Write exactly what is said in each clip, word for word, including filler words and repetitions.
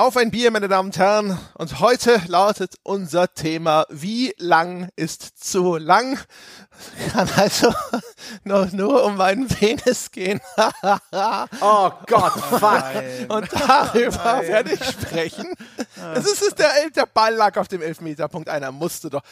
Auf ein Bier, meine Damen und Herren. Und heute lautet unser Thema, wie lang ist zu lang? Kann also nur, nur um meinen Penis gehen. Oh Gott, fuck. Und darüber Nein. werde ich sprechen. Das ist, ist der, der Ball lag auf dem Elfmeterpunkt. Einer musste doch.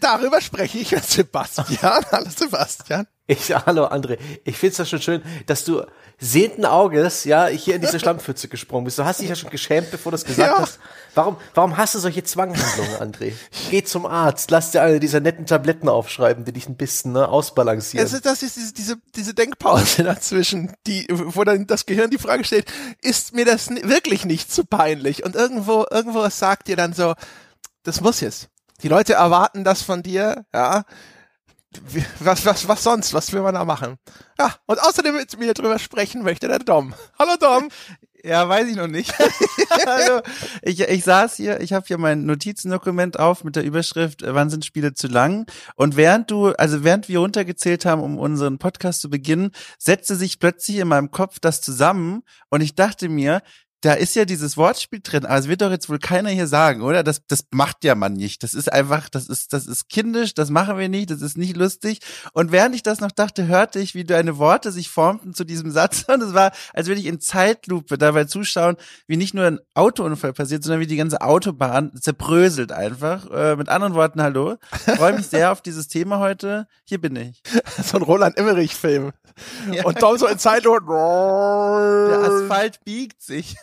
Darüber spreche ich mit Sebastian. Hallo Sebastian. Ich, hallo André, ich find's ja schon schön, dass du sehenden Auges, ja, hier in diese Schlammpfütze gesprungen bist. Du hast dich ja schon geschämt, bevor du es gesagt ja. hast. Warum, warum hast du solche Zwanghandlungen, André? Geh zum Arzt, lass dir eine dieser netten Tabletten aufschreiben, die dich ein bisschen, ne, ausbalancieren. Also das ist diese, diese, diese Denkpause dazwischen, die, wo dann das Gehirn die Frage stellt, ist mir das wirklich nicht zu peinlich? Und irgendwo, irgendwo sagt dir dann so, das muss jetzt. Die Leute erwarten das von dir, ja. Was, was, was sonst? Was will man da machen? Ja, und außerdem mit mir drüber sprechen möchte der Dom. Hallo Dom! Ja, weiß ich noch nicht. Hallo. Ich, ich saß hier, ich habe hier mein Notizendokument auf mit der Überschrift, wann sind Spiele zu lang? Und während du, also während wir runtergezählt haben, um unseren Podcast zu beginnen, setzte sich plötzlich in meinem Kopf das zusammen und ich dachte mir, da ist ja dieses Wortspiel drin, aber es wird doch jetzt wohl keiner hier sagen, oder? Das, das macht ja man nicht. Das ist einfach, das ist, das ist kindisch, das machen wir nicht, das ist nicht lustig. Und während ich das noch dachte, hörte ich, wie deine Worte sich formten zu diesem Satz. Und es war, als würde ich in Zeitlupe dabei zuschauen, wie nicht nur ein Autounfall passiert, sondern wie die ganze Autobahn zerbröselt einfach. Äh, mit anderen Worten, hallo. Ich freue mich sehr auf dieses Thema heute. Hier bin ich. So ein Roland-Emmerich-Film. Ja. Und Tom so in Zeitlupe. Der Asphalt biegt sich.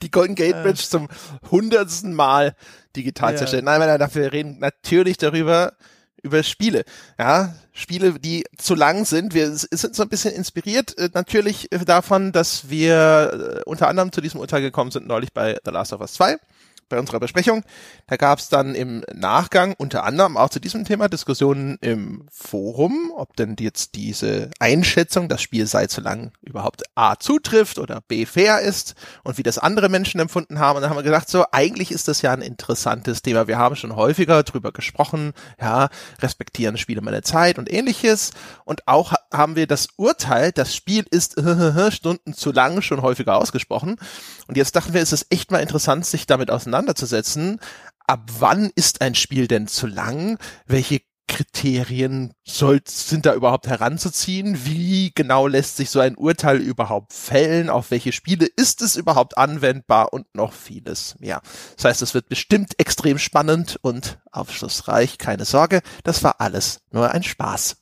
Die Golden Gate Bridge zum hundertsten Mal digital ja. zerstört. Nein, nein, dafür reden natürlich darüber, über Spiele. Ja, Spiele, die zu lang sind. Wir sind so ein bisschen inspiriert natürlich davon, dass wir unter anderem zu diesem Urteil gekommen sind neulich bei The Last of Us zwei, bei unserer Besprechung. Da gab es dann im Nachgang unter anderem auch zu diesem Thema Diskussionen im Forum, ob denn jetzt diese Einschätzung, das Spiel sei zu lang, überhaupt A zutrifft oder B fair ist und wie das andere Menschen empfunden haben. Und da haben wir gedacht, so, eigentlich ist das ja ein interessantes Thema. Wir haben schon häufiger drüber gesprochen, ja, respektieren Spiele meine Zeit und ähnliches. Und auch haben wir das Urteil, das Spiel ist Stunden zu lang, schon häufiger ausgesprochen. Und jetzt dachten wir, es ist echt mal interessant, sich damit auseinanderzusetzen. auseinanderzusetzen, ab wann ist ein Spiel denn zu lang, welche Kriterien soll, sind da überhaupt heranzuziehen, wie genau lässt sich so ein Urteil überhaupt fällen, auf welche Spiele ist es überhaupt anwendbar und noch vieles mehr. Das heißt, es wird bestimmt extrem spannend und aufschlussreich, keine Sorge, das war alles nur ein Spaß.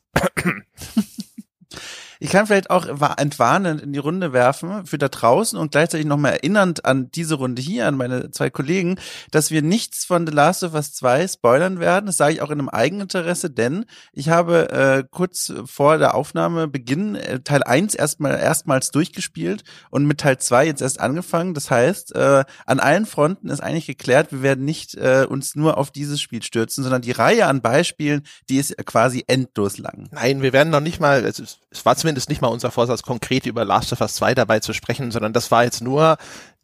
Ich kann vielleicht auch entwarnend in die Runde werfen für da draußen und gleichzeitig nochmal erinnernd an diese Runde hier, an meine zwei Kollegen, dass wir nichts von The Last of Us zwei spoilern werden. Das sage ich auch in einem Eigeninteresse, denn ich habe äh, kurz vor der Aufnahme Beginn äh, Teil eins erstmal erstmals durchgespielt und mit Teil zwei jetzt erst angefangen. Das heißt, äh, an allen Fronten ist eigentlich geklärt, wir werden nicht äh, uns nur auf dieses Spiel stürzen, sondern die Reihe an Beispielen, die ist quasi endlos lang. Nein, wir werden noch nicht mal, es, es war zumindest ist nicht mal unser Vorsatz, konkret über Last of Us zwei dabei zu sprechen, sondern das war jetzt nur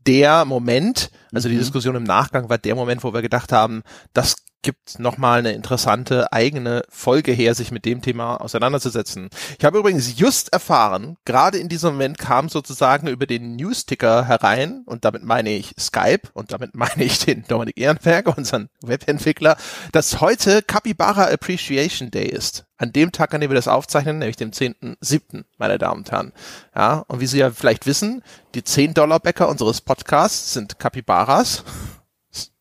der Moment, also die mhm. Diskussion im Nachgang war der Moment, wo wir gedacht haben, das gibt nochmal eine interessante eigene Folge her, sich mit dem Thema auseinanderzusetzen. Ich habe übrigens just erfahren, gerade in diesem Moment kam sozusagen über den News-Ticker herein, und damit meine ich Skype, und damit meine ich den Dominik Ehrenberg, unseren Webentwickler, dass heute Capybara Appreciation Day ist. An dem Tag, an dem wir das aufzeichnen, nämlich dem zehnten siebten, meine Damen und Herren. Ja, und wie Sie ja vielleicht wissen, die zehn Dollar Bäcker unseres Podcasts sind Capybaras.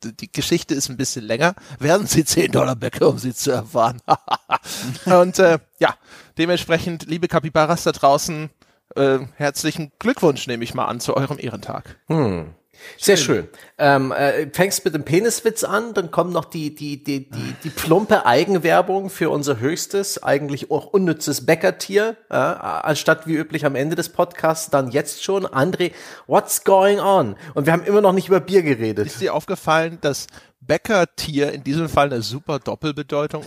Die Geschichte ist ein bisschen länger. Werden Sie zehn Dollar Bäcker, um sie zu erfahren. Und äh, ja, dementsprechend, liebe Capybaras da draußen, äh, herzlichen Glückwunsch, nehme ich mal an, zu eurem Ehrentag. Hm. Sehr schön. schön. Ähm, äh, fängst mit dem Peniswitz an, dann kommt noch die die die die die plumpe Eigenwerbung für unser höchstes, eigentlich auch unnützes Bäckertier, äh, anstatt wie üblich am Ende des Podcasts dann jetzt schon, André, what's going on? Und wir haben immer noch nicht über Bier geredet. Ist dir aufgefallen, dass Bäckertier in diesem Fall eine super Doppelbedeutung?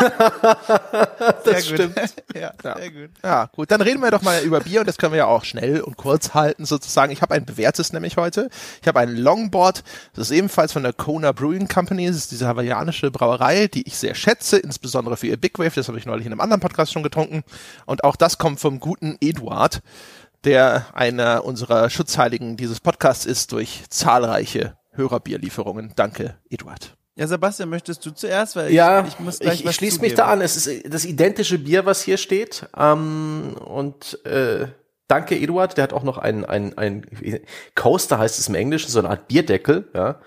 Das sehr stimmt. Ja, ja. Sehr gut. Ja, gut. Dann reden wir doch mal über Bier, und das können wir ja auch schnell und kurz halten sozusagen. Ich habe ein bewährtes nämlich heute. Ich habe ein Longboard. Das ist ebenfalls von der Kona Brewing Company. Das ist diese hawaiianische Brauerei, die ich sehr schätze, insbesondere für ihr Big Wave. Das habe ich neulich in einem anderen Podcast schon getrunken. Und auch das kommt vom guten Eduard, der einer unserer Schutzheiligen dieses Podcasts ist durch zahlreiche Hörerbierlieferungen. Danke, Eduard. Ja, Sebastian, möchtest du zuerst? Weil ich, ja, ich muss gleich ich, was ich schließe zugeben. Mich da an. Es ist das identische Bier, was hier steht. Ähm, und äh, danke, Eduard. Der hat auch noch einen, einen, einen Coaster, heißt es im Englischen, so eine Art Bierdeckel. Ja.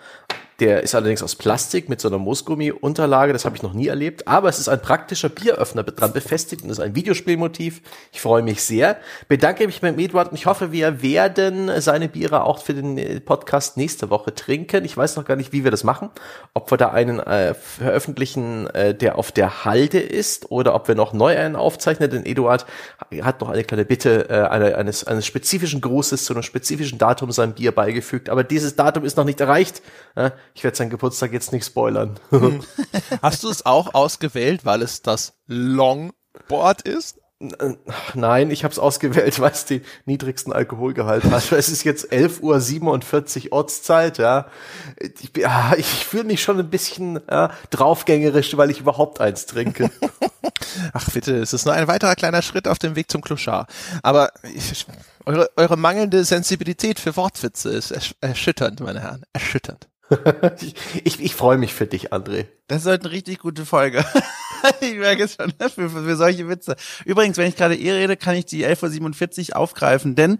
Der ist allerdings aus Plastik mit so einer Moosgummi-Unterlage. Das habe ich noch nie erlebt. Aber es ist ein praktischer Bieröffner dran befestigt und ist ein Videospielmotiv. Ich freue mich sehr. Bedanke mich mit Eduard und ich hoffe, wir werden seine Biere auch für den Podcast nächste Woche trinken. Ich weiß noch gar nicht, wie wir das machen. Ob wir da einen äh, veröffentlichen, äh, der auf der Halde ist oder ob wir noch neu einen aufzeichnen. Denn Eduard hat noch eine kleine Bitte äh, eine, eines, eines spezifischen Grußes zu einem spezifischen Datum seinem Bier beigefügt. Aber dieses Datum ist noch nicht erreicht. Äh, Ich werde seinen Geburtstag jetzt nicht spoilern. Hast du es auch ausgewählt, weil es das Longboard ist? Nein, ich habe es ausgewählt, weil es den niedrigsten Alkoholgehalt hat. Es ist jetzt elf Uhr siebenundvierzig Ortszeit, ja. Ich, ich fühle mich schon ein bisschen ja, draufgängerisch, weil ich überhaupt eins trinke. Ach bitte, es ist nur ein weiterer kleiner Schritt auf dem Weg zum Kloschar. Aber ich, eure, eure mangelnde Sensibilität für Wortwitze ist ersch- erschütternd, meine Herren, erschütternd. Ich, ich, ich freue mich für dich, André. Das wird eine richtig gute Folge. Ich merke es schon, für, für solche Witze. Übrigens, wenn ich gerade eh rede, kann ich die elf Uhr siebenundvierzig aufgreifen, denn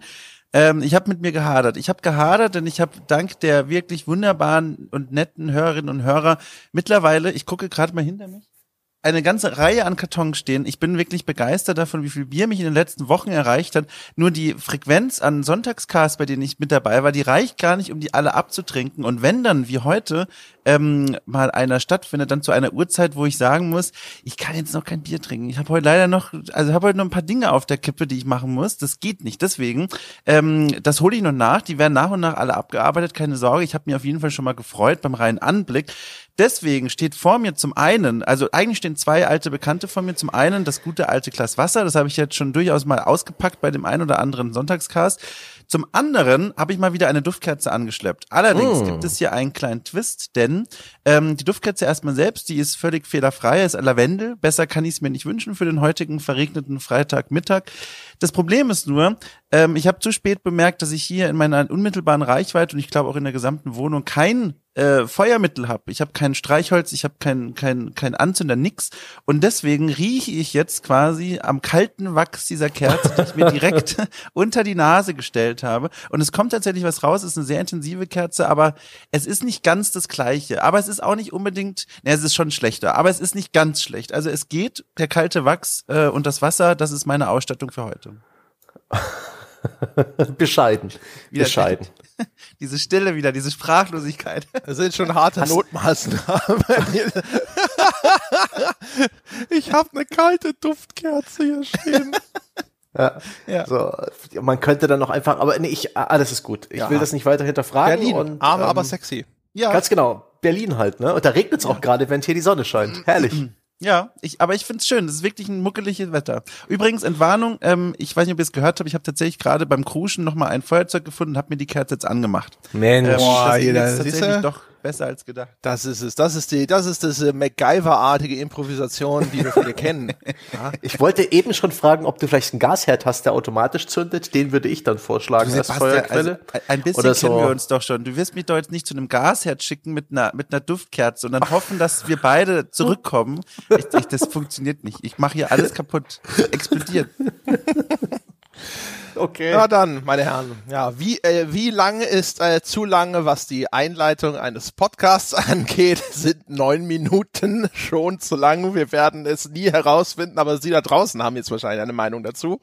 ähm, ich habe mit mir gehadert. Ich habe gehadert, denn ich habe dank der wirklich wunderbaren und netten Hörerinnen und Hörer mittlerweile, ich gucke gerade mal hinter mich, eine ganze Reihe an Kartons stehen. Ich bin wirklich begeistert davon, wie viel Bier mich in den letzten Wochen erreicht hat. Nur die Frequenz an Sonntagscasts, bei denen ich mit dabei war, die reicht gar nicht, um die alle abzutrinken. Und wenn dann, wie heute, ähm, mal einer stattfindet, dann zu einer Uhrzeit, wo ich sagen muss, ich kann jetzt noch kein Bier trinken. Ich habe heute leider noch, also habe heute noch ein paar Dinge auf der Kippe, die ich machen muss. Das geht nicht. Deswegen, ähm, das hole ich noch nach. Die werden nach und nach alle abgearbeitet. Keine Sorge, ich habe mich auf jeden Fall schon mal gefreut beim reinen Anblick. Deswegen steht vor mir zum einen, also eigentlich stehen zwei alte Bekannte vor mir, zum einen das gute alte Glas Wasser, das habe ich jetzt schon durchaus mal ausgepackt bei dem einen oder anderen Sonntagscast. Zum anderen habe ich mal wieder eine Duftkerze angeschleppt. Allerdings mm. gibt es hier einen kleinen Twist, denn ähm, die Duftkerze erstmal selbst, die ist völlig fehlerfrei, ist Lavendel. Besser kann ich es mir nicht wünschen für den heutigen verregneten Freitagmittag. Das Problem ist nur, ähm, ich habe zu spät bemerkt, dass ich hier in meiner unmittelbaren Reichweite und ich glaube auch in der gesamten Wohnung kein äh, Feuermittel habe. Ich habe kein Streichholz, ich habe kein kein kein Anzünder, nix. Und deswegen rieche ich jetzt quasi am kalten Wachs dieser Kerze, die ich mir direkt unter die Nase gestellt habe. Und es kommt tatsächlich was raus, es ist eine sehr intensive Kerze, aber es ist nicht ganz das Gleiche. Aber es ist auch nicht unbedingt, ne, es ist schon schlechter, aber es ist nicht ganz schlecht. Also es geht, der kalte Wachs äh, und das Wasser, das ist meine Ausstattung für heute. Bescheiden. Wieder Bescheiden. Diese Stille wieder, diese Sprachlosigkeit. Das sind schon harte Hast Notmaßnahmen. Ich habe eine kalte Duftkerze hier stehen. Ja, ja. So, man könnte dann noch einfach, aber nee, ich, alles ist gut. Ich ja. will das nicht weiter hinterfragen. Berlin, und, arm, ähm, aber sexy. Ja. Ganz genau. Berlin halt, ne? Und da regnet's ja. auch gerade, während hier die Sonne scheint. Herrlich. Ja, ich, aber ich find's schön. Es ist wirklich ein muckeliges Wetter. Übrigens, Entwarnung, ähm, ich weiß nicht, ob ihr es gehört habt, ich habe tatsächlich gerade beim Kruschen nochmal ein Feuerzeug gefunden und habe mir die Kerze jetzt angemacht. Mensch. Ähm, Boah, das jeder, ist tatsächlich siehste? Doch besser als gedacht. Das ist es. Das ist die, das ist das äh, MacGyver-artige Improvisation, die wir viele kennen. Ja? Ich wollte eben schon fragen, ob du vielleicht einen Gasherd hast, der automatisch zündet. Den würde ich dann vorschlagen, als Feuerquelle. Also, ein bisschen Oder so. Kennen wir uns doch schon. Du wirst mich doch jetzt nicht zu einem Gasherd schicken mit einer, mit einer Duftkerze und dann hoffen, dass wir beide zurückkommen. Ich, ich, das funktioniert nicht. Ich mache hier alles kaputt. Explodiert. Okay. Na dann, meine Herren, ja, wie äh, wie lang ist äh, zu lange, was die Einleitung eines Podcasts angeht, sind neun Minuten schon zu lang. Wir werden es nie herausfinden, aber Sie da draußen haben jetzt wahrscheinlich eine Meinung dazu.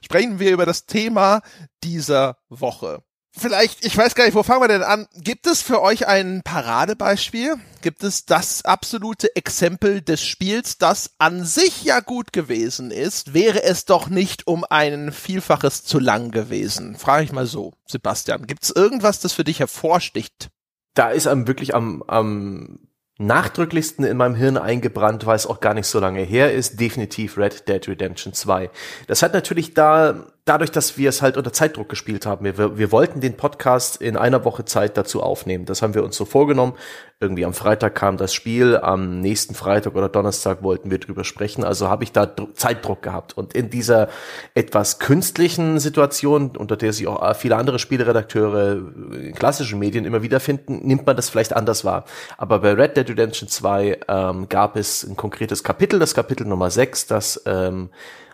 Sprechen wir über das Thema dieser Woche. Vielleicht, ich weiß gar nicht, wo fangen wir denn an? Gibt es für euch ein Paradebeispiel? Gibt es das absolute Exempel des Spiels, das an sich ja gut gewesen ist? Wäre es doch nicht um ein Vielfaches zu lang gewesen? Frage ich mal so, Sebastian. Gibt es irgendwas, das für dich hervorsticht? Da ist einem wirklich am, am nachdrücklichsten in meinem Hirn eingebrannt, weil es auch gar nicht so lange her ist, definitiv Red Dead Redemption zwei. Das hat natürlich da dadurch, dass wir es halt unter Zeitdruck gespielt haben, wir, wir wollten den Podcast in einer Woche Zeit dazu aufnehmen. Das haben wir uns so vorgenommen. Irgendwie am Freitag kam das Spiel, am nächsten Freitag oder Donnerstag wollten wir drüber sprechen. Also habe ich da Dr- Zeitdruck gehabt. Und in dieser etwas künstlichen Situation, unter der sich auch viele andere Spieleredakteure in klassischen Medien immer wieder finden, nimmt man das vielleicht anders wahr. Aber bei Red Dead Redemption zwei ähm, gab es ein konkretes Kapitel, das Kapitel Nummer sechs, das ähm,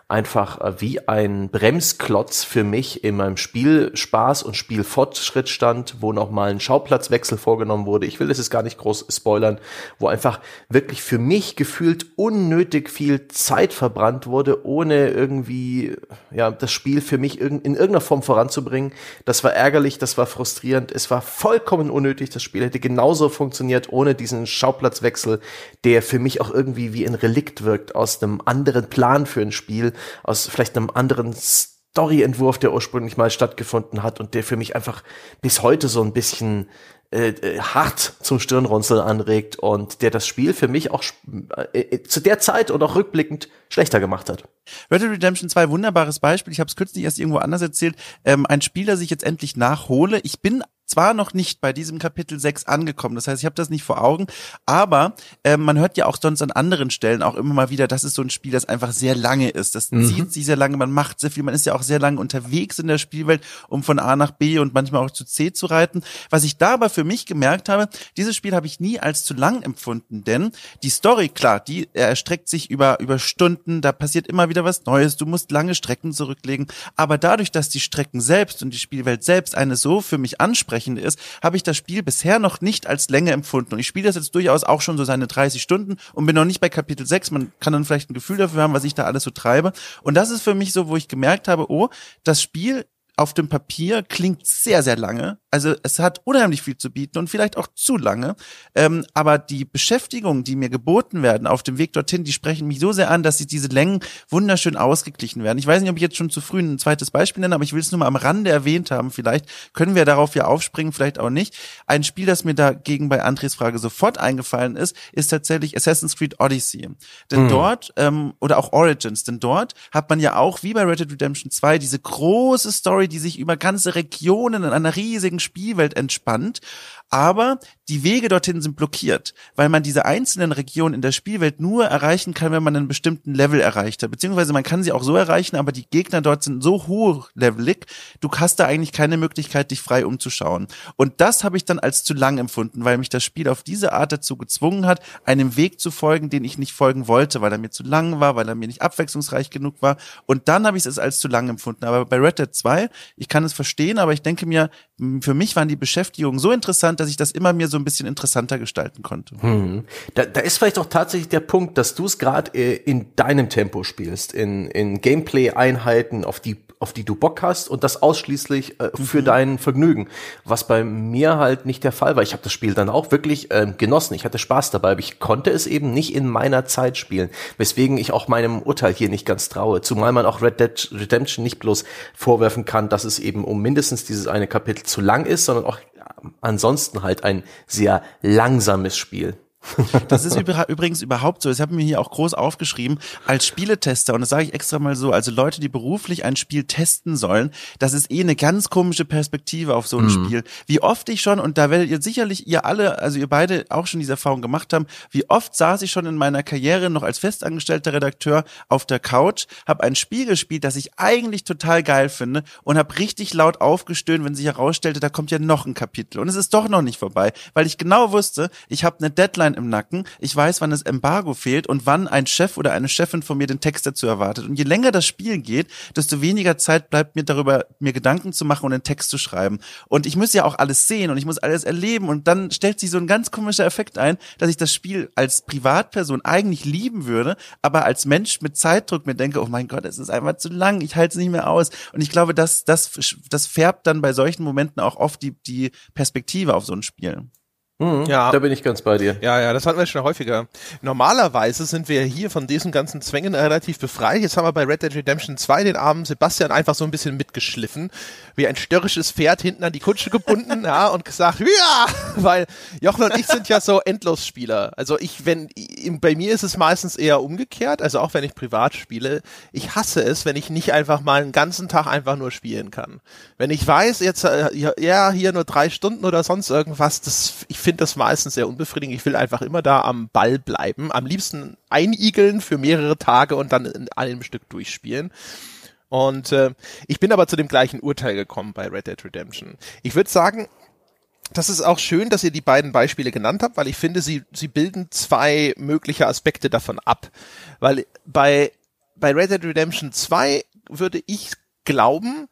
einfach wie ein Bremsklotz für mich in meinem Spielspaß und Spielfortschritt stand, wo nochmal ein Schauplatzwechsel vorgenommen wurde. Ich will das jetzt gar nicht groß spoilern, wo einfach wirklich für mich gefühlt unnötig viel Zeit verbrannt wurde, ohne irgendwie ja das Spiel für mich in irgendeiner Form voranzubringen. Das war ärgerlich, das war frustrierend, es war vollkommen unnötig. Das Spiel hätte genauso funktioniert ohne diesen Schauplatzwechsel, der für mich auch irgendwie wie ein Relikt wirkt aus einem anderen Plan für ein Spiel, aus vielleicht einem anderen Story-Entwurf, der ursprünglich mal stattgefunden hat und der für mich einfach bis heute so ein bisschen äh, hart zum Stirnrunzeln anregt und der das Spiel für mich auch äh, zu der Zeit und auch rückblickend schlechter gemacht hat. Red Dead Redemption zwei, wunderbares Beispiel. Ich habe es kürzlich erst irgendwo anders erzählt. Ähm, ein Spiel, das ich jetzt endlich nachhole. Ich bin zwar noch nicht bei diesem Kapitel sechs angekommen, das heißt, ich habe das nicht vor Augen, aber äh, man hört ja auch sonst an anderen Stellen auch immer mal wieder, das ist so ein Spiel, das einfach sehr lange ist, das mhm. zieht sich sehr lange, man macht sehr viel, man ist ja auch sehr lange unterwegs in der Spielwelt, um von A nach B und manchmal auch zu C zu reiten. Was ich da aber für mich gemerkt habe, dieses Spiel habe ich nie als zu lang empfunden, denn die Story, klar, die erstreckt sich über über Stunden, da passiert immer wieder was Neues, du musst lange Strecken zurücklegen, aber dadurch, dass die Strecken selbst und die Spielwelt selbst eine so für mich ansprechen ist, habe ich das Spiel bisher noch nicht als Länge empfunden. Und ich spiele das jetzt durchaus auch schon so seine dreißig Stunden und bin noch nicht bei Kapitel sechs. Man kann dann vielleicht ein Gefühl dafür haben, was ich da alles so treibe. Und das ist für mich so, wo ich gemerkt habe, oh, das Spiel auf dem Papier klingt sehr, sehr lange. Also es hat unheimlich viel zu bieten und vielleicht auch zu lange. Ähm, aber die Beschäftigungen, die mir geboten werden auf dem Weg dorthin, die sprechen mich so sehr an, dass sie diese Längen wunderschön ausgeglichen werden. Ich weiß nicht, ob ich jetzt schon zu früh ein zweites Beispiel nenne, aber ich will es nur mal am Rande erwähnt haben. Vielleicht können wir darauf ja aufspringen, vielleicht auch nicht. Ein Spiel, das mir dagegen bei Andres Frage sofort eingefallen ist, ist tatsächlich Assassin's Creed Odyssey. Denn mhm. dort, ähm, oder auch Origins, denn dort hat man ja auch, wie bei Red Dead Redemption zwei, diese große Story, die sich über ganze Regionen in einer riesigen Spielwelt entspannt, aber die Wege dorthin sind blockiert, weil man diese einzelnen Regionen in der Spielwelt nur erreichen kann, wenn man einen bestimmten Level erreicht hat, beziehungsweise man kann sie auch so erreichen, aber die Gegner dort sind so hochlevelig, du hast da eigentlich keine Möglichkeit, dich frei umzuschauen. Und das habe ich dann als zu lang empfunden, weil mich das Spiel auf diese Art dazu gezwungen hat, einem Weg zu folgen, den ich nicht folgen wollte, weil er mir zu lang war, weil er mir nicht abwechslungsreich genug war, und dann habe ich es als zu lang empfunden. Aber bei Red Dead zwei, ich kann es verstehen, aber ich denke mir, für mich waren die Beschäftigungen so interessant, dass ich das immer mir so ein bisschen interessanter gestalten konnte. Hm. Da, da ist vielleicht auch tatsächlich der Punkt, dass du es gerade in deinem Tempo spielst, in, in Gameplay-Einheiten, auf die, auf die du Bock hast, und das ausschließlich äh, für mhm. dein Vergnügen, was bei mir halt nicht der Fall war. Ich habe das Spiel dann auch wirklich ähm, genossen, ich hatte Spaß dabei, aber ich konnte es eben nicht in meiner Zeit spielen, weswegen ich auch meinem Urteil hier nicht ganz traue, zumal man auch Red Dead Redemption nicht bloß vorwerfen kann, dass es eben um mindestens dieses eine Kapitel zu lang ist, sondern auch ansonsten halt ein sehr langsames Spiel. Das ist übrigens überhaupt so, das habe ich mir hier auch groß aufgeschrieben, als Spieletester, und das sage ich extra mal so, also Leute, die beruflich ein Spiel testen sollen, das ist eh eine ganz komische Perspektive auf so ein mhm. Spiel. Wie oft ich schon, und da werdet ihr sicherlich, ihr alle, also ihr beide auch schon diese Erfahrung gemacht haben, wie oft saß ich schon in meiner Karriere noch als festangestellter Redakteur auf der Couch, habe ein Spiel gespielt, das ich eigentlich total geil finde, und habe richtig laut aufgestöhnt, wenn sich herausstellte, da kommt ja noch ein Kapitel und es ist doch noch nicht vorbei, weil ich genau wusste, ich habe eine Deadline im Nacken, ich weiß, wann das Embargo fehlt und wann ein Chef oder eine Chefin von mir den Text dazu erwartet. Und je länger das Spiel geht, desto weniger Zeit bleibt mir darüber, mir Gedanken zu machen und den Text zu schreiben. Und ich muss ja auch alles sehen und ich muss alles erleben, und dann stellt sich so ein ganz komischer Effekt ein, dass ich das Spiel als Privatperson eigentlich lieben würde, aber als Mensch mit Zeitdruck mir denke, oh mein Gott, es ist einfach zu lang, ich halte es nicht mehr aus. Und ich glaube, das, das, das färbt dann bei solchen Momenten auch oft die, die Perspektive auf so ein Spiel. Mhm, ja. Da bin ich ganz bei dir. Ja, ja, das hatten wir schon häufiger. Normalerweise sind wir hier von diesen ganzen Zwängen relativ befreit. Jetzt haben wir bei Red Dead Redemption zwei den armen Sebastian einfach so ein bisschen mitgeschliffen, wie ein störrisches Pferd hinten an die Kutsche gebunden, ja, und gesagt, ja, weil Jochen und ich sind ja so Endlosspieler. Also ich, wenn, bei mir ist es meistens eher umgekehrt, also auch wenn ich privat spiele, ich hasse es, wenn ich nicht einfach mal einen ganzen Tag einfach nur spielen kann. Wenn ich weiß, jetzt, ja, hier nur drei Stunden oder sonst irgendwas, das, ich finde das meistens sehr unbefriedigend. Ich will einfach immer da am Ball bleiben. Am liebsten einigeln für mehrere Tage und dann in einem Stück durchspielen. Und äh, ich bin aber zu dem gleichen Urteil gekommen bei Red Dead Redemption. Ich würde sagen, das ist auch schön, dass ihr die beiden Beispiele genannt habt, weil ich finde, sie sie bilden zwei mögliche Aspekte davon ab. Weil bei, bei Red Dead Redemption zwei würde ich glauben,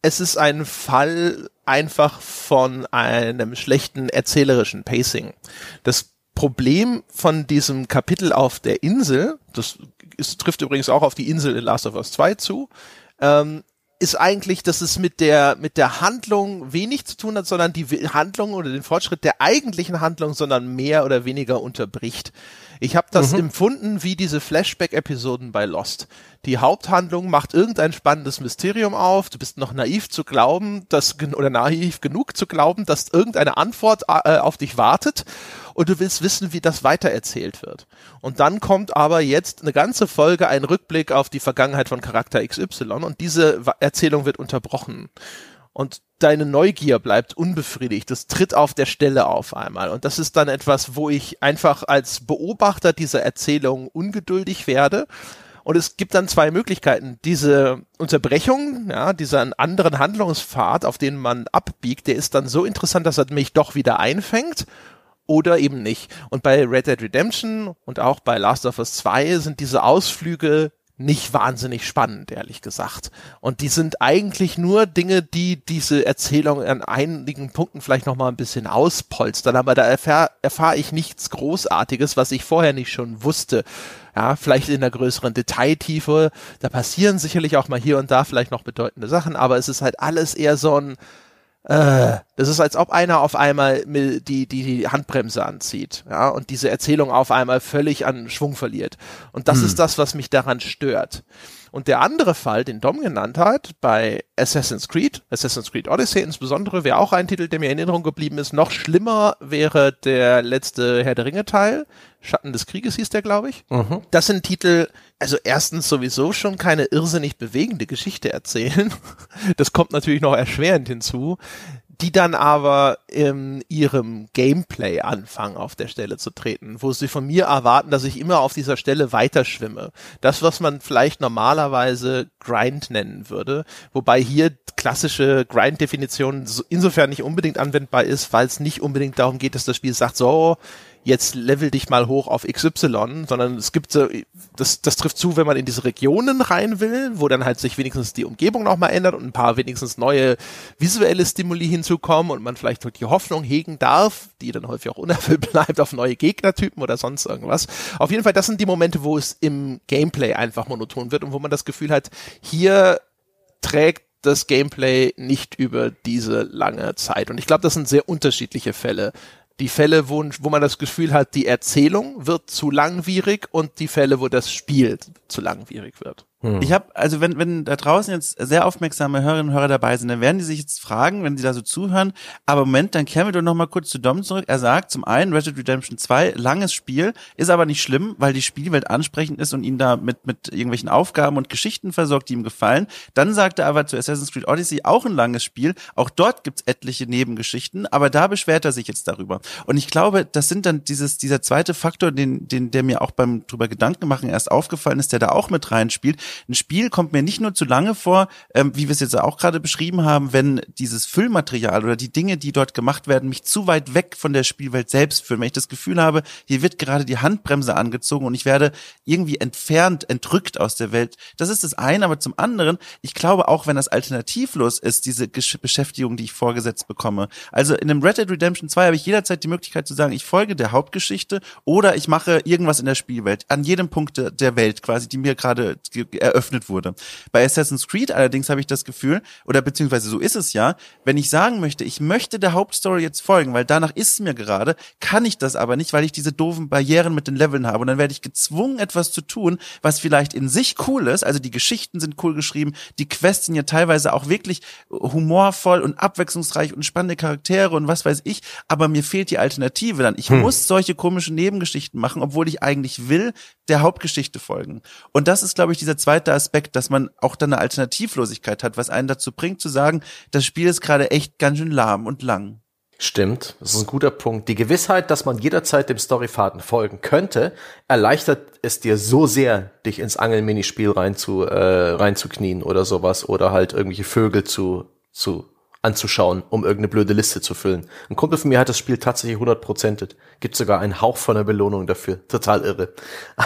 es ist ein Fall einfach von einem schlechten erzählerischen Pacing. Das Problem von diesem Kapitel auf der Insel, das ist, trifft übrigens auch auf die Insel in Last of Us zwei zu, ähm, ist eigentlich, dass es mit der mit der Handlung wenig zu tun hat, sondern die Handlung oder den Fortschritt der eigentlichen Handlung, sondern mehr oder weniger unterbricht. Ich habe das mhm. empfunden wie diese Flashback-Episoden bei Lost. Die Haupthandlung macht irgendein spannendes Mysterium auf. Du bist noch naiv zu glauben, dass oder naiv genug zu glauben, dass irgendeine Antwort äh, auf dich wartet. Und du willst wissen, wie das weitererzählt wird. Und dann kommt aber jetzt eine ganze Folge, ein Rückblick auf die Vergangenheit von Charakter X Y und diese Erzählung wird unterbrochen. Und deine Neugier bleibt unbefriedigt. Das tritt auf der Stelle auf einmal. Und das ist dann etwas, wo ich einfach als Beobachter dieser Erzählung ungeduldig werde. Und es gibt dann zwei Möglichkeiten. Diese Unterbrechung, ja, dieser anderen Handlungspfad, auf den man abbiegt, der ist dann so interessant, dass er mich doch wieder einfängt. Oder eben nicht. Und bei Red Dead Redemption und auch bei Last of Us zwei sind diese Ausflüge nicht wahnsinnig spannend, ehrlich gesagt. Und die sind eigentlich nur Dinge, die diese Erzählung an einigen Punkten vielleicht nochmal ein bisschen auspolstern. Aber da erfahre erfahr ich nichts Großartiges, was ich vorher nicht schon wusste. Ja, vielleicht in einer größeren Detailtiefe. Da passieren sicherlich auch mal hier und da vielleicht noch bedeutende Sachen. Aber es ist halt alles eher so ein... Das ist, als ob einer auf einmal die, die, die Handbremse anzieht, ja, und diese Erzählung auf einmal völlig an Schwung verliert. Und das hm. ist das, was mich daran stört. Und der andere Fall, den Dom genannt hat, bei Assassin's Creed, Assassin's Creed Odyssey insbesondere, wäre auch ein Titel, der mir in Erinnerung geblieben ist. Noch schlimmer wäre der letzte Herr der Ringe Teil, Schatten des Krieges hieß der, glaube ich. Mhm. Das sind Titel, also erstens sowieso schon keine irrsinnig bewegende Geschichte erzählen, das kommt natürlich noch erschwerend hinzu, die dann aber in ihrem Gameplay anfangen, auf der Stelle zu treten, wo sie von mir erwarten, dass ich immer auf dieser Stelle weiterschwimme. Das, was man vielleicht normalerweise Grind nennen würde, wobei hier klassische Grind-Definition insofern nicht unbedingt anwendbar ist, weil es nicht unbedingt darum geht, dass das Spiel sagt, so, jetzt level dich mal hoch auf X Y, sondern es gibt so, das, das trifft zu, wenn man in diese Regionen rein will, wo dann halt sich wenigstens die Umgebung nochmal ändert und ein paar wenigstens neue visuelle Stimuli hinzukommen und man vielleicht die Hoffnung hegen darf, die dann häufig auch unerfüllt bleibt, auf neue Gegnertypen oder sonst irgendwas. Auf jeden Fall, das sind die Momente, wo es im Gameplay einfach monoton wird und wo man das Gefühl hat, hier trägt das Gameplay nicht über diese lange Zeit. Und ich glaube, das sind sehr unterschiedliche Fälle. Die Fälle, wo, wo man das Gefühl hat, die Erzählung wird zu langwierig und die Fälle, wo das Spiel zu langwierig wird. Hm. Ich habe, also wenn wenn da draußen jetzt sehr aufmerksame Hörerinnen und Hörer dabei sind, dann werden die sich jetzt fragen, wenn sie da so zuhören, aber Moment, dann kehren wir doch nochmal kurz zu Dom zurück. Er sagt zum einen, Red Dead Redemption zwei, langes Spiel, ist aber nicht schlimm, weil die Spielwelt ansprechend ist und ihn da mit mit irgendwelchen Aufgaben und Geschichten versorgt, die ihm gefallen. Dann sagt er aber zu Assassin's Creed Odyssey, auch ein langes Spiel, auch dort gibt's etliche Nebengeschichten, aber da beschwert er sich jetzt darüber. Und ich glaube, das sind dann dieses dieser zweite Faktor, den den der mir auch beim drüber Gedanken machen erst aufgefallen ist, der da auch mit reinspielt. Ein Spiel kommt mir nicht nur zu lange vor, ähm, wie wir es jetzt auch gerade beschrieben haben, wenn dieses Füllmaterial oder die Dinge, die dort gemacht werden, mich zu weit weg von der Spielwelt selbst führen. Wenn ich das Gefühl habe, hier wird gerade die Handbremse angezogen und ich werde irgendwie entfernt, entrückt aus der Welt. Das ist das eine, aber zum anderen, ich glaube auch, wenn das alternativlos ist, diese Gesch- Beschäftigung, die ich vorgesetzt bekomme. Also in dem Red Dead Redemption zwei habe ich jederzeit die Möglichkeit zu sagen, ich folge der Hauptgeschichte oder ich mache irgendwas in der Spielwelt, an jedem Punkt der Welt quasi, die mir gerade ge- eröffnet wurde. Bei Assassin's Creed allerdings habe ich das Gefühl, oder beziehungsweise so ist es ja, wenn ich sagen möchte, ich möchte der Hauptstory jetzt folgen, weil danach ist es mir gerade, kann ich das aber nicht, weil ich diese doofen Barrieren mit den Leveln habe. Und dann werde ich gezwungen, etwas zu tun, was vielleicht in sich cool ist, also die Geschichten sind cool geschrieben, die Quests sind ja teilweise auch wirklich humorvoll und abwechslungsreich und spannende Charaktere und was weiß ich, aber mir fehlt die Alternative dann. Ich hm. muss solche komischen Nebengeschichten machen, obwohl ich eigentlich will, der Hauptgeschichte folgen. Und das ist, glaube ich, dieser zweite Aspekt, dass man auch dann eine Alternativlosigkeit hat, was einen dazu bringt zu sagen, das Spiel ist gerade echt ganz schön lahm und lang. Stimmt, das ist ein guter Punkt. Die Gewissheit, dass man jederzeit dem Storyfaden folgen könnte, erleichtert es dir so sehr, dich ins Angelminispiel rein zu, äh, reinzuknien oder sowas oder halt irgendwelche Vögel zu, zu anzuschauen, um irgendeine blöde Liste zu füllen. Ein Kumpel von mir hat das Spiel tatsächlich hundertprozentet. Gibt sogar einen Hauch von einer Belohnung dafür. Total irre.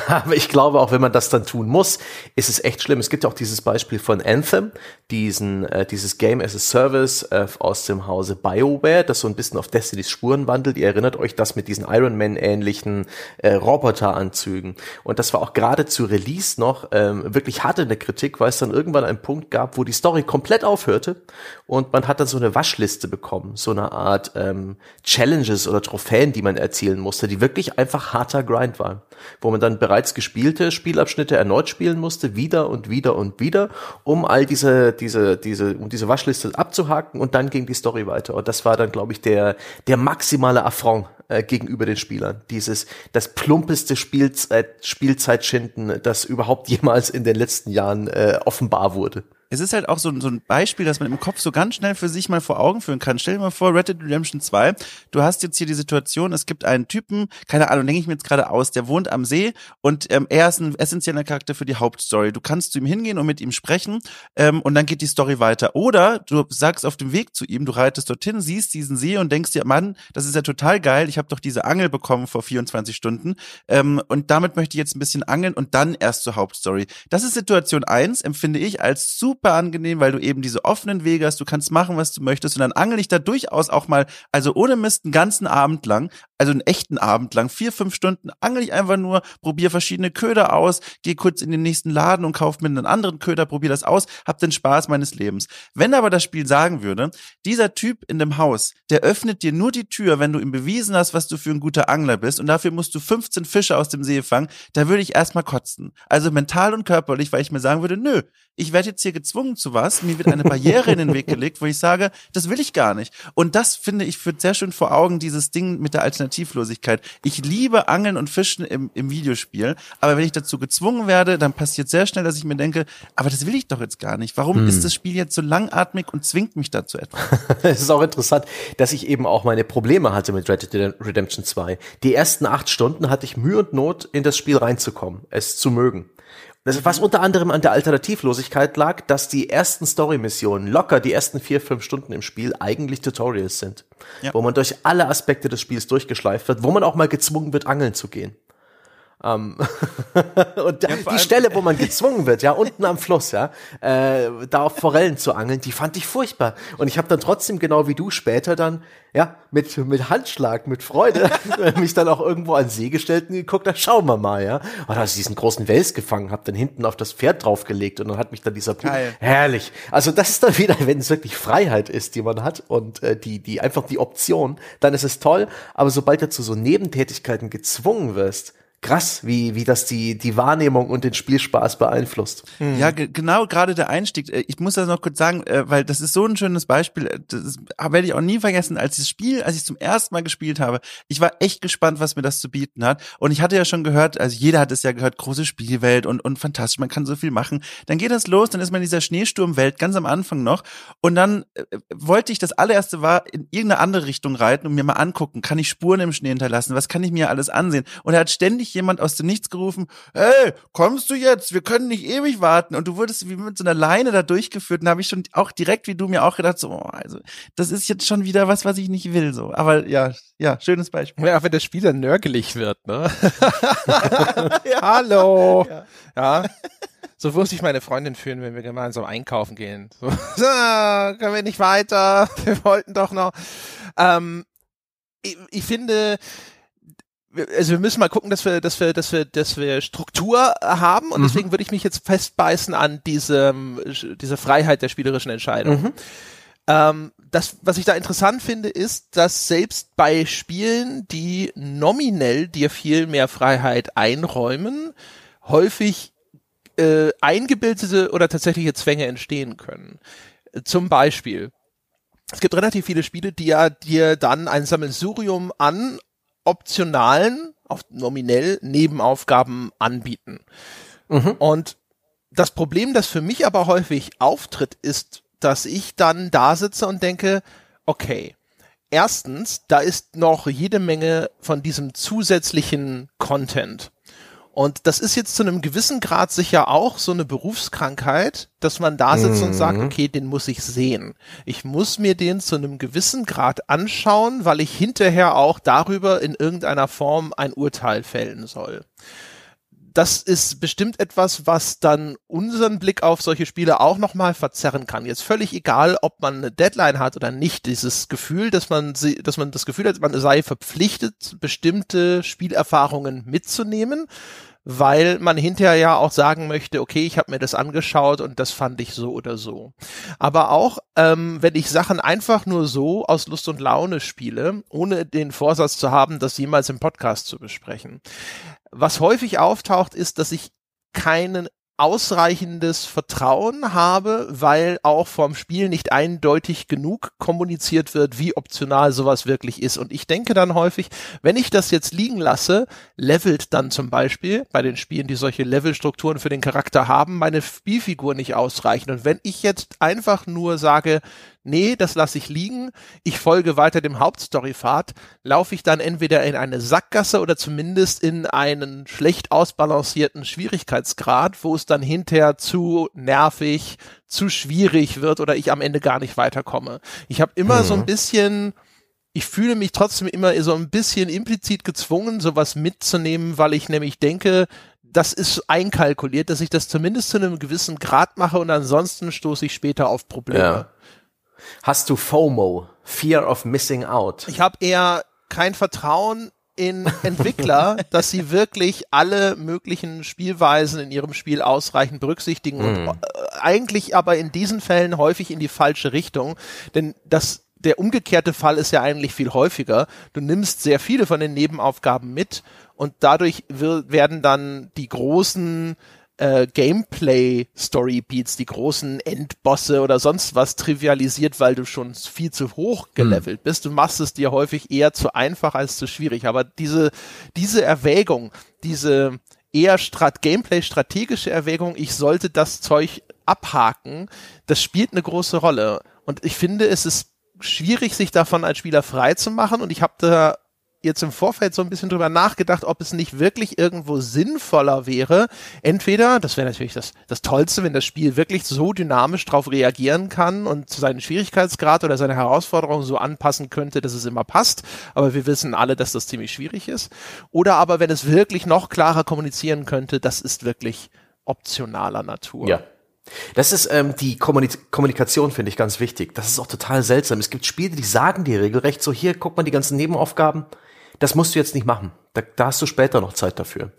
Aber ich glaube, auch wenn man das dann tun muss, ist es echt schlimm. Es gibt ja auch dieses Beispiel von Anthem, diesen äh, dieses Game as a Service äh, aus dem Hause BioWare, das so ein bisschen auf Destinys Spuren wandelt. Ihr erinnert euch das mit diesen Iron Man-ähnlichen äh, Roboteranzügen. Und das war auch gerade zu Release noch ähm, wirklich hart in der Kritik, weil es dann irgendwann einen Punkt gab, wo die Story komplett aufhörte und man hat so eine Waschliste bekommen, so eine Art ähm, Challenges oder Trophäen, die man erzielen musste, die wirklich einfach harter Grind waren, wo man dann bereits gespielte Spielabschnitte erneut spielen musste, wieder und wieder und wieder, um all diese diese diese um diese Waschliste abzuhaken und dann ging die Story weiter. Und das war dann, glaube ich, der der maximale Affront äh, gegenüber den Spielern. Dieses das plumpeste Spielzeit Spielzeitschinden, das überhaupt jemals in den letzten Jahren äh, offenbar wurde. Es ist halt auch so, so ein Beispiel, das man im Kopf so ganz schnell für sich mal vor Augen führen kann. Stell dir mal vor, Red Dead Redemption zwei, du hast jetzt hier die Situation, es gibt einen Typen, keine Ahnung, denke ich mir jetzt gerade aus, der wohnt am See und ähm, er ist ein essentieller Charakter für die Hauptstory. Du kannst zu ihm hingehen und mit ihm sprechen ähm, und dann geht die Story weiter. Oder du sagst auf dem Weg zu ihm, du reitest dorthin, siehst diesen See und denkst dir, Mann, das ist ja total geil, ich habe doch diese Angel bekommen vor vierundzwanzig Stunden ähm, und damit möchte ich jetzt ein bisschen angeln und dann erst zur Hauptstory. Das ist Situation eins, empfinde ich als super angenehm, weil du eben diese offenen Wege hast, du kannst machen, was du möchtest und dann angel ich da durchaus auch mal, also ohne Mist, einen ganzen Abend lang, also einen echten Abend lang, vier, fünf Stunden angel ich einfach nur, probiere verschiedene Köder aus, gehe kurz in den nächsten Laden und kaufe mir einen anderen Köder, probiere das aus, hab den Spaß meines Lebens. Wenn aber das Spiel sagen würde, dieser Typ in dem Haus, der öffnet dir nur die Tür, wenn du ihm bewiesen hast, was du für ein guter Angler bist und dafür musst du fünfzehn Fische aus dem See fangen, da würde ich erstmal kotzen. Also mental und körperlich, weil ich mir sagen würde, nö, ich werde jetzt hier gezwungen zu was, mir wird eine Barriere in den Weg gelegt, wo ich sage, das will ich gar nicht. Und das, finde ich, führt sehr schön vor Augen, dieses Ding mit der Alternativlosigkeit. Ich liebe Angeln und Fischen im, im Videospiel, aber wenn ich dazu gezwungen werde, dann passiert sehr schnell, dass ich mir denke, aber das will ich doch jetzt gar nicht. Warum hm. ist das Spiel jetzt so langatmig und zwingt mich dazu etwas? Es ist auch interessant, dass ich eben auch meine Probleme hatte mit Red Dead Redemption zwei. Die ersten acht Stunden hatte ich Mühe und Not, in das Spiel reinzukommen, es zu mögen. Das, was unter anderem an der Alternativlosigkeit lag, dass die ersten Story-Missionen, locker die ersten vier, fünf Stunden im Spiel, eigentlich Tutorials sind. Ja. Wo man durch alle Aspekte des Spiels durchgeschleift wird, wo man auch mal gezwungen wird, angeln zu gehen. Um, und ja, die Stelle, wo man gezwungen wird, ja, unten am Fluss, ja, äh, da auf Forellen zu angeln, die fand ich furchtbar. Und ich habe dann trotzdem, genau wie du, später dann, ja, mit mit Handschlag, mit Freude, mich dann auch irgendwo an See gestellt und geguckt, da schauen wir mal, ja. Und als ich diesen großen Wels gefangen habe, dann hinten auf das Pferd draufgelegt und dann hat mich dann dieser Pool, herrlich. Also das ist dann wieder, wenn es wirklich Freiheit ist, die man hat und äh, die die einfach die Option, dann ist es toll. Aber sobald du zu so Nebentätigkeiten gezwungen wirst, krass, wie wie das die die Wahrnehmung und den Spielspaß beeinflusst. Mhm. Ja, g- genau, gerade der Einstieg. Ich muss das noch kurz sagen, weil das ist so ein schönes Beispiel. Das werde ich auch nie vergessen, als das Spiel, als ich es zum ersten Mal gespielt habe. Ich war echt gespannt, was mir das zu bieten hat. Und ich hatte ja schon gehört, also jeder hat es ja gehört, große Spielwelt und und fantastisch, man kann so viel machen. Dann geht das los, dann ist man in dieser Schneesturmwelt ganz am Anfang noch. Und dann äh, wollte ich, das allererste war, in irgendeine andere Richtung reiten und mir mal angucken, kann ich Spuren im Schnee hinterlassen? Was kann ich mir alles ansehen? Und er hat ständig jemand aus dem Nichts gerufen, hey, kommst du jetzt? Wir können nicht ewig warten. Und du wurdest wie mit so einer Leine da durchgeführt. Und habe ich schon auch direkt, wie du mir auch gedacht, so, oh, also das ist jetzt schon wieder was, was ich nicht will. So, aber ja, ja, schönes Beispiel. Ja, wenn der Spieler nörgelig wird, ne? Ja. Hallo. Ja. Ja. So muss ich meine Freundin führen, wenn wir gemeinsam einkaufen gehen. So, so können wir nicht weiter? Wir wollten doch noch. Ähm, ich, ich finde, also wir müssen mal gucken, dass wir, dass wir, dass wir, dass wir Struktur haben und mhm. deswegen würde ich mich jetzt festbeißen an diese, diese Freiheit der spielerischen Entscheidung. Mhm. Ähm, das, was ich da interessant finde, ist, dass selbst bei Spielen, die nominell dir viel mehr Freiheit einräumen, häufig äh, eingebildete oder tatsächliche Zwänge entstehen können. Zum Beispiel, es gibt relativ viele Spiele, die ja dir dann ein Sammelsurium an optionalen, auf nominell Nebenaufgaben anbieten. Mhm. Und das Problem, das für mich aber häufig auftritt, ist, dass ich dann da sitze und denke, okay, erstens, da ist noch jede Menge von diesem zusätzlichen Content. Und das ist jetzt zu einem gewissen Grad sicher auch so eine Berufskrankheit, dass man da sitzt mhm. und sagt, okay, den muss ich sehen. Ich muss mir den zu einem gewissen Grad anschauen, weil ich hinterher auch darüber in irgendeiner Form ein Urteil fällen soll. Das ist bestimmt etwas, was dann unseren Blick auf solche Spiele auch nochmal verzerren kann. Jetzt völlig egal, ob man eine Deadline hat oder nicht, dieses Gefühl, dass man sie, dass man das Gefühl hat, man sei verpflichtet, bestimmte Spielerfahrungen mitzunehmen, weil man hinterher ja auch sagen möchte, okay, ich habe mir das angeschaut und das fand ich so oder so. Aber auch, ähm, wenn ich Sachen einfach nur so aus Lust und Laune spiele, ohne den Vorsatz zu haben, das jemals im Podcast zu besprechen. Was häufig auftaucht, ist, dass ich kein ausreichendes Vertrauen habe, weil auch vom Spiel nicht eindeutig genug kommuniziert wird, wie optional sowas wirklich ist. Und ich denke dann häufig, wenn ich das jetzt liegen lasse, levelt dann zum Beispiel bei den Spielen, die solche Levelstrukturen für den Charakter haben, meine Spielfigur nicht ausreichend. Und wenn ich jetzt einfach nur sage, nee, das lasse ich liegen, ich folge weiter dem Hauptstorypfad, laufe ich dann entweder in eine Sackgasse oder zumindest in einen schlecht ausbalancierten Schwierigkeitsgrad, wo es dann hinterher zu nervig, zu schwierig wird oder ich am Ende gar nicht weiterkomme. Ich habe immer mhm. so ein bisschen, ich fühle mich trotzdem immer so ein bisschen implizit gezwungen, sowas mitzunehmen, weil ich nämlich denke, das ist einkalkuliert, dass ich das zumindest zu einem gewissen Grad mache und ansonsten stoße ich später auf Probleme. Ja. Hast du FOMO, Fear of Missing Out? Ich habe eher kein Vertrauen in Entwickler, dass sie wirklich alle möglichen Spielweisen in ihrem Spiel ausreichend berücksichtigen mm. und eigentlich aber in diesen Fällen häufig in die falsche Richtung, denn das der umgekehrte Fall ist ja eigentlich viel häufiger. Du nimmst sehr viele von den Nebenaufgaben mit und dadurch wir, werden dann die großen Gameplay-Story-Beats, die großen Endbosse oder sonst was trivialisiert, weil du schon viel zu hoch gelevelt hm. bist. Du machst es dir häufig eher zu einfach als zu schwierig. Aber diese, diese Erwägung, diese eher Strat- Gameplay-strategische Erwägung, ich sollte das Zeug abhaken, das spielt eine große Rolle. Und ich finde, es ist schwierig, sich davon als Spieler frei zu machen. Und ich habe da jetzt im Vorfeld so ein bisschen drüber nachgedacht, ob es nicht wirklich irgendwo sinnvoller wäre. Entweder, das wäre natürlich das, das Tollste, wenn das Spiel wirklich so dynamisch drauf reagieren kann und seinen Schwierigkeitsgrad oder seine Herausforderung so anpassen könnte, dass es immer passt. Aber wir wissen alle, dass das ziemlich schwierig ist. Oder aber, wenn es wirklich noch klarer kommunizieren könnte, das ist wirklich optionaler Natur. Ja. Das ist ähm, die Kommunik- Kommunikation, finde ich, ganz wichtig. Das ist auch total seltsam. Es gibt Spiele, die sagen dir regelrecht so, hier, guck mal, die ganzen Nebenaufgaben, das musst du jetzt nicht machen. Da, da hast du später noch Zeit dafür.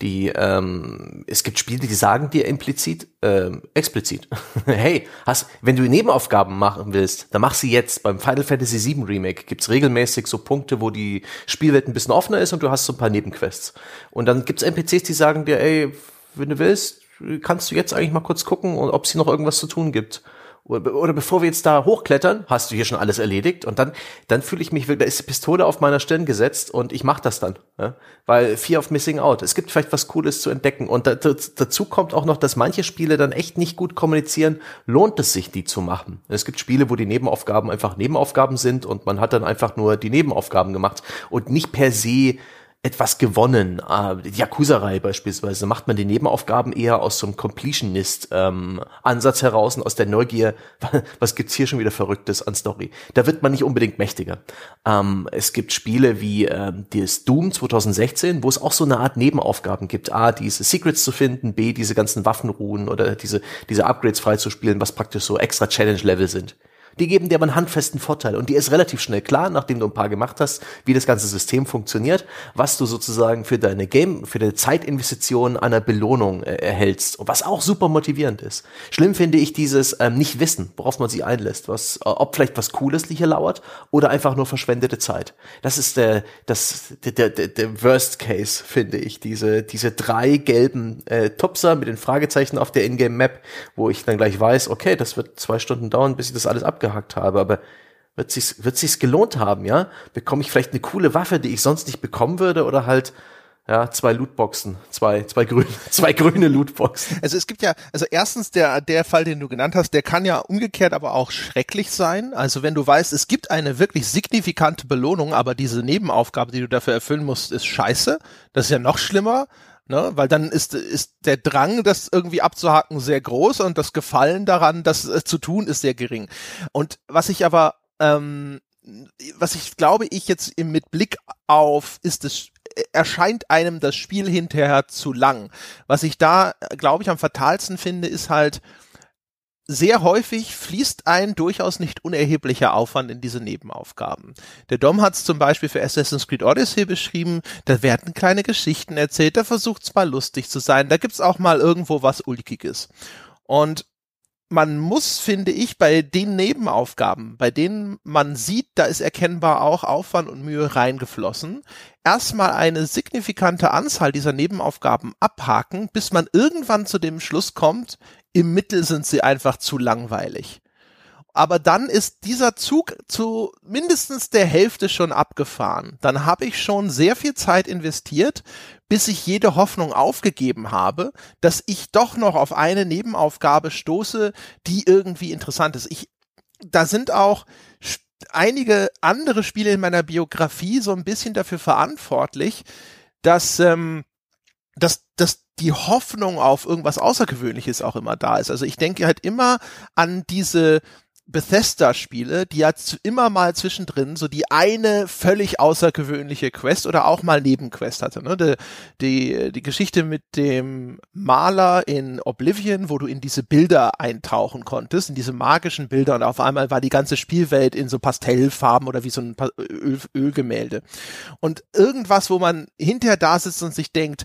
Die, ähm, es gibt Spiele, die sagen dir implizit, ähm, explizit, hey, hast, wenn du Nebenaufgaben machen willst, dann mach sie jetzt. Beim Final Fantasy sieben Remake gibt's regelmäßig so Punkte, wo die Spielwelt ein bisschen offener ist und du hast so ein paar Nebenquests. Und dann gibt's N P Cs, die sagen dir, ey, wenn du willst, kannst du jetzt eigentlich mal kurz gucken, ob es hier noch irgendwas zu tun gibt. Oder bevor wir jetzt da hochklettern, hast du hier schon alles erledigt und dann dann fühle ich mich wirklich, da ist die Pistole auf meiner Stirn gesetzt und ich mache das dann, ja? Weil Fear of Missing Out, es gibt vielleicht was Cooles zu entdecken und da, dazu kommt auch noch, dass manche Spiele dann echt nicht gut kommunizieren, lohnt es sich, die zu machen. Es gibt Spiele, wo die Nebenaufgaben einfach Nebenaufgaben sind und man hat dann einfach nur die Nebenaufgaben gemacht und nicht per se etwas gewonnen. Die Yakuza-Reihe beispielsweise, macht man die Nebenaufgaben eher aus so einem Completionist-Ansatz ähm, heraus und aus der Neugier, was gibt's hier schon wieder Verrücktes an Story. Da wird man nicht unbedingt mächtiger. Ähm, es gibt Spiele wie ähm, das Doom zwanzig sechzehn, wo es auch so eine Art Nebenaufgaben gibt. A, diese Secrets zu finden, B, diese ganzen Waffenruhen oder diese diese Upgrades freizuspielen, was praktisch so extra Challenge-Level sind. die geben dir aber einen handfesten Vorteil. Und dir ist relativ schnell klar, nachdem du ein paar gemacht hast, wie das ganze System funktioniert, was du sozusagen für deine Game, für deine Zeitinvestition an einer Belohnung äh, erhältst. Und was auch super motivierend ist. Schlimm finde ich dieses ähm, Nicht-Wissen, worauf man sich einlässt, was, äh, ob vielleicht was Cooles hier lauert oder einfach nur verschwendete Zeit. Das ist der, das, der, der, der Worst Case, finde ich. Diese, diese drei gelben äh, Tupser mit den Fragezeichen auf der Ingame-Map, wo ich dann gleich weiß, okay, das wird zwei Stunden dauern, bis ich das alles abgehakt habe, aber wird sich's, wird sich's gelohnt haben, ja? Bekomme ich vielleicht eine coole Waffe, die ich sonst nicht bekommen würde, oder halt, ja, zwei Lootboxen, zwei, zwei grüne, zwei grüne Lootboxen. Also es gibt ja, also erstens der, der Fall, den du genannt hast, der kann ja umgekehrt aber auch schrecklich sein. Also wenn du weißt, es gibt eine wirklich signifikante Belohnung, aber diese Nebenaufgabe, die du dafür erfüllen musst, ist scheiße. Das ist ja noch schlimmer. Ne, weil dann ist ist der Drang, das irgendwie abzuhaken, sehr groß und das Gefallen daran, das äh, zu tun, ist sehr gering. Und was ich aber, ähm, was ich glaube, ich jetzt im, mit Blick auf, ist es, erscheint einem das Spiel hinterher zu lang. Was ich da, glaube ich, am fatalsten finde, ist halt, sehr häufig fließt ein durchaus nicht unerheblicher Aufwand in diese Nebenaufgaben. Der Dom hat es zum Beispiel für Assassin's Creed Odyssey beschrieben, da werden kleine Geschichten erzählt, da versucht es mal lustig zu sein, da gibt's auch mal irgendwo was Ulkiges. Und man muss, finde ich, bei den Nebenaufgaben, bei denen man sieht, da ist erkennbar auch Aufwand und Mühe reingeflossen, erstmal eine signifikante Anzahl dieser Nebenaufgaben abhaken, bis man irgendwann zu dem Schluss kommt, im Mittel sind sie einfach zu langweilig. Aber dann ist dieser Zug zu mindestens der Hälfte schon abgefahren. Dann habe ich schon sehr viel Zeit investiert, bis ich jede Hoffnung aufgegeben habe, dass ich doch noch auf eine Nebenaufgabe stoße, die irgendwie interessant ist. Ich, da sind auch sp- einige andere Spiele in meiner Biografie so ein bisschen dafür verantwortlich, dass ähm, dass, dass die Hoffnung auf irgendwas Außergewöhnliches auch immer da ist. Also ich denke halt immer an diese Bethesda-Spiele, die ja z- immer mal zwischendrin so die eine völlig außergewöhnliche Quest oder auch mal Nebenquest hatte. Ne? Die, die, die Geschichte mit dem Maler in Oblivion, wo du in diese Bilder eintauchen konntest, in diese magischen Bilder, und auf einmal war die ganze Spielwelt in so Pastellfarben oder wie so ein pa- Öl- Ölgemälde. Und irgendwas, wo man hinterher da sitzt und sich denkt,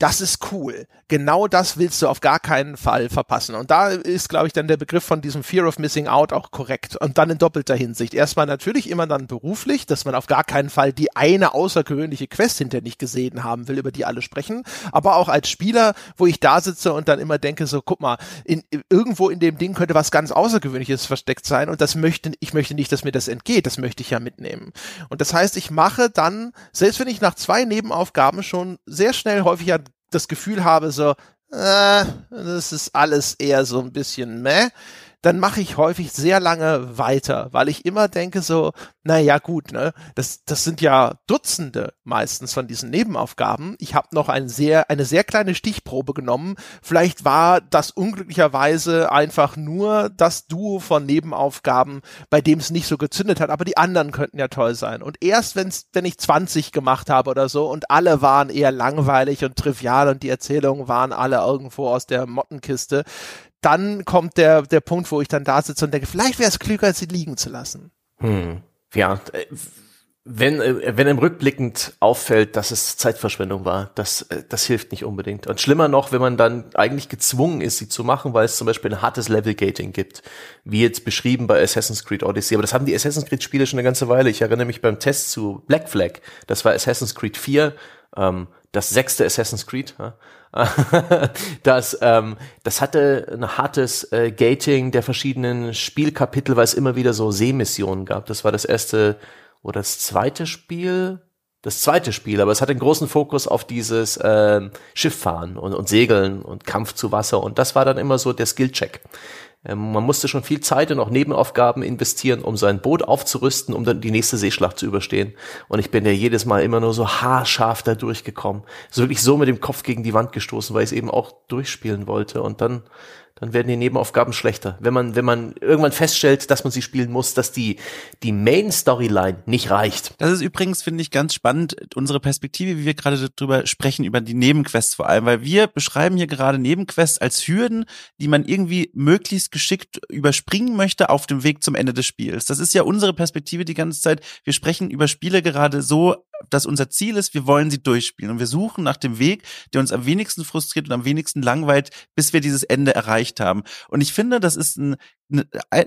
das ist cool. Genau das willst du auf gar keinen Fall verpassen. Und da ist, glaube ich, dann der Begriff von diesem Fear of Missing Out auch korrekt. Und dann in doppelter Hinsicht. Erstmal natürlich immer dann beruflich, dass man auf gar keinen Fall die eine außergewöhnliche Quest hinter nicht gesehen haben will, über die alle sprechen. Aber auch als Spieler, wo ich da sitze und dann immer denke, so guck mal, in, irgendwo in dem Ding könnte was ganz Außergewöhnliches versteckt sein. Und das möchte ich möchte nicht, dass mir das entgeht. Das möchte ich ja mitnehmen. Und das heißt, ich mache dann, selbst wenn ich nach zwei Nebenaufgaben schon sehr schnell häufig ja das Gefühl habe, so, äh, das ist alles eher so ein bisschen meh, dann mache ich häufig sehr lange weiter, weil ich immer denke so, naja gut, ne, das, das sind ja Dutzende meistens von diesen Nebenaufgaben. Ich habe noch ein sehr, eine sehr kleine Stichprobe genommen. Vielleicht war das unglücklicherweise einfach nur das Duo von Nebenaufgaben, bei dem es nicht so gezündet hat, aber die anderen könnten ja toll sein. Und erst wenn's, wenn ich zwanzig gemacht habe oder so und alle waren eher langweilig und trivial und die Erzählungen waren alle irgendwo aus der Mottenkiste, dann kommt der der Punkt, wo ich dann da sitze und denke, vielleicht wäre es klüger, sie liegen zu lassen. Hm. Ja, wenn wenn im Rückblickend auffällt, dass es Zeitverschwendung war, das das hilft nicht unbedingt. Und schlimmer noch, wenn man dann eigentlich gezwungen ist, sie zu machen, weil es zum Beispiel ein hartes Level-Gating gibt, wie jetzt beschrieben bei Assassin's Creed Odyssey. Aber das haben die Assassin's Creed-Spiele schon eine ganze Weile. Ich erinnere mich beim Test zu Black Flag, das war Assassin's Creed vier, ähm, das sechste Assassin's Creed, ja. das, ähm, das hatte ein hartes äh, Gating der verschiedenen Spielkapitel, weil es immer wieder so Seemissionen gab. Das war das erste oder das zweite Spiel, das zweite Spiel, aber es hatte einen großen Fokus auf dieses ähm, Schifffahren und, und Segeln und Kampf zu Wasser, und das war dann immer so der Skillcheck. Ähm, man musste schon viel Zeit und auch Nebenaufgaben investieren, um sein Boot aufzurüsten, um dann die nächste Seeschlacht zu überstehen. Und ich bin ja jedes Mal immer nur so haarscharf da durchgekommen. So wirklich so mit dem Kopf gegen die Wand gestoßen, weil ich es eben auch durchspielen wollte. Und dann dann werden die Nebenaufgaben schlechter. Wenn man, wenn man irgendwann feststellt, dass man sie spielen muss, dass die, die Main-Storyline nicht reicht. Das ist übrigens, finde ich, ganz spannend, unsere Perspektive, wie wir gerade darüber sprechen, über die Nebenquests vor allem, weil wir beschreiben hier gerade Nebenquests als Hürden, die man irgendwie möglichst geschickt überspringen möchte auf dem Weg zum Ende des Spiels. Das ist ja unsere Perspektive die ganze Zeit. Wir sprechen über Spiele gerade so, dass unser Ziel ist, wir wollen sie durchspielen und wir suchen nach dem Weg, der uns am wenigsten frustriert und am wenigsten langweilt, bis wir dieses Ende erreicht haben. Und ich finde, das ist ein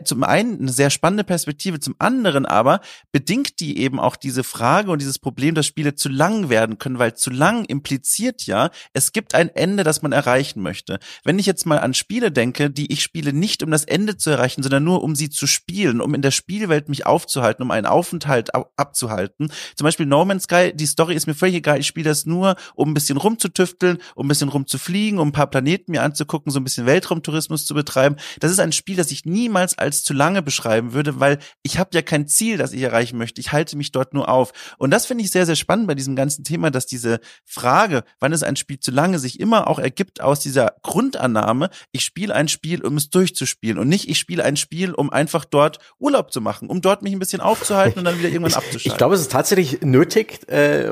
zum einen eine sehr spannende Perspektive, zum anderen aber bedingt die eben auch diese Frage und dieses Problem, dass Spiele zu lang werden können, weil zu lang impliziert ja, es gibt ein Ende, das man erreichen möchte. Wenn ich jetzt mal an Spiele denke, die ich spiele nicht, um das Ende zu erreichen, sondern nur, um sie zu spielen, um in der Spielwelt mich aufzuhalten, um einen Aufenthalt abzuhalten. Zum Beispiel No Man's Sky, die Story ist mir völlig egal, ich spiele das nur, um ein bisschen rumzutüfteln, um ein bisschen rumzufliegen, um ein paar Planeten mir anzugucken, so ein bisschen Weltraumtourismus zu betreiben. Das ist ein Spiel, das ich nie niemals als zu lange beschreiben würde, weil ich habe ja kein Ziel, das ich erreichen möchte. Ich halte mich dort nur auf. Und das finde ich sehr, sehr spannend bei diesem ganzen Thema, dass diese Frage, wann ist ein Spiel zu lange, sich immer auch ergibt aus dieser Grundannahme, ich spiele ein Spiel, um es durchzuspielen und nicht, ich spiele ein Spiel, um einfach dort Urlaub zu machen, um dort mich ein bisschen aufzuhalten und dann wieder irgendwann abzuschalten. Ich, ich glaube, es ist tatsächlich nötig, äh,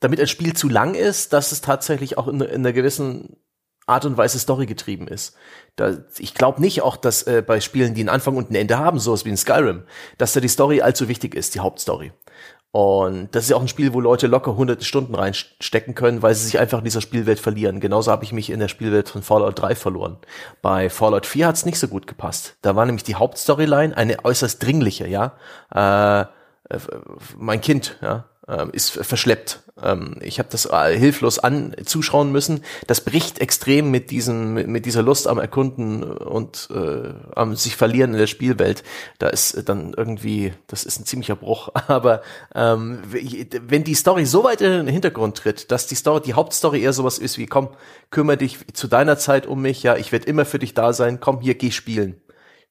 damit ein Spiel zu lang ist, dass es tatsächlich auch in, in einer gewissen Art und Weise Story getrieben ist. Da, ich glaube nicht auch, dass äh, bei Spielen, die einen Anfang und ein Ende haben, sowas wie in Skyrim, dass da die Story allzu wichtig ist, die Hauptstory. Und das ist ja auch ein Spiel, wo Leute locker hunderte Stunden reinstecken können, weil sie sich einfach in dieser Spielwelt verlieren. Genauso habe ich mich in der Spielwelt von Fallout drei verloren. Bei Fallout vier hat's nicht so gut gepasst. Da war nämlich die Hauptstoryline eine äußerst dringliche, ja. Äh, äh, mein Kind, ja. Ist verschleppt. Ich habe das hilflos an zuschauen müssen. Das bricht extrem mit diesem, mit dieser Lust am Erkunden und äh, am sich verlieren in der Spielwelt. Da ist dann irgendwie, das ist ein ziemlicher Bruch. Aber ähm, wenn die Story so weit in den Hintergrund tritt, dass die Story, die Hauptstory eher sowas ist wie, komm, kümmere dich zu deiner Zeit um mich. Ja, ich werde immer für dich da sein. Komm, hier, geh spielen.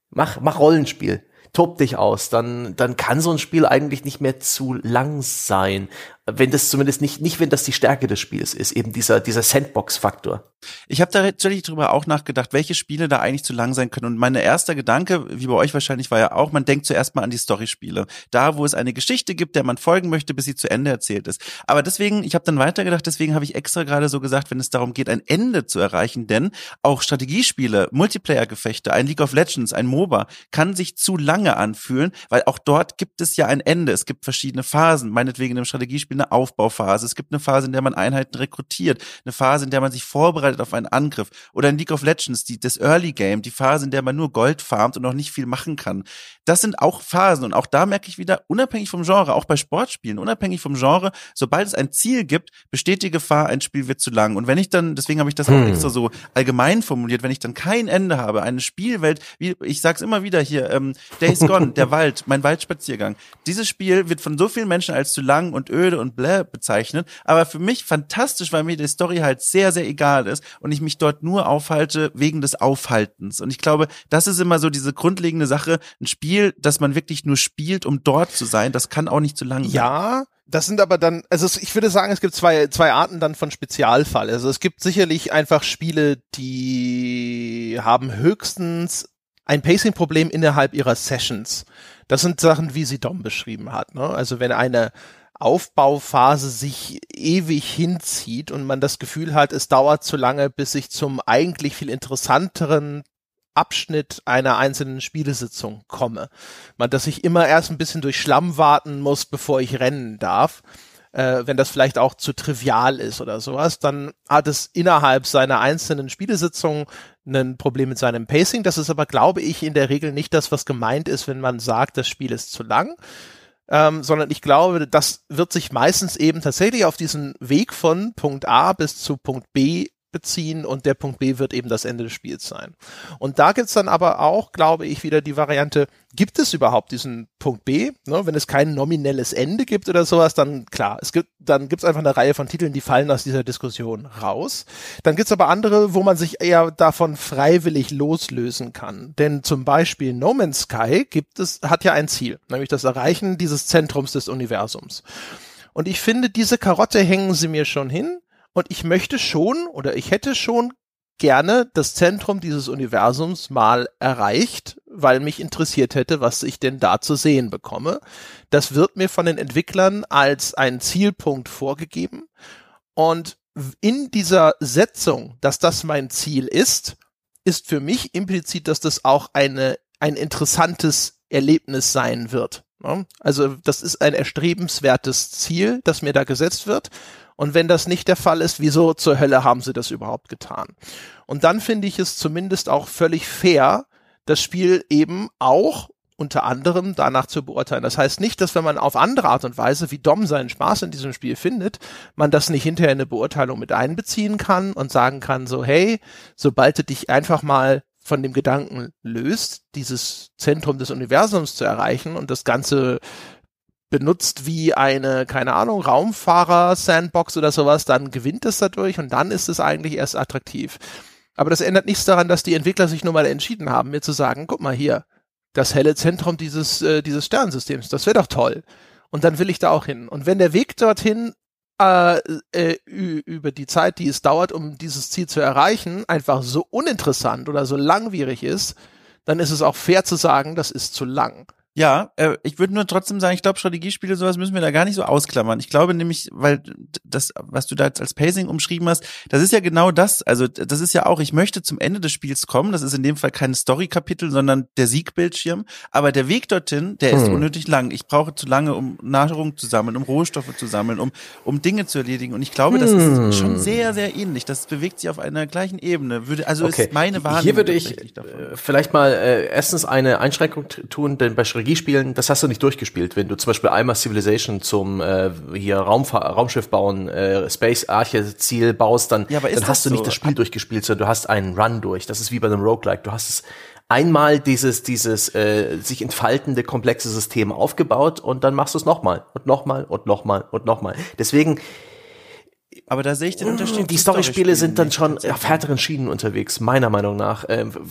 Mach, mach Rollenspiel. Tob dich aus, dann dann kann so ein Spiel eigentlich nicht mehr zu lang sein, wenn das zumindest nicht nicht wenn das die Stärke des Spiels ist, eben dieser dieser Sandbox-Faktor. Ich habe da tatsächlich drüber auch nachgedacht, welche Spiele da eigentlich zu lang sein können. Und mein erster Gedanke, wie bei euch wahrscheinlich, war ja auch, man denkt zuerst mal an die Story-Spiele. Da, wo es eine Geschichte gibt, der man folgen möchte, bis sie zu Ende erzählt ist. Aber deswegen, ich habe dann weitergedacht, deswegen habe ich extra gerade so gesagt, wenn es darum geht, ein Ende zu erreichen. Denn auch Strategiespiele, Multiplayer-Gefechte, ein League of Legends, ein MOBA, kann sich zu lange anfühlen, weil auch dort gibt es ja ein Ende. Es gibt verschiedene Phasen, meinetwegen in einem Strategiespiel eine Aufbauphase. Es gibt eine Phase, in der man Einheiten rekrutiert, eine Phase, in der man sich vorbereitet auf einen Angriff oder in League of Legends, die, das Early Game, die Phase, in der man nur Gold farmt und noch nicht viel machen kann. Das sind auch Phasen und auch da merke ich wieder, unabhängig vom Genre, auch bei Sportspielen, unabhängig vom Genre, sobald es ein Ziel gibt, besteht die Gefahr, ein Spiel wird zu lang. Und wenn ich dann, deswegen habe ich das hm. auch extra so allgemein formuliert, wenn ich dann kein Ende habe, eine Spielwelt, wie ich sag's immer wieder hier, ähm, Days Gone, der Wald, mein Waldspaziergang. Dieses Spiel wird von so vielen Menschen als zu lang und öde und Blair bezeichnet, aber für mich fantastisch, weil mir die Story halt sehr, sehr egal ist und ich mich dort nur aufhalte wegen des Aufhaltens. Und ich glaube, das ist immer so diese grundlegende Sache, ein Spiel, das man wirklich nur spielt, um dort zu sein, das kann auch nicht zu lang sein. Ja, das sind aber dann, also ich würde sagen, es gibt zwei zwei Arten dann von Spezialfall. Also es gibt sicherlich einfach Spiele, die haben höchstens ein Pacing-Problem innerhalb ihrer Sessions. Das sind Sachen, wie sie Dom beschrieben hat, ne? Also wenn eine Aufbauphase sich ewig hinzieht und man das Gefühl hat, es dauert zu lange, bis ich zum eigentlich viel interessanteren Abschnitt einer einzelnen Spielesitzung komme. Man, dass ich immer erst ein bisschen durch Schlamm warten muss, bevor ich rennen darf, äh, wenn das vielleicht auch zu trivial ist oder sowas, dann hat es innerhalb seiner einzelnen Spielesitzung ein Problem mit seinem Pacing. Das ist aber, glaube ich, in der Regel nicht das, was gemeint ist, wenn man sagt, das Spiel ist zu lang. Ähm, sondern ich glaube, das wird sich meistens eben tatsächlich auf diesen Weg von Punkt A bis zu Punkt B beziehen und der Punkt B wird eben das Ende des Spiels sein. Und da gibt's dann aber auch, glaube ich, wieder die Variante, gibt es überhaupt diesen Punkt B? Ne? Wenn es kein nominelles Ende gibt oder sowas, dann klar, es gibt, dann gibt's einfach eine Reihe von Titeln, die fallen aus dieser Diskussion raus. Dann gibt's aber andere, wo man sich eher davon freiwillig loslösen kann. Denn zum Beispiel No Man's Sky gibt es, hat ja ein Ziel, nämlich das Erreichen dieses Zentrums des Universums. Und ich finde, diese Karotte hängen sie mir schon hin. Und ich möchte schon, oder ich hätte schon gerne das Zentrum dieses Universums mal erreicht, weil mich interessiert hätte, was ich denn da zu sehen bekomme. Das wird mir von den Entwicklern als einen Zielpunkt vorgegeben. Und in dieser Setzung, dass das mein Ziel ist, ist für mich implizit, dass das auch eine, ein interessantes Erlebnis sein wird. Also das ist ein erstrebenswertes Ziel, das mir da gesetzt wird. Und wenn das nicht der Fall ist, wieso zur Hölle haben sie das überhaupt getan? Und dann finde ich es zumindest auch völlig fair, das Spiel eben auch unter anderem danach zu beurteilen. Das heißt nicht, dass wenn man auf andere Art und Weise, wie Dom seinen Spaß in diesem Spiel findet, man das nicht hinterher in eine Beurteilung mit einbeziehen kann und sagen kann, so hey, sobald du dich einfach mal von dem Gedanken löst, dieses Zentrum des Universums zu erreichen und das Ganze benutzt wie eine, keine Ahnung, Raumfahrer-Sandbox oder sowas, dann gewinnt es dadurch und dann ist es eigentlich erst attraktiv. Aber das ändert nichts daran, dass die Entwickler sich nun mal entschieden haben, mir zu sagen, guck mal hier, das helle Zentrum dieses, äh, dieses Sternensystems, das wäre doch toll. Und dann will ich da auch hin. Und wenn der Weg dorthin äh, äh, über die Zeit, die es dauert, um dieses Ziel zu erreichen, einfach so uninteressant oder so langwierig ist, dann ist es auch fair zu sagen, das ist zu lang. Ja, äh, ich würde nur trotzdem sagen, ich glaube, Strategiespiele, sowas müssen wir da gar nicht so ausklammern. Ich glaube nämlich, weil das, was du da jetzt als Pacing umschrieben hast, das ist ja genau das. Also das ist ja auch, ich möchte zum Ende des Spiels kommen. Das ist in dem Fall kein Story-Kapitel, sondern der Siegbildschirm. Aber der Weg dorthin, der hm. ist unnötig lang. Ich brauche zu lange, um Nahrung zu sammeln, um Rohstoffe zu sammeln, um um Dinge zu erledigen. Und ich glaube, das hm. ist schon sehr, sehr ähnlich. Das bewegt sich auf einer gleichen Ebene. Würde, also okay. ist meine Wahrnehmung. Hier würde ich vielleicht mal äh, erstens eine Einschränkung t- tun, denn bei Strategiespielen, Spielen, das hast du nicht durchgespielt, wenn du zum Beispiel einmal Civilization zum äh, hier Raumfahr- Raumschiff bauen, äh, Space Arche-Ziel baust, dann, ja, dann hast du so? nicht das Spiel durchgespielt, sondern du hast einen Run durch. Das ist wie bei einem Roguelike. Du hast es einmal dieses dieses äh, sich entfaltende komplexe System aufgebaut und dann machst du es nochmal und nochmal und nochmal und nochmal. Deswegen. Aber da sehe ich den Unterschied. Die Storyspiele sind dann schon auf härteren Schienen unterwegs, meiner Meinung nach,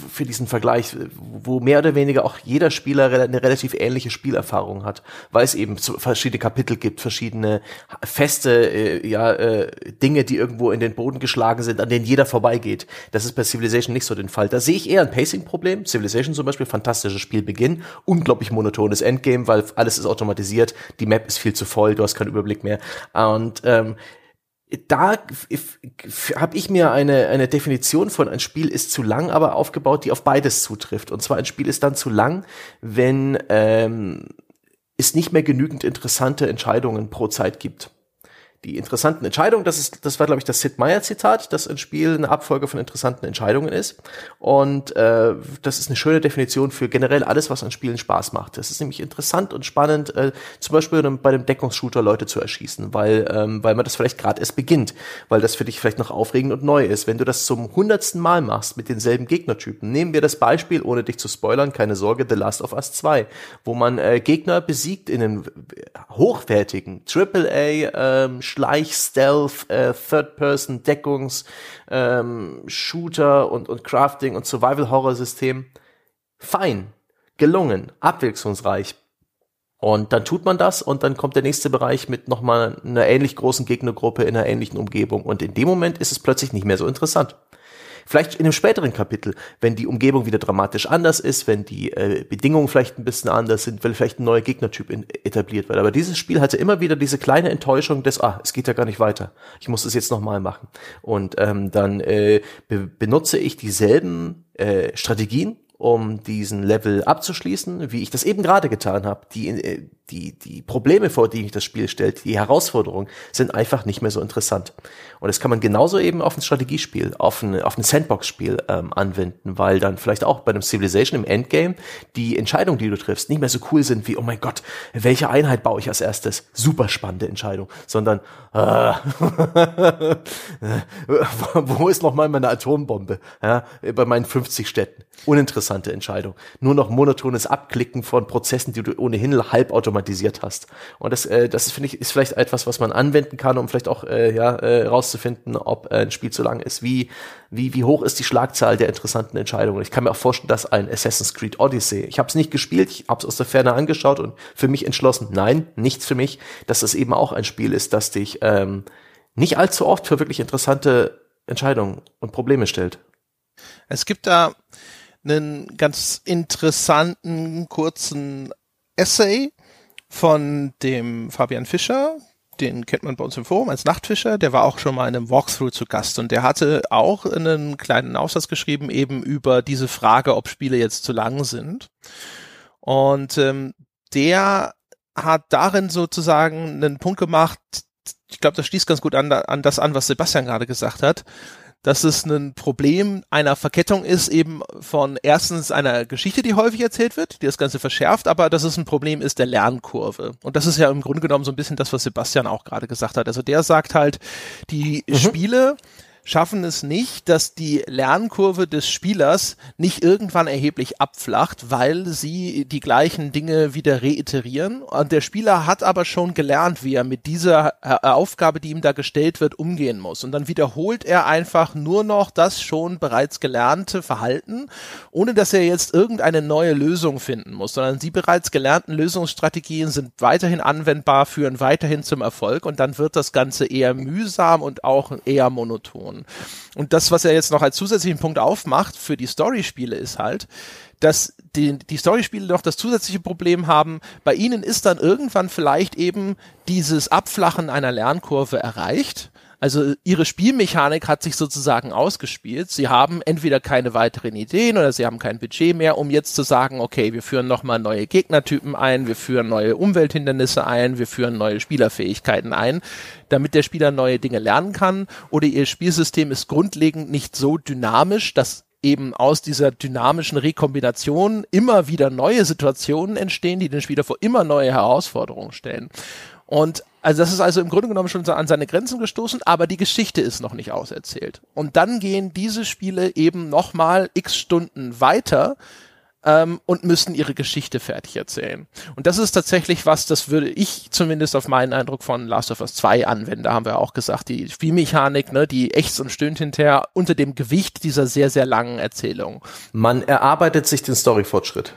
für diesen Vergleich, wo mehr oder weniger auch jeder Spieler eine relativ ähnliche Spielerfahrung hat, weil es eben verschiedene Kapitel gibt, verschiedene feste ja, Dinge, die irgendwo in den Boden geschlagen sind, an denen jeder vorbeigeht. Das ist bei Civilization nicht so der Fall. Da sehe ich eher ein Pacing-Problem. Civilization zum Beispiel, fantastisches Spielbeginn, unglaublich monotones Endgame, weil alles ist automatisiert, die Map ist viel zu voll, du hast keinen Überblick mehr. Und ähm, Da habe ich mir eine eine Definition von ein Spiel ist zu lang, aber aufgebaut, die auf beides zutrifft. Und zwar ein Spiel ist dann zu lang, wenn ähm, es nicht mehr genügend interessante Entscheidungen pro Zeit gibt. Die interessanten Entscheidungen, das ist, das war glaube ich das Sid Meier Zitat, dass ein Spiel eine Abfolge von interessanten Entscheidungen ist. Und äh, das ist eine schöne Definition für generell alles, was an Spielen Spaß macht. Es ist nämlich interessant und spannend, äh, zum Beispiel bei einem Deckungsshooter Leute zu erschießen, weil ähm, weil man das vielleicht gerade erst beginnt, weil das für dich vielleicht noch aufregend und neu ist. Wenn du das zum hundertsten Mal machst mit denselben Gegnertypen, nehmen wir das Beispiel, ohne dich zu spoilern, keine Sorge, The Last of Us zwei, wo man äh, Gegner besiegt in einem hochwertigen Triple A ähm, Schleich, Stealth, äh, Third-Person, Deckungs, ähm, Shooter und, und Crafting und Survival-Horror-System. Fein, gelungen, abwechslungsreich. Und dann tut man das und dann kommt der nächste Bereich mit nochmal einer ähnlich großen Gegnergruppe in einer ähnlichen Umgebung. Und in dem Moment ist es plötzlich nicht mehr so interessant. Vielleicht in einem späteren Kapitel, wenn die Umgebung wieder dramatisch anders ist, wenn die äh, Bedingungen vielleicht ein bisschen anders sind, weil vielleicht ein neuer Gegnertyp in, etabliert wird. Aber dieses Spiel hatte immer wieder diese kleine Enttäuschung des, ah, es geht ja gar nicht weiter. Ich muss es jetzt nochmal machen. Und ähm, dann äh, be- benutze ich dieselben äh, Strategien, um diesen Level abzuschließen, wie ich das eben gerade getan habe. Die, die, die Probleme, vor die mich das Spiel stellt, die Herausforderungen, sind einfach nicht mehr so interessant. Und das kann man genauso eben auf ein Strategiespiel, auf ein, auf ein Sandbox-Spiel ähm, anwenden, weil dann vielleicht auch bei einem Civilization im Endgame die Entscheidungen, die du triffst, nicht mehr so cool sind wie, oh mein Gott, welche Einheit baue ich als erstes? Super spannende Entscheidung. Sondern, äh, wo ist nochmal meine Atombombe? Ja, bei meinen fünfzig Städten. Uninteressant. Interessante Entscheidung. Nur noch monotones Abklicken von Prozessen, die du ohnehin halb automatisiert hast. Und das, äh, das finde ich, ist vielleicht etwas, was man anwenden kann, um vielleicht auch äh, ja, äh, rauszufinden, ob äh, ein Spiel zu lang ist. Wie, wie, wie hoch ist die Schlagzahl der interessanten Entscheidungen? Ich kann mir auch vorstellen, dass ein Assassin's Creed Odyssey, ich habe es nicht gespielt, ich habe es aus der Ferne angeschaut und für mich entschlossen, nein, nichts für mich, dass es eben auch ein Spiel ist, das dich ähm, nicht allzu oft für wirklich interessante Entscheidungen und Probleme stellt. Es gibt da einen ganz interessanten, kurzen Essay von dem Fabian Fischer. Den kennt man bei uns im Forum als Nachtfischer. Der war auch schon mal in einem Walkthrough zu Gast. Und der hatte auch einen kleinen Aufsatz geschrieben, eben über diese Frage, ob Spiele jetzt zu lang sind. Und ähm, der hat darin sozusagen einen Punkt gemacht, ich glaube, das schließt ganz gut an, an das an, was Sebastian gerade gesagt hat, dass es ein Problem einer Verkettung ist, eben von erstens einer Geschichte, die häufig erzählt wird, die das Ganze verschärft, aber dass es ein Problem ist der Lernkurve. Und das ist ja im Grunde genommen so ein bisschen das, was Sebastian auch gerade gesagt hat. Also der sagt halt, die mhm. Spiele schaffen es nicht, dass die Lernkurve des Spielers nicht irgendwann erheblich abflacht, weil sie die gleichen Dinge wieder reiterieren. Und der Spieler hat aber schon gelernt, wie er mit dieser Aufgabe, die ihm da gestellt wird, umgehen muss. Und dann wiederholt er einfach nur noch das schon bereits gelernte Verhalten, ohne dass er jetzt irgendeine neue Lösung finden muss, sondern die bereits gelernten Lösungsstrategien sind weiterhin anwendbar, führen weiterhin zum Erfolg und dann wird das Ganze eher mühsam und auch eher monoton. Und das, was er jetzt noch als zusätzlichen Punkt aufmacht für die Storyspiele, ist halt, dass die, die Storyspiele noch das zusätzliche Problem haben, bei ihnen ist dann irgendwann vielleicht eben dieses Abflachen einer Lernkurve erreicht. Also ihre Spielmechanik hat sich sozusagen ausgespielt. Sie haben entweder keine weiteren Ideen oder sie haben kein Budget mehr, um jetzt zu sagen, okay, wir führen nochmal neue Gegnertypen ein, wir führen neue Umwelthindernisse ein, wir führen neue Spielerfähigkeiten ein, damit der Spieler neue Dinge lernen kann. Oder ihr Spielsystem ist grundlegend nicht so dynamisch, dass eben aus dieser dynamischen Rekombination immer wieder neue Situationen entstehen, die den Spieler vor immer neue Herausforderungen stellen. Und also das ist also im Grunde genommen schon an seine Grenzen gestoßen, aber die Geschichte ist noch nicht auserzählt. Und dann gehen diese Spiele eben nochmal x Stunden weiter ähm, und müssen ihre Geschichte fertig erzählen. Und das ist tatsächlich was, das würde ich zumindest auf meinen Eindruck von Last of Us zwei Anwender, haben wir auch gesagt, die Spielmechanik, ne, die ächzt und stöhnt hinterher unter dem Gewicht dieser sehr, sehr langen Erzählung. Man erarbeitet sich den Storyfortschritt.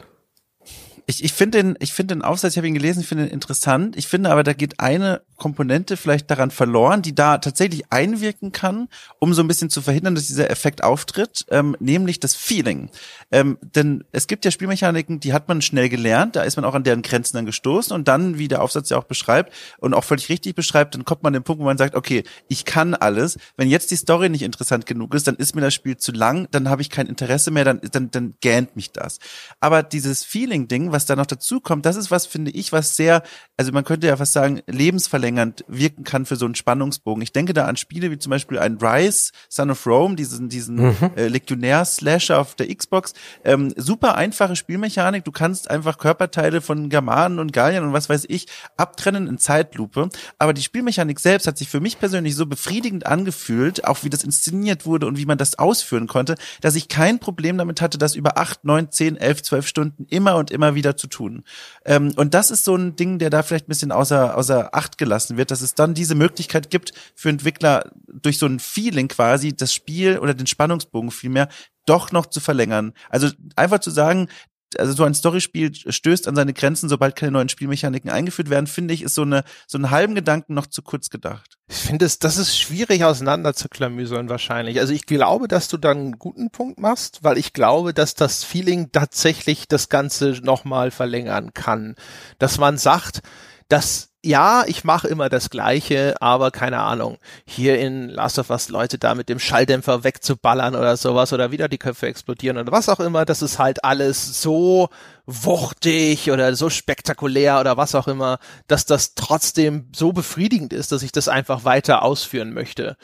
Ich, ich finde den, ich finde den Aufsatz, ich habe ihn gelesen, ich finde ihn interessant. Ich finde aber, da geht eine Komponente vielleicht daran verloren, die da tatsächlich einwirken kann, um so ein bisschen zu verhindern, dass dieser Effekt auftritt, ähm, nämlich das Feeling. Ähm, denn es gibt ja Spielmechaniken, die hat man schnell gelernt, da ist man auch an deren Grenzen dann gestoßen und dann, wie der Aufsatz ja auch beschreibt und auch völlig richtig beschreibt, dann kommt man an den Punkt, wo man sagt, okay, ich kann alles. Wenn jetzt die Story nicht interessant genug ist, dann ist mir das Spiel zu lang, dann habe ich kein Interesse mehr, dann, dann, dann gähnt mich das. Aber dieses Feeling-Ding, was Was da noch dazu kommt, das ist was, finde ich, was sehr, also man könnte ja fast sagen, lebensverlängernd wirken kann für so einen Spannungsbogen. Ich denke da an Spiele wie zum Beispiel ein Rise Son of Rome, diesen diesen mhm. äh, Legionär-Slasher auf der Xbox. Ähm, super einfache Spielmechanik. Du kannst einfach Körperteile von Germanen und Galliern und was weiß ich abtrennen in Zeitlupe. Aber die Spielmechanik selbst hat sich für mich persönlich so befriedigend angefühlt, auch wie das inszeniert wurde und wie man das ausführen konnte, dass ich kein Problem damit hatte, das über acht, neun, zehn, elf, zwölf Stunden immer und immer wieder zu tun. Ähm, und das ist so ein Ding, der da vielleicht ein bisschen außer, außer Acht gelassen wird, dass es dann diese Möglichkeit gibt für Entwickler, durch so ein Feeling quasi das Spiel oder den Spannungsbogen vielmehr doch noch zu verlängern. Also einfach zu sagen, also so ein Storyspiel stößt an seine Grenzen, sobald keine neuen Spielmechaniken eingeführt werden, finde ich, ist so eine so einen halben Gedanken noch zu kurz gedacht. Ich finde es, das ist schwierig auseinander zu klamüsern wahrscheinlich. Also ich glaube, dass du dann einen guten Punkt machst, weil ich glaube, dass das Feeling tatsächlich das Ganze nochmal verlängern kann. Dass man sagt, dass ja, ich mache immer das Gleiche, aber keine Ahnung, hier in Last of Us Leute da mit dem Schalldämpfer wegzuballern oder sowas oder wieder die Köpfe explodieren oder was auch immer, das ist halt alles so wuchtig oder so spektakulär oder was auch immer, dass das trotzdem so befriedigend ist, dass ich das einfach weiter ausführen möchte.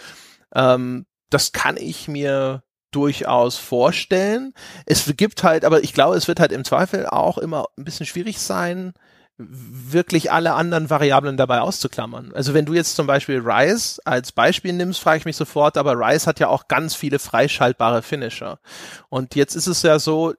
Ähm, das kann ich mir durchaus vorstellen. Es gibt halt, aber ich glaube, es wird halt im Zweifel auch immer ein bisschen schwierig sein, wirklich alle anderen Variablen dabei auszuklammern. Also wenn du jetzt zum Beispiel Rise als Beispiel nimmst, frage ich mich sofort, aber Rise hat ja auch ganz viele freischaltbare Finisher. Und jetzt ist es ja so,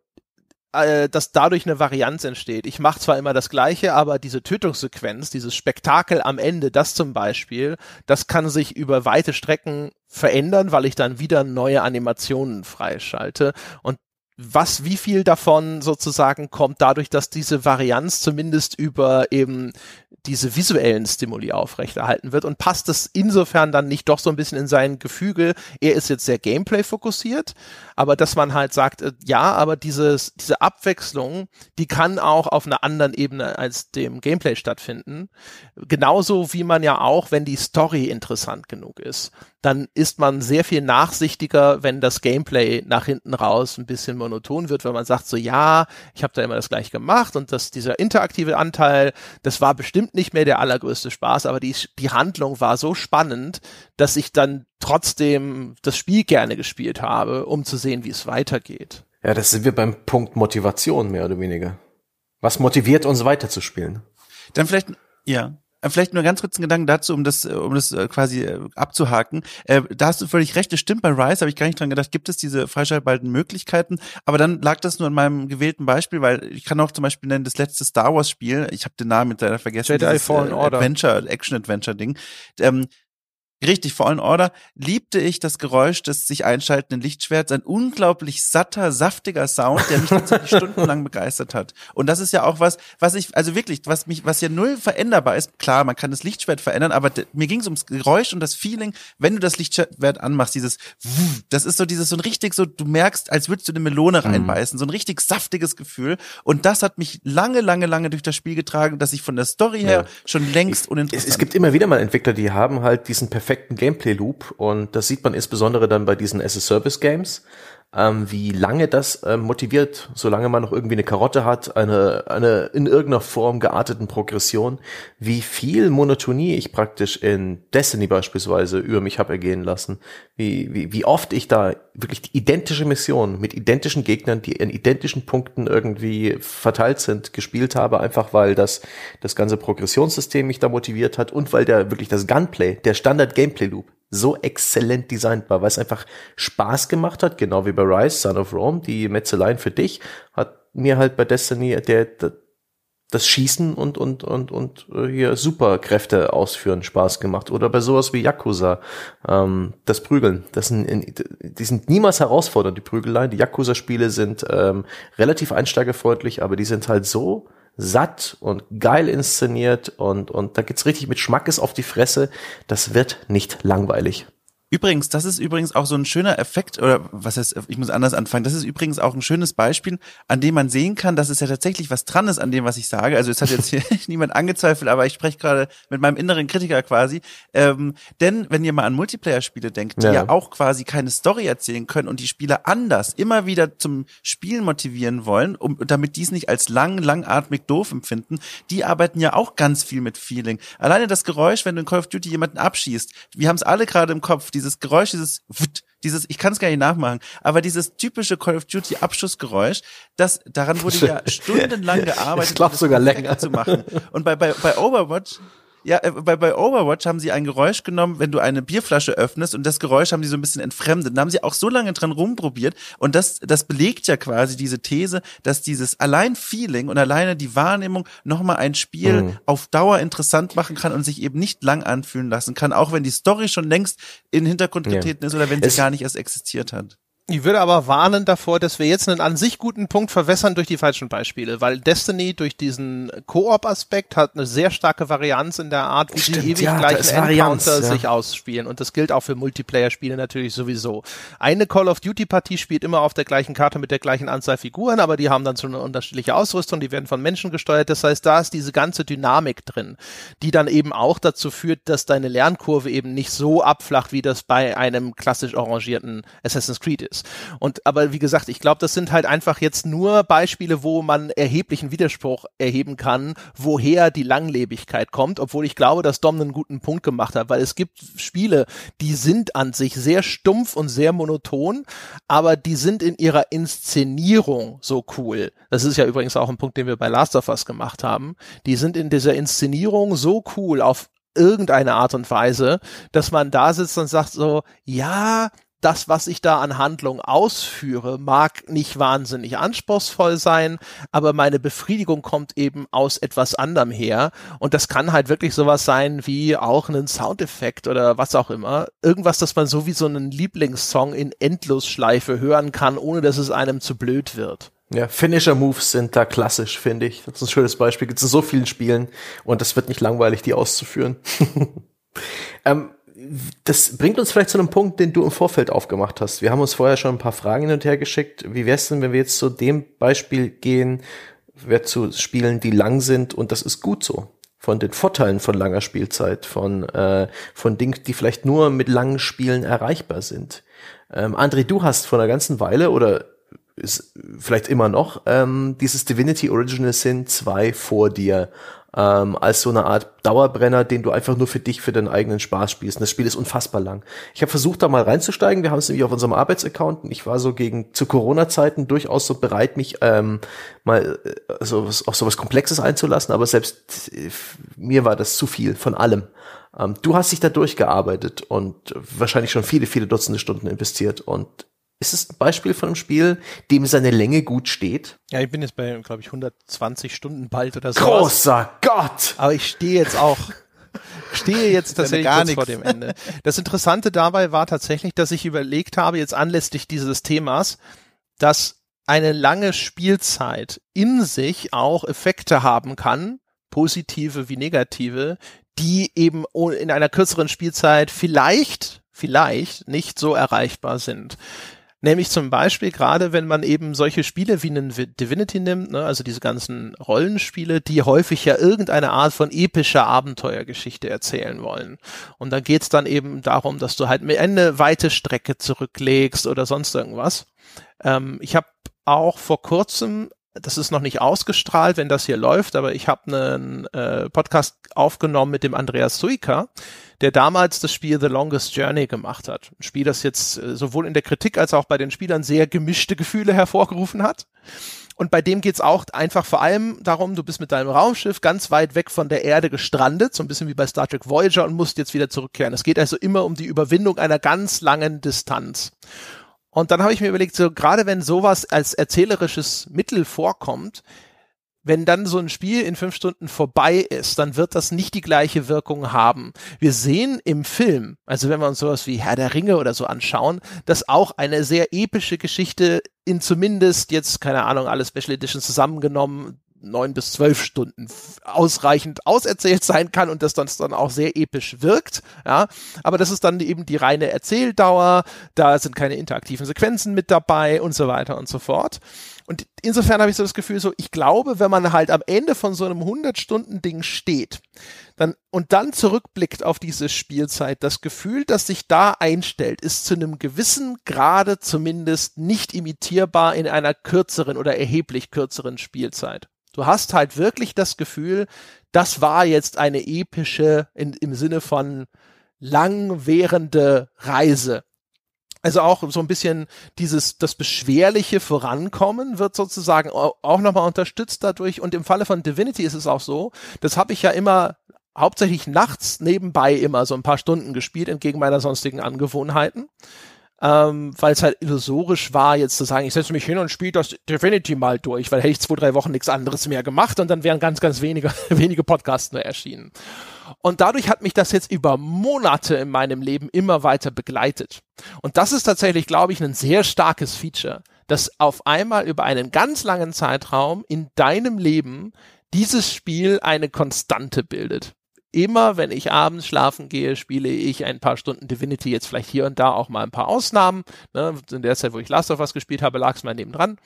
dass dadurch eine Varianz entsteht. Ich mache zwar immer das Gleiche, aber diese Tötungssequenz, dieses Spektakel am Ende, das zum Beispiel, das kann sich über weite Strecken verändern, weil ich dann wieder neue Animationen freischalte. Und was, wie viel davon sozusagen kommt dadurch, dass diese Varianz zumindest über eben diese visuellen Stimuli aufrechterhalten wird und passt es insofern dann nicht doch so ein bisschen in sein Gefüge. Er ist jetzt sehr Gameplay-fokussiert, aber dass man halt sagt, ja, aber dieses, diese Abwechslung, die kann auch auf einer anderen Ebene als dem Gameplay stattfinden. Genauso wie man ja auch, wenn die Story interessant genug ist, dann ist man sehr viel nachsichtiger, wenn das Gameplay nach hinten raus ein bisschen monoton wird, weil man sagt so, ja, ich habe da immer das Gleiche gemacht und das, dieser interaktive Anteil, das war bestimmt nicht mehr der allergrößte Spaß, aber die, die Handlung war so spannend, dass ich dann trotzdem das Spiel gerne gespielt habe, um zu sehen, wie es weitergeht. Ja, das sind wir beim Punkt Motivation mehr oder weniger. Was motiviert uns weiterzuspielen? Dann vielleicht, ja. Vielleicht nur ganz kurz einen Gedanken dazu, um das, um das quasi abzuhaken. Äh, da hast du völlig recht, das stimmt, bei Rise habe ich gar nicht dran gedacht, gibt es diese freischaltbaren Möglichkeiten, aber dann lag das nur an meinem gewählten Beispiel, weil ich kann auch zum Beispiel nennen, das letzte Star Wars Spiel, ich habe den Namen jetzt leider vergessen, Jedi Fallen Order. Adventure, Action-Adventure-Ding, ähm, richtig, Fallen Order, liebte ich das Geräusch des sich einschaltenden Lichtschwerts, ein unglaublich satter, saftiger Sound, der mich tatsächlich stundenlang begeistert hat. Und das ist ja auch was, was ich, also wirklich, was mich, was ja null veränderbar ist, klar, man kann das Lichtschwert verändern, aber d- mir ging es ums Geräusch und das Feeling, wenn du das Lichtschwert anmachst, dieses Wuh, das ist so dieses, so ein richtig so, du merkst, als würdest du eine Melone reinbeißen, mhm. so ein richtig saftiges Gefühl. Und das hat mich lange, lange, lange durch das Spiel getragen, dass ich von der Story her ja. schon längst ich, uninteressant. Es, es gibt immer wieder mal Entwickler, die haben halt diesen perfekten perfekten Gameplay-Loop und das sieht man insbesondere dann bei diesen As-a-Service-Games, ähm, wie lange das ähm, motiviert, solange man noch irgendwie eine Karotte hat, eine, eine in irgendeiner Form gearteten Progression, wie viel Monotonie ich praktisch in Destiny beispielsweise über mich habe ergehen lassen, wie, wie, wie oft ich da wirklich identische Missionen mit identischen Gegnern, die in identischen Punkten irgendwie verteilt sind, gespielt habe, einfach weil das das ganze Progressionssystem mich da motiviert hat und weil der wirklich das Gunplay, der Standard-Gameplay-Loop so exzellent designt war, weil es einfach Spaß gemacht hat, genau wie bei Rise, Son of Rome, die Metzeleien für dich, hat mir halt bei Destiny der, der das Schießen und und und und hier Superkräfte ausführen Spaß gemacht oder bei sowas wie Yakuza ähm, das Prügeln, das sind die sind niemals herausfordernd, die Prügeleien, die Yakuza-Spiele sind ähm, relativ einsteigerfreundlich, aber die sind halt so satt und geil inszeniert und und da geht's richtig mit Schmackes auf die Fresse, das wird nicht langweilig. Übrigens, das ist übrigens auch so ein schöner Effekt, oder was heißt, ich muss anders anfangen, das ist übrigens auch ein schönes Beispiel, an dem man sehen kann, dass es ja tatsächlich was dran ist an dem, was ich sage. Also es hat jetzt hier niemand angezweifelt, aber ich spreche gerade mit meinem inneren Kritiker quasi. Ähm, denn wenn ihr mal an Multiplayer-Spiele denkt, die ja. ja auch quasi keine Story erzählen können und die Spieler anders immer wieder zum Spielen motivieren wollen, um damit die es nicht als lang, langatmig doof empfinden, die arbeiten ja auch ganz viel mit Feeling. Alleine das Geräusch, wenn du in Call of Duty jemanden abschießt, wir haben es alle gerade im Kopf, dieses Geräusch, dieses dieses, ich kann es gar nicht nachmachen, aber dieses typische Call of Duty Abschussgeräusch, das daran wurde ja stundenlang gearbeitet, ich glaub sogar länger zu machen. Und bei bei bei Overwatch Ja, bei, bei Overwatch haben sie ein Geräusch genommen, wenn du eine Bierflasche öffnest, und das Geräusch haben sie so ein bisschen entfremdet. Da haben sie auch so lange dran rumprobiert, und das das belegt ja quasi diese These, dass dieses allein Feeling und alleine die Wahrnehmung nochmal ein Spiel mhm. auf Dauer interessant machen kann und sich eben nicht lang anfühlen lassen kann, auch wenn die Story schon längst in den Hintergrund getreten ja. ist oder wenn sie es gar nicht erst existiert hat. Ich würde aber warnen davor, dass wir jetzt einen an sich guten Punkt verwässern durch die falschen Beispiele, weil Destiny durch diesen Koop-Aspekt hat eine sehr starke Varianz in der Art, wie Stimmt, die ewig ja, gleichen Varianz, Encounter ja. sich ausspielen, und das gilt auch für Multiplayer-Spiele natürlich sowieso. Eine Call-of-Duty-Partie spielt immer auf der gleichen Karte mit der gleichen Anzahl Figuren, aber die haben dann so eine unterschiedliche Ausrüstung, die werden von Menschen gesteuert, das heißt, da ist diese ganze Dynamik drin, die dann eben auch dazu führt, dass deine Lernkurve eben nicht so abflacht, wie das bei einem klassisch orangierten Assassin's Creed ist. Und aber wie gesagt, ich glaube, das sind halt einfach jetzt nur Beispiele, wo man erheblichen Widerspruch erheben kann, woher die Langlebigkeit kommt, obwohl ich glaube, dass Dom einen guten Punkt gemacht hat, weil es gibt Spiele, die sind an sich sehr stumpf und sehr monoton, aber die sind in ihrer Inszenierung so cool. Das ist ja übrigens auch ein Punkt, den wir bei Last of Us gemacht haben. Die sind in dieser Inszenierung so cool auf irgendeine Art und Weise, dass man da sitzt und sagt so, ja, das, was ich da an Handlung ausführe, mag nicht wahnsinnig anspruchsvoll sein, aber meine Befriedigung kommt eben aus etwas anderem her, und das kann halt wirklich sowas sein wie auch einen Soundeffekt oder was auch immer. Irgendwas, das man so wie so einen Lieblingssong in Endlosschleife hören kann, ohne dass es einem zu blöd wird. Ja, Finisher-Moves sind da klassisch, finde ich. Das ist ein schönes Beispiel. Gibt es in so vielen Spielen und das wird nicht langweilig, die auszuführen. ähm, das bringt uns vielleicht zu einem Punkt, den du im Vorfeld aufgemacht hast. Wir haben uns vorher schon ein paar Fragen hin und her geschickt. Wie wär's denn, wenn wir jetzt zu dem Beispiel gehen, wer zu Spielen, die lang sind und das ist gut so? Von den Vorteilen von langer Spielzeit, von äh, von Dingen, die vielleicht nur mit langen Spielen erreichbar sind. Ähm, André, du hast vor einer ganzen Weile oder ist vielleicht immer noch ähm, dieses Divinity Original Sin zwei vor dir ähm, als so eine Art Dauerbrenner, den du einfach nur für dich, für deinen eigenen Spaß spielst. Und das Spiel ist unfassbar lang. Ich habe versucht, da mal reinzusteigen. Wir haben es nämlich auf unserem Arbeitsaccount. Und ich war so gegen zu Corona-Zeiten durchaus so bereit, mich ähm, mal äh, so was, auf sowas Komplexes einzulassen. Aber selbst äh, mir war das zu viel von allem. Ähm, du hast dich da durchgearbeitet und wahrscheinlich schon viele, viele Dutzende Stunden investiert und ist es ein Beispiel von einem Spiel, dem seine Länge gut steht? Ja, ich bin jetzt bei, glaube ich, hundertzwanzig Stunden bald oder so. Großer Gott! Aber ich stehe jetzt auch, stehe jetzt tatsächlich kurz vor dem Ende. Das Interessante dabei war tatsächlich, dass ich überlegt habe, jetzt anlässlich dieses Themas, dass eine lange Spielzeit in sich auch Effekte haben kann, positive wie negative, die eben in einer kürzeren Spielzeit vielleicht, vielleicht nicht so erreichbar sind. Nämlich zum Beispiel gerade, wenn man eben solche Spiele wie einen Divinity nimmt, ne, also diese ganzen Rollenspiele, die häufig ja irgendeine Art von epischer Abenteuergeschichte erzählen wollen. Und da geht's dann eben darum, dass du halt eine weite Strecke zurücklegst oder sonst irgendwas. Ähm, ich habe auch vor kurzem, das ist noch nicht ausgestrahlt, wenn das hier läuft, aber ich habe einen äh, Podcast aufgenommen mit dem Andreas Suika, der damals das Spiel The Longest Journey gemacht hat. Ein Spiel, das jetzt äh, sowohl in der Kritik als auch bei den Spielern sehr gemischte Gefühle hervorgerufen hat. Und bei dem geht's auch einfach vor allem darum, du bist mit deinem Raumschiff ganz weit weg von der Erde gestrandet, so ein bisschen wie bei Star Trek Voyager und musst jetzt wieder zurückkehren. Es geht also immer um die Überwindung einer ganz langen Distanz. Und dann habe ich mir überlegt, so gerade wenn sowas als erzählerisches Mittel vorkommt, wenn dann so ein Spiel in fünf Stunden vorbei ist, dann wird das nicht die gleiche Wirkung haben. Wir sehen im Film, also wenn wir uns sowas wie Herr der Ringe oder so anschauen, dass auch eine sehr epische Geschichte in zumindest jetzt, keine Ahnung, alle Special Editions zusammengenommen, neun bis zwölf Stunden ausreichend auserzählt sein kann und das dann, dann auch sehr episch wirkt, ja, aber das ist dann eben die reine Erzähldauer, da sind keine interaktiven Sequenzen mit dabei und so weiter und so fort. Und insofern habe ich so das Gefühl, so ich glaube, wenn man halt am Ende von so einem hundert-Stunden-Ding steht dann und dann zurückblickt auf diese Spielzeit, das Gefühl, das sich da einstellt, ist zu einem gewissen Grade zumindest nicht imitierbar in einer kürzeren oder erheblich kürzeren Spielzeit. Du hast halt wirklich das Gefühl, das war jetzt eine epische, in, im Sinne von langwährende Reise. Also auch so ein bisschen dieses, das beschwerliche Vorankommen wird sozusagen auch nochmal unterstützt dadurch. Und im Falle von Divinity ist es auch so, das habe ich ja immer hauptsächlich nachts nebenbei immer so ein paar Stunden gespielt, entgegen meiner sonstigen Angewohnheiten. Ähm, weil es halt illusorisch war, jetzt zu sagen, ich setze mich hin und spiele das Divinity mal durch, weil hätte ich zwei, drei Wochen nichts anderes mehr gemacht und dann wären ganz, ganz wenige, wenige Podcasts nur erschienen. Und dadurch hat mich das jetzt über Monate in meinem Leben immer weiter begleitet. Und das ist tatsächlich, glaube ich, ein sehr starkes Feature, dass auf einmal über einen ganz langen Zeitraum in deinem Leben dieses Spiel eine Konstante bildet. Immer, wenn ich abends schlafen gehe, spiele ich ein paar Stunden Divinity, jetzt vielleicht hier und da auch mal ein paar Ausnahmen. Ne? In der Zeit, wo ich Last of Us gespielt habe, lag es mal nebendran.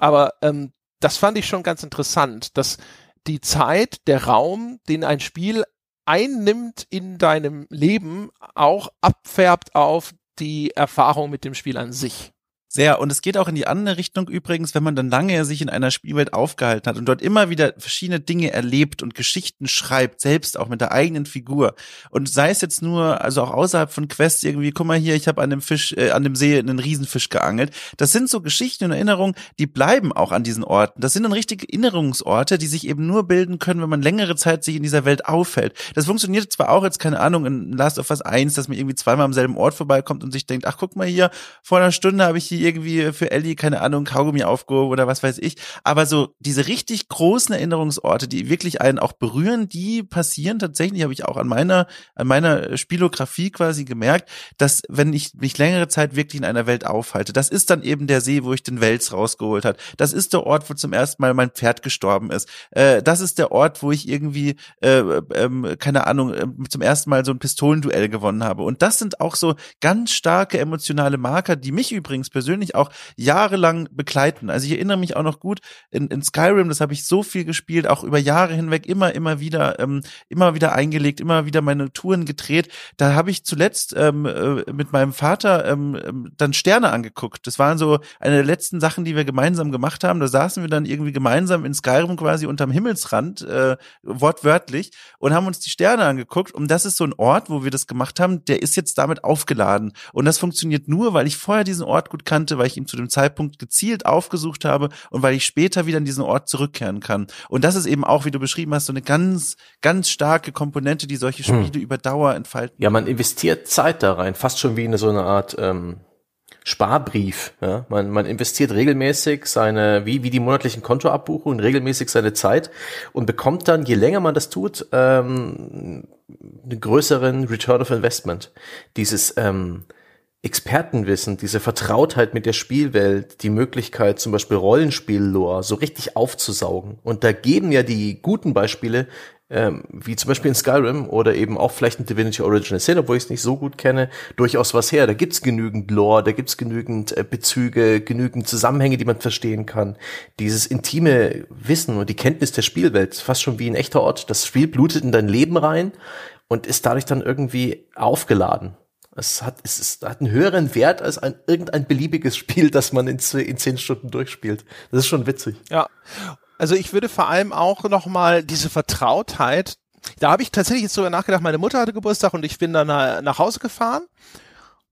Aber ähm, das fand ich schon ganz interessant, dass die Zeit, der Raum, den ein Spiel einnimmt in deinem Leben, auch abfärbt auf die Erfahrung mit dem Spiel an sich. Sehr, und es geht auch in die andere Richtung übrigens, wenn man dann lange sich in einer Spielwelt aufgehalten hat und dort immer wieder verschiedene Dinge erlebt und Geschichten schreibt, selbst auch mit der eigenen Figur. Und sei es jetzt nur, also auch außerhalb von Quests irgendwie, guck mal hier, ich habe an dem Fisch, äh, an dem See einen Riesenfisch geangelt. Das sind so Geschichten und Erinnerungen, die bleiben auch an diesen Orten. Das sind dann richtige Erinnerungsorte, die sich eben nur bilden können, wenn man längere Zeit sich in dieser Welt aufhält. Das funktioniert zwar auch jetzt, keine Ahnung, in Last of Us eins, dass man irgendwie zweimal am selben Ort vorbeikommt und sich denkt, ach guck mal hier, vor einer Stunde habe ich hier irgendwie für Ellie, keine Ahnung, Kaugummi aufgehoben oder was weiß ich. Aber so diese richtig großen Erinnerungsorte, die wirklich einen auch berühren, die passieren tatsächlich, habe ich auch an meiner an meiner Spielografie quasi gemerkt, dass wenn ich mich längere Zeit wirklich in einer Welt aufhalte, das ist dann eben der See, wo ich den Wels rausgeholt hat. Das ist der Ort, wo zum ersten Mal mein Pferd gestorben ist. Äh, das ist der Ort, wo ich irgendwie, äh, äh, keine Ahnung, äh, zum ersten Mal so ein Pistolenduell gewonnen habe. Und das sind auch so ganz starke emotionale Marker, die mich übrigens persönlich auch jahrelang begleiten. Also ich erinnere mich auch noch gut, in, in Skyrim, das habe ich so viel gespielt, auch über Jahre hinweg, immer, immer wieder, ähm, immer wieder eingelegt, immer wieder meine Touren gedreht. Da habe ich zuletzt ähm, äh, mit meinem Vater ähm, dann Sterne angeguckt. Das waren so eine der letzten Sachen, die wir gemeinsam gemacht haben. Da saßen wir dann irgendwie gemeinsam in Skyrim quasi unterm Himmelsrand, äh, wortwörtlich, und haben uns die Sterne angeguckt. Und das ist so ein Ort, wo wir das gemacht haben, der ist jetzt damit aufgeladen. Und das funktioniert nur, weil ich vorher diesen Ort gut kannte, weil ich ihn zu dem Zeitpunkt gezielt aufgesucht habe und weil ich später wieder an diesen Ort zurückkehren kann. Und das ist eben auch, wie du beschrieben hast, so eine ganz, ganz starke Komponente, die solche Spiele hm. über Dauer entfalten. Ja, man investiert Zeit da rein, fast schon wie in so eine Art ähm Sparbrief, ja. Man, man investiert regelmäßig seine, wie, wie die monatlichen Kontoabbuchungen, regelmäßig seine Zeit und bekommt dann, je länger man das tut, ähm, einen größeren Return of Investment. Dieses, ähm, Expertenwissen, diese Vertrautheit mit der Spielwelt, die Möglichkeit, zum Beispiel Rollenspiel-Lore so richtig aufzusaugen. Und da geben ja die guten Beispiele, ähm, wie zum Beispiel in Skyrim oder eben auch vielleicht in Divinity Original Sin, obwohl ich es nicht so gut kenne, durchaus was her. Da gibt's genügend Lore, da gibt's genügend äh, Bezüge, genügend Zusammenhänge, die man verstehen kann. Dieses intime Wissen und die Kenntnis der Spielwelt, fast schon wie ein echter Ort. Das Spiel blutet in dein Leben rein und ist dadurch dann irgendwie aufgeladen. Es hat, es ist, hat einen höheren Wert als ein, irgendein beliebiges Spiel, das man in, in zehn Stunden durchspielt. Das ist schon witzig. Ja, also ich würde vor allem auch nochmal diese Vertrautheit, da habe ich tatsächlich jetzt drüber nachgedacht, meine Mutter hatte Geburtstag und ich bin dann nach, nach Hause gefahren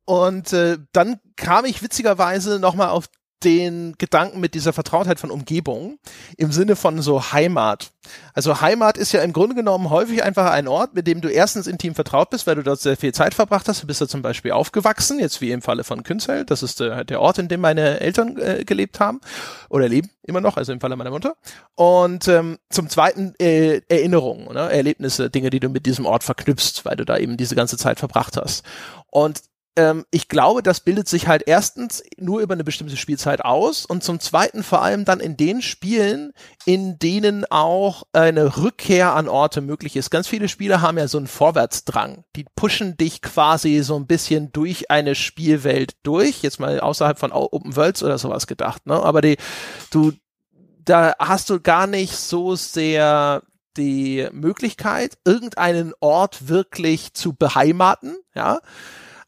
und äh, dann kam ich witzigerweise nochmal auf den Gedanken mit dieser Vertrautheit von Umgebung im Sinne von so Heimat. Also Heimat ist ja im Grunde genommen häufig einfach ein Ort, mit dem du erstens intim vertraut bist, weil du dort sehr viel Zeit verbracht hast. Du bist da zum Beispiel aufgewachsen, jetzt wie im Falle von Künzell. Das ist äh, der Ort, in dem meine Eltern äh, gelebt haben oder leben immer noch, also im Falle meiner Mutter. Und ähm, zum Zweiten äh, Erinnerungen, ne? Erlebnisse, Dinge, die du mit diesem Ort verknüpfst, weil du da eben diese ganze Zeit verbracht hast. Und ich glaube, das bildet sich halt erstens nur über eine bestimmte Spielzeit aus und zum Zweiten vor allem dann in den Spielen, in denen auch eine Rückkehr an Orte möglich ist. Ganz viele Spiele haben ja so einen Vorwärtsdrang. Die pushen dich quasi so ein bisschen durch eine Spielwelt durch. Jetzt mal außerhalb von Open Worlds oder sowas gedacht, ne? Aber die, du, da hast du gar nicht so sehr die Möglichkeit, irgendeinen Ort wirklich zu beheimaten, ja.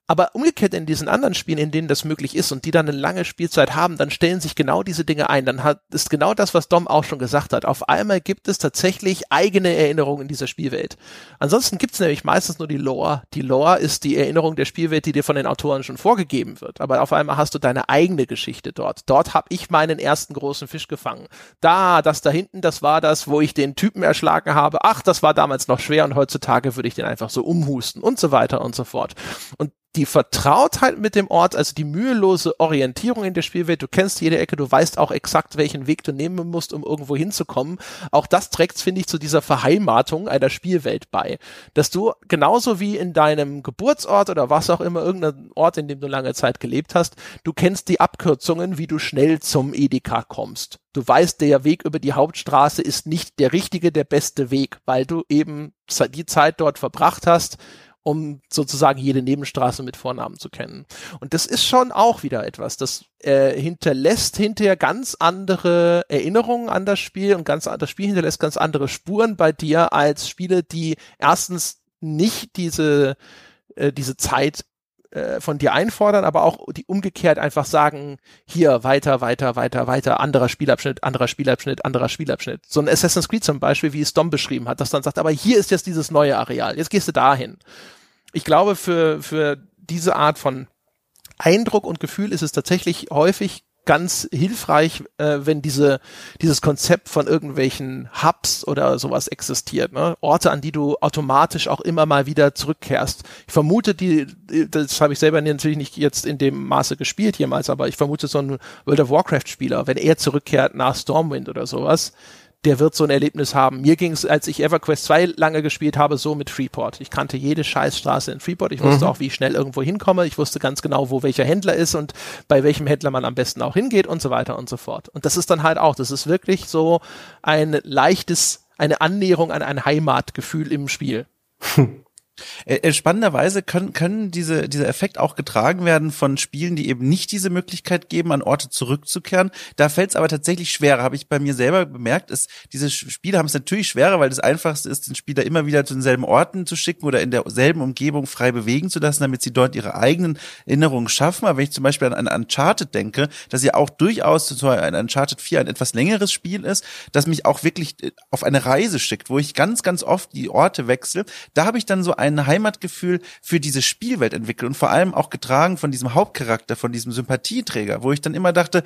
Aber umgekehrt in diesen anderen Spielen, in denen das möglich ist und die dann eine lange Spielzeit haben, dann stellen sich genau diese Dinge ein. Dann hat, ist genau das, was Dom auch schon gesagt hat. Auf einmal gibt es tatsächlich eigene Erinnerungen in dieser Spielwelt. Ansonsten gibt's nämlich meistens nur die Lore. Die Lore ist die Erinnerung der Spielwelt, die dir von den Autoren schon vorgegeben wird. Aber auf einmal hast du deine eigene Geschichte dort. Dort habe ich meinen ersten großen Fisch gefangen. Da, das da hinten, das war das, wo ich den Typen erschlagen habe. Ach, das war damals noch schwer und heutzutage würde ich den einfach so umhusten und so weiter und so fort. Und die Vertrautheit mit dem Ort, also die mühelose Orientierung in der Spielwelt, du kennst jede Ecke, du weißt auch exakt, welchen Weg du nehmen musst, um irgendwo hinzukommen. Auch das trägt, finde ich, zu dieser Verheimatung einer Spielwelt bei. Dass du genauso wie in deinem Geburtsort oder was auch immer, irgendein Ort, in dem du lange Zeit gelebt hast, du kennst die Abkürzungen, wie du schnell zum Edeka kommst. Du weißt, der Weg über die Hauptstraße ist nicht der richtige, der beste Weg, weil du eben die Zeit dort verbracht hast, um sozusagen jede Nebenstraße mit Vornamen zu kennen. Und das ist schon auch wieder etwas, das äh, hinterlässt hinterher ganz andere Erinnerungen an das Spiel und ganz das Spiel hinterlässt ganz andere Spuren bei dir als Spiele, die erstens nicht diese äh, diese Zeit äh, von dir einfordern, aber auch die umgekehrt einfach sagen, hier, weiter, weiter, weiter, weiter, anderer Spielabschnitt, anderer Spielabschnitt, anderer Spielabschnitt. So ein Assassin's Creed zum Beispiel, wie es Dom beschrieben hat, das dann sagt, aber hier ist jetzt dieses neue Areal, jetzt gehst du dahin. Ich glaube, für, für diese Art von Eindruck und Gefühl ist es tatsächlich häufig ganz hilfreich, äh, wenn diese dieses Konzept von irgendwelchen Hubs oder sowas existiert, ne? Orte, an die du automatisch auch immer mal wieder zurückkehrst. Ich vermute, die, das habe ich selber natürlich nicht jetzt in dem Maße gespielt jemals, aber ich vermute, so ein World of Warcraft-Spieler, wenn er zurückkehrt nach Stormwind oder sowas, der wird so ein Erlebnis haben. Mir ging es, als ich EverQuest zwei lange gespielt habe, so mit Freeport. Ich kannte jede Scheißstraße in Freeport. Ich wusste mhm. auch, wie ich schnell irgendwo hinkomme. Ich wusste ganz genau, wo welcher Händler ist und bei welchem Händler man am besten auch hingeht und so weiter und so fort. Und das ist dann halt auch, das ist wirklich so ein leichtes, eine Annäherung an ein Heimatgefühl im Spiel. Hm. Äh, spannenderweise können, können diese, dieser Effekt auch getragen werden von Spielen, die eben nicht diese Möglichkeit geben, an Orte zurückzukehren. Da fällt es aber tatsächlich schwerer, habe ich bei mir selber bemerkt, ist, diese Spiele haben es natürlich schwerer, weil das Einfachste ist, den Spieler immer wieder zu denselben Orten zu schicken oder in derselben Umgebung frei bewegen zu lassen, damit sie dort ihre eigenen Erinnerungen schaffen. Aber wenn ich zum Beispiel an, an Uncharted denke, dass ja auch durchaus zum Beispiel ein Uncharted vier ein etwas längeres Spiel ist, das mich auch wirklich auf eine Reise schickt, wo ich ganz, ganz oft die Orte wechsle, da habe ich dann so ein ein Heimatgefühl für diese Spielwelt entwickelt und vor allem auch getragen von diesem Hauptcharakter, von diesem Sympathieträger, wo ich dann immer dachte,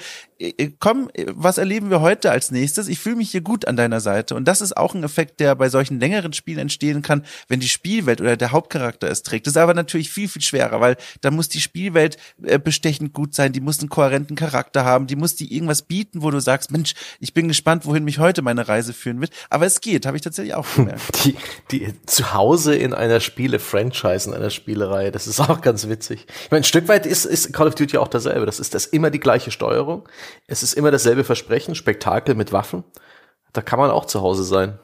komm, was erleben wir heute als nächstes? Ich fühle mich hier gut an deiner Seite. Und das ist auch ein Effekt, der bei solchen längeren Spielen entstehen kann, wenn die Spielwelt oder der Hauptcharakter es trägt. Das ist aber natürlich viel, viel schwerer, weil da muss die Spielwelt bestechend gut sein, die muss einen kohärenten Charakter haben, die muss dir irgendwas bieten, wo du sagst, Mensch, ich bin gespannt, wohin mich heute meine Reise führen wird. Aber es geht, habe ich tatsächlich auch gemerkt. Die, die zu Hause in einer Spiele-Franchise, in einer Spielerei. Das ist auch ganz witzig. Ich meine, ein Stück weit ist, ist Call of Duty auch dasselbe. Das ist das immer die gleiche Steuerung. Es ist immer dasselbe Versprechen, Spektakel mit Waffen. Da kann man auch zu Hause sein.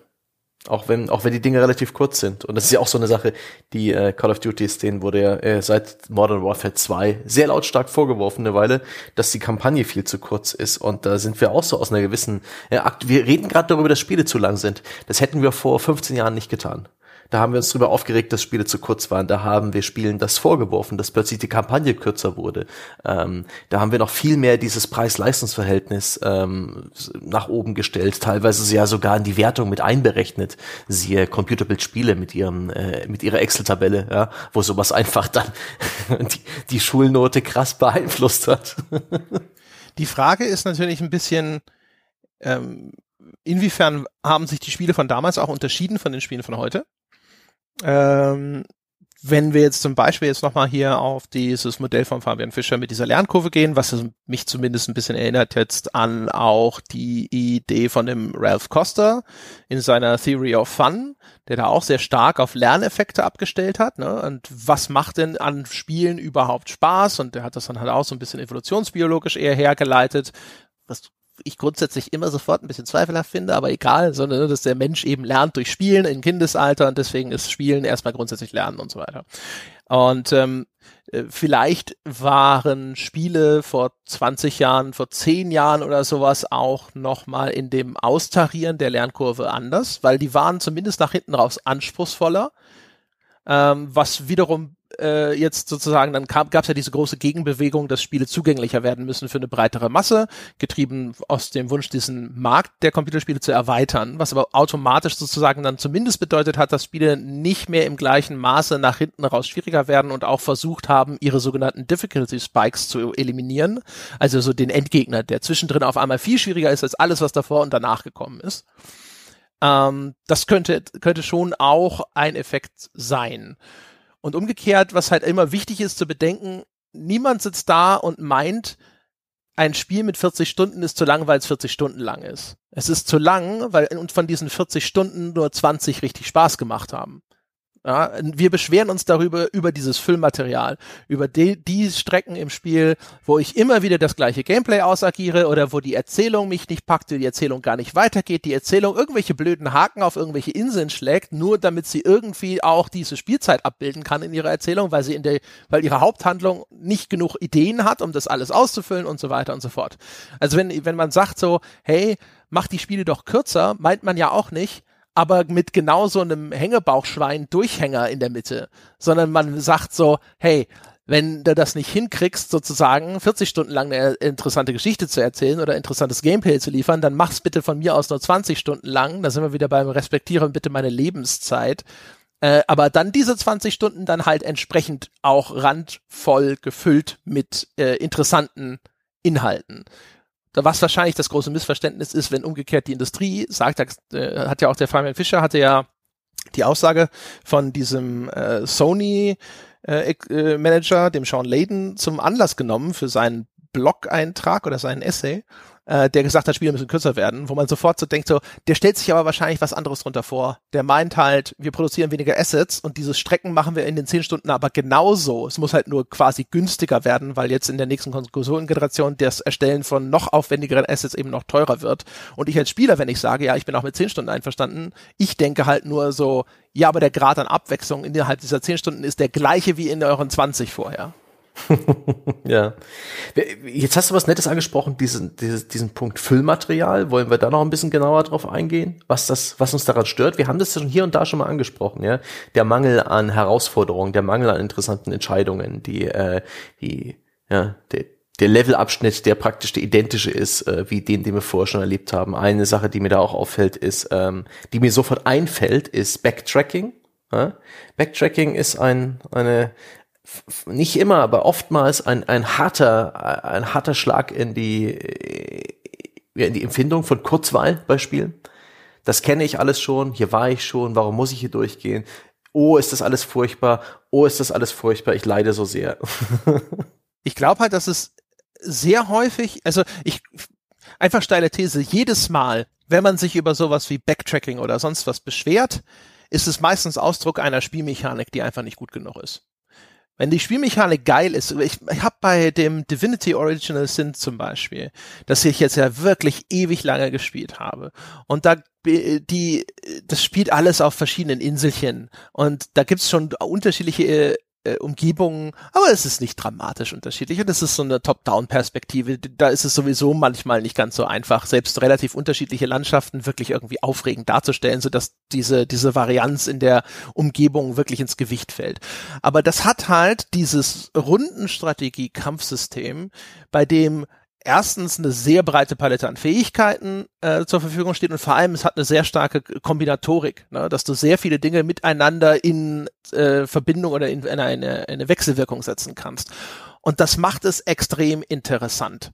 Auch wenn, auch wenn die Dinge relativ kurz sind. Und das ist ja auch so eine Sache, die äh, Call of Duty-Szenen wurde ja äh, seit Modern Warfare zwei sehr lautstark vorgeworfen eine Weile, dass die Kampagne viel zu kurz ist. Und da sind wir auch so aus einer gewissen äh, Akt. Wir reden gerade darüber, dass Spiele zu lang sind. Das hätten wir vor fünfzehn Jahren nicht getan. Da haben wir uns drüber aufgeregt, dass Spiele zu kurz waren. Da haben wir Spielen das vorgeworfen, dass plötzlich die Kampagne kürzer wurde. Ähm, da haben wir noch viel mehr dieses Preis-Leistungs-Verhältnis ähm, nach oben gestellt. Teilweise ja sogar in die Wertung mit einberechnet. Siehe Computerbild-Spiele mit ihrem äh, mit ihrer Excel-Tabelle, ja, wo sowas einfach dann die, die Schulnote krass beeinflusst hat. Die Frage ist natürlich ein bisschen ähm, inwiefern haben sich die Spiele von damals auch unterschieden von den Spielen von heute? Ähm, wenn wir jetzt zum Beispiel jetzt nochmal hier auf dieses Modell von Fabian Fischer mit dieser Lernkurve gehen, was mich zumindest ein bisschen erinnert jetzt an auch die Idee von dem Ralph Koster in seiner Theory of Fun, der da auch sehr stark auf Lerneffekte abgestellt hat, ne? Und was macht denn an Spielen überhaupt Spaß? Und der hat das dann halt auch so ein bisschen evolutionsbiologisch eher hergeleitet, was ich grundsätzlich immer sofort ein bisschen zweifelhaft finde, aber egal, sondern dass der Mensch eben lernt durch Spielen im Kindesalter und deswegen ist Spielen erstmal grundsätzlich Lernen und so weiter. Und ähm, vielleicht waren Spiele vor zwanzig Jahren, vor zehn Jahren oder sowas auch nochmal in dem Austarieren der Lernkurve anders, weil die waren zumindest nach hinten raus anspruchsvoller, ähm, was wiederum jetzt sozusagen, dann gab es ja diese große Gegenbewegung, dass Spiele zugänglicher werden müssen für eine breitere Masse, getrieben aus dem Wunsch, diesen Markt der Computerspiele zu erweitern, was aber automatisch sozusagen dann zumindest bedeutet hat, dass Spiele nicht mehr im gleichen Maße nach hinten raus schwieriger werden und auch versucht haben, ihre sogenannten Difficulty Spikes zu eliminieren, also so den Endgegner, der zwischendrin auf einmal viel schwieriger ist als alles, was davor und danach gekommen ist. Ähm, das könnte, könnte schon auch ein Effekt sein. Und umgekehrt, was halt immer wichtig ist zu bedenken, niemand sitzt da und meint, ein Spiel mit vierzig Stunden ist zu lang, weil es vierzig Stunden lang ist. Es ist zu lang, weil uns von diesen vierzig Stunden nur zwanzig richtig Spaß gemacht haben. Ja, wir beschweren uns darüber, über dieses Füllmaterial, über die, die Strecken im Spiel, wo ich immer wieder das gleiche Gameplay ausagiere oder wo die Erzählung mich nicht packt, die Erzählung gar nicht weitergeht, die Erzählung irgendwelche blöden Haken auf irgendwelche Inseln schlägt, nur damit sie irgendwie auch diese Spielzeit abbilden kann in ihrer Erzählung, weil sie in der, weil ihre Haupthandlung nicht genug Ideen hat, um das alles auszufüllen und so weiter und so fort. Also wenn, wenn man sagt so, hey, mach die Spiele doch kürzer, meint man ja auch nicht, aber mit genau so einem Hängebauchschwein-Durchhänger in der Mitte, sondern man sagt so, hey, wenn du das nicht hinkriegst, sozusagen vierzig Stunden lang eine interessante Geschichte zu erzählen oder interessantes Gameplay zu liefern, dann mach's bitte von mir aus nur zwanzig Stunden lang, da sind wir wieder beim Respektieren bitte meine Lebenszeit, äh, aber dann diese zwanzig Stunden dann halt entsprechend auch randvoll gefüllt mit äh, interessanten Inhalten. Was wahrscheinlich das große Missverständnis ist, wenn umgekehrt die Industrie sagt, äh, hat ja auch der Fabian Fischer, hatte ja die Aussage von diesem äh, Sony-Manager, äh, äh, dem Sean Layden, zum Anlass genommen für seinen Blog-Eintrag oder seinen Essay, äh, der gesagt hat, Spiele müssen kürzer werden, wo man sofort so denkt, so, der stellt sich aber wahrscheinlich was anderes drunter vor. Der meint halt, wir produzieren weniger Assets und diese Strecken machen wir in den zehn Stunden aber genauso. Es muss halt nur quasi günstiger werden, weil jetzt in der nächsten Konsolengeneration das Erstellen von noch aufwendigeren Assets eben noch teurer wird. Und ich als Spieler, wenn ich sage, ja, ich bin auch mit zehn Stunden einverstanden, ich denke halt nur so, ja, aber der Grad an Abwechslung innerhalb dieser zehn Stunden ist der gleiche wie in euren zwanzig vorher. Ja. Jetzt hast du was Nettes angesprochen, diesen, diesen, diesen Punkt Füllmaterial. Wollen wir da noch ein bisschen genauer drauf eingehen? Was das, was uns daran stört? Wir haben das schon hier und da schon mal angesprochen, ja. Der Mangel an Herausforderungen, der Mangel an interessanten Entscheidungen, die, äh, die, ja, der, der Levelabschnitt, der praktisch der identische ist, äh, wie den, den wir vorher schon erlebt haben. Eine Sache, die mir da auch auffällt, ist, ähm, die mir sofort einfällt, ist Backtracking. Ja? Backtracking ist ein, eine, nicht immer, aber oftmals ein, ein harter, ein harter Schlag in die, in die Empfindung von Kurzweil bei Spielen. Das kenne ich alles schon, hier war ich schon, warum muss ich hier durchgehen? Oh, ist das alles furchtbar, oh, ist das alles furchtbar, ich leide so sehr. Ich glaube halt, dass es sehr häufig, also ich, einfach steile These, jedes Mal, wenn man sich über sowas wie Backtracking oder sonst was beschwert, ist es meistens Ausdruck einer Spielmechanik, die einfach nicht gut genug ist. Wenn die Spielmechanik geil ist, ich, ich habe bei dem Divinity Original Sin zum Beispiel, das ich jetzt ja wirklich ewig lange gespielt habe, und da die, das spielt alles auf verschiedenen Inselchen und da gibt's schon unterschiedliche äh, Umgebungen, aber es ist nicht dramatisch unterschiedlich und es ist so eine Top-Down-Perspektive, da ist es sowieso manchmal nicht ganz so einfach, selbst relativ unterschiedliche Landschaften wirklich irgendwie aufregend darzustellen, sodass diese diese Varianz in der Umgebung wirklich ins Gewicht fällt. Aber das hat halt dieses Rundenstrategie-Kampfsystem, bei dem erstens eine sehr breite Palette an Fähigkeiten äh, zur Verfügung steht und vor allem es hat eine sehr starke Kombinatorik, ne, dass du sehr viele Dinge miteinander in äh, Verbindung oder in, in eine, eine Wechselwirkung setzen kannst. Und das macht es extrem interessant.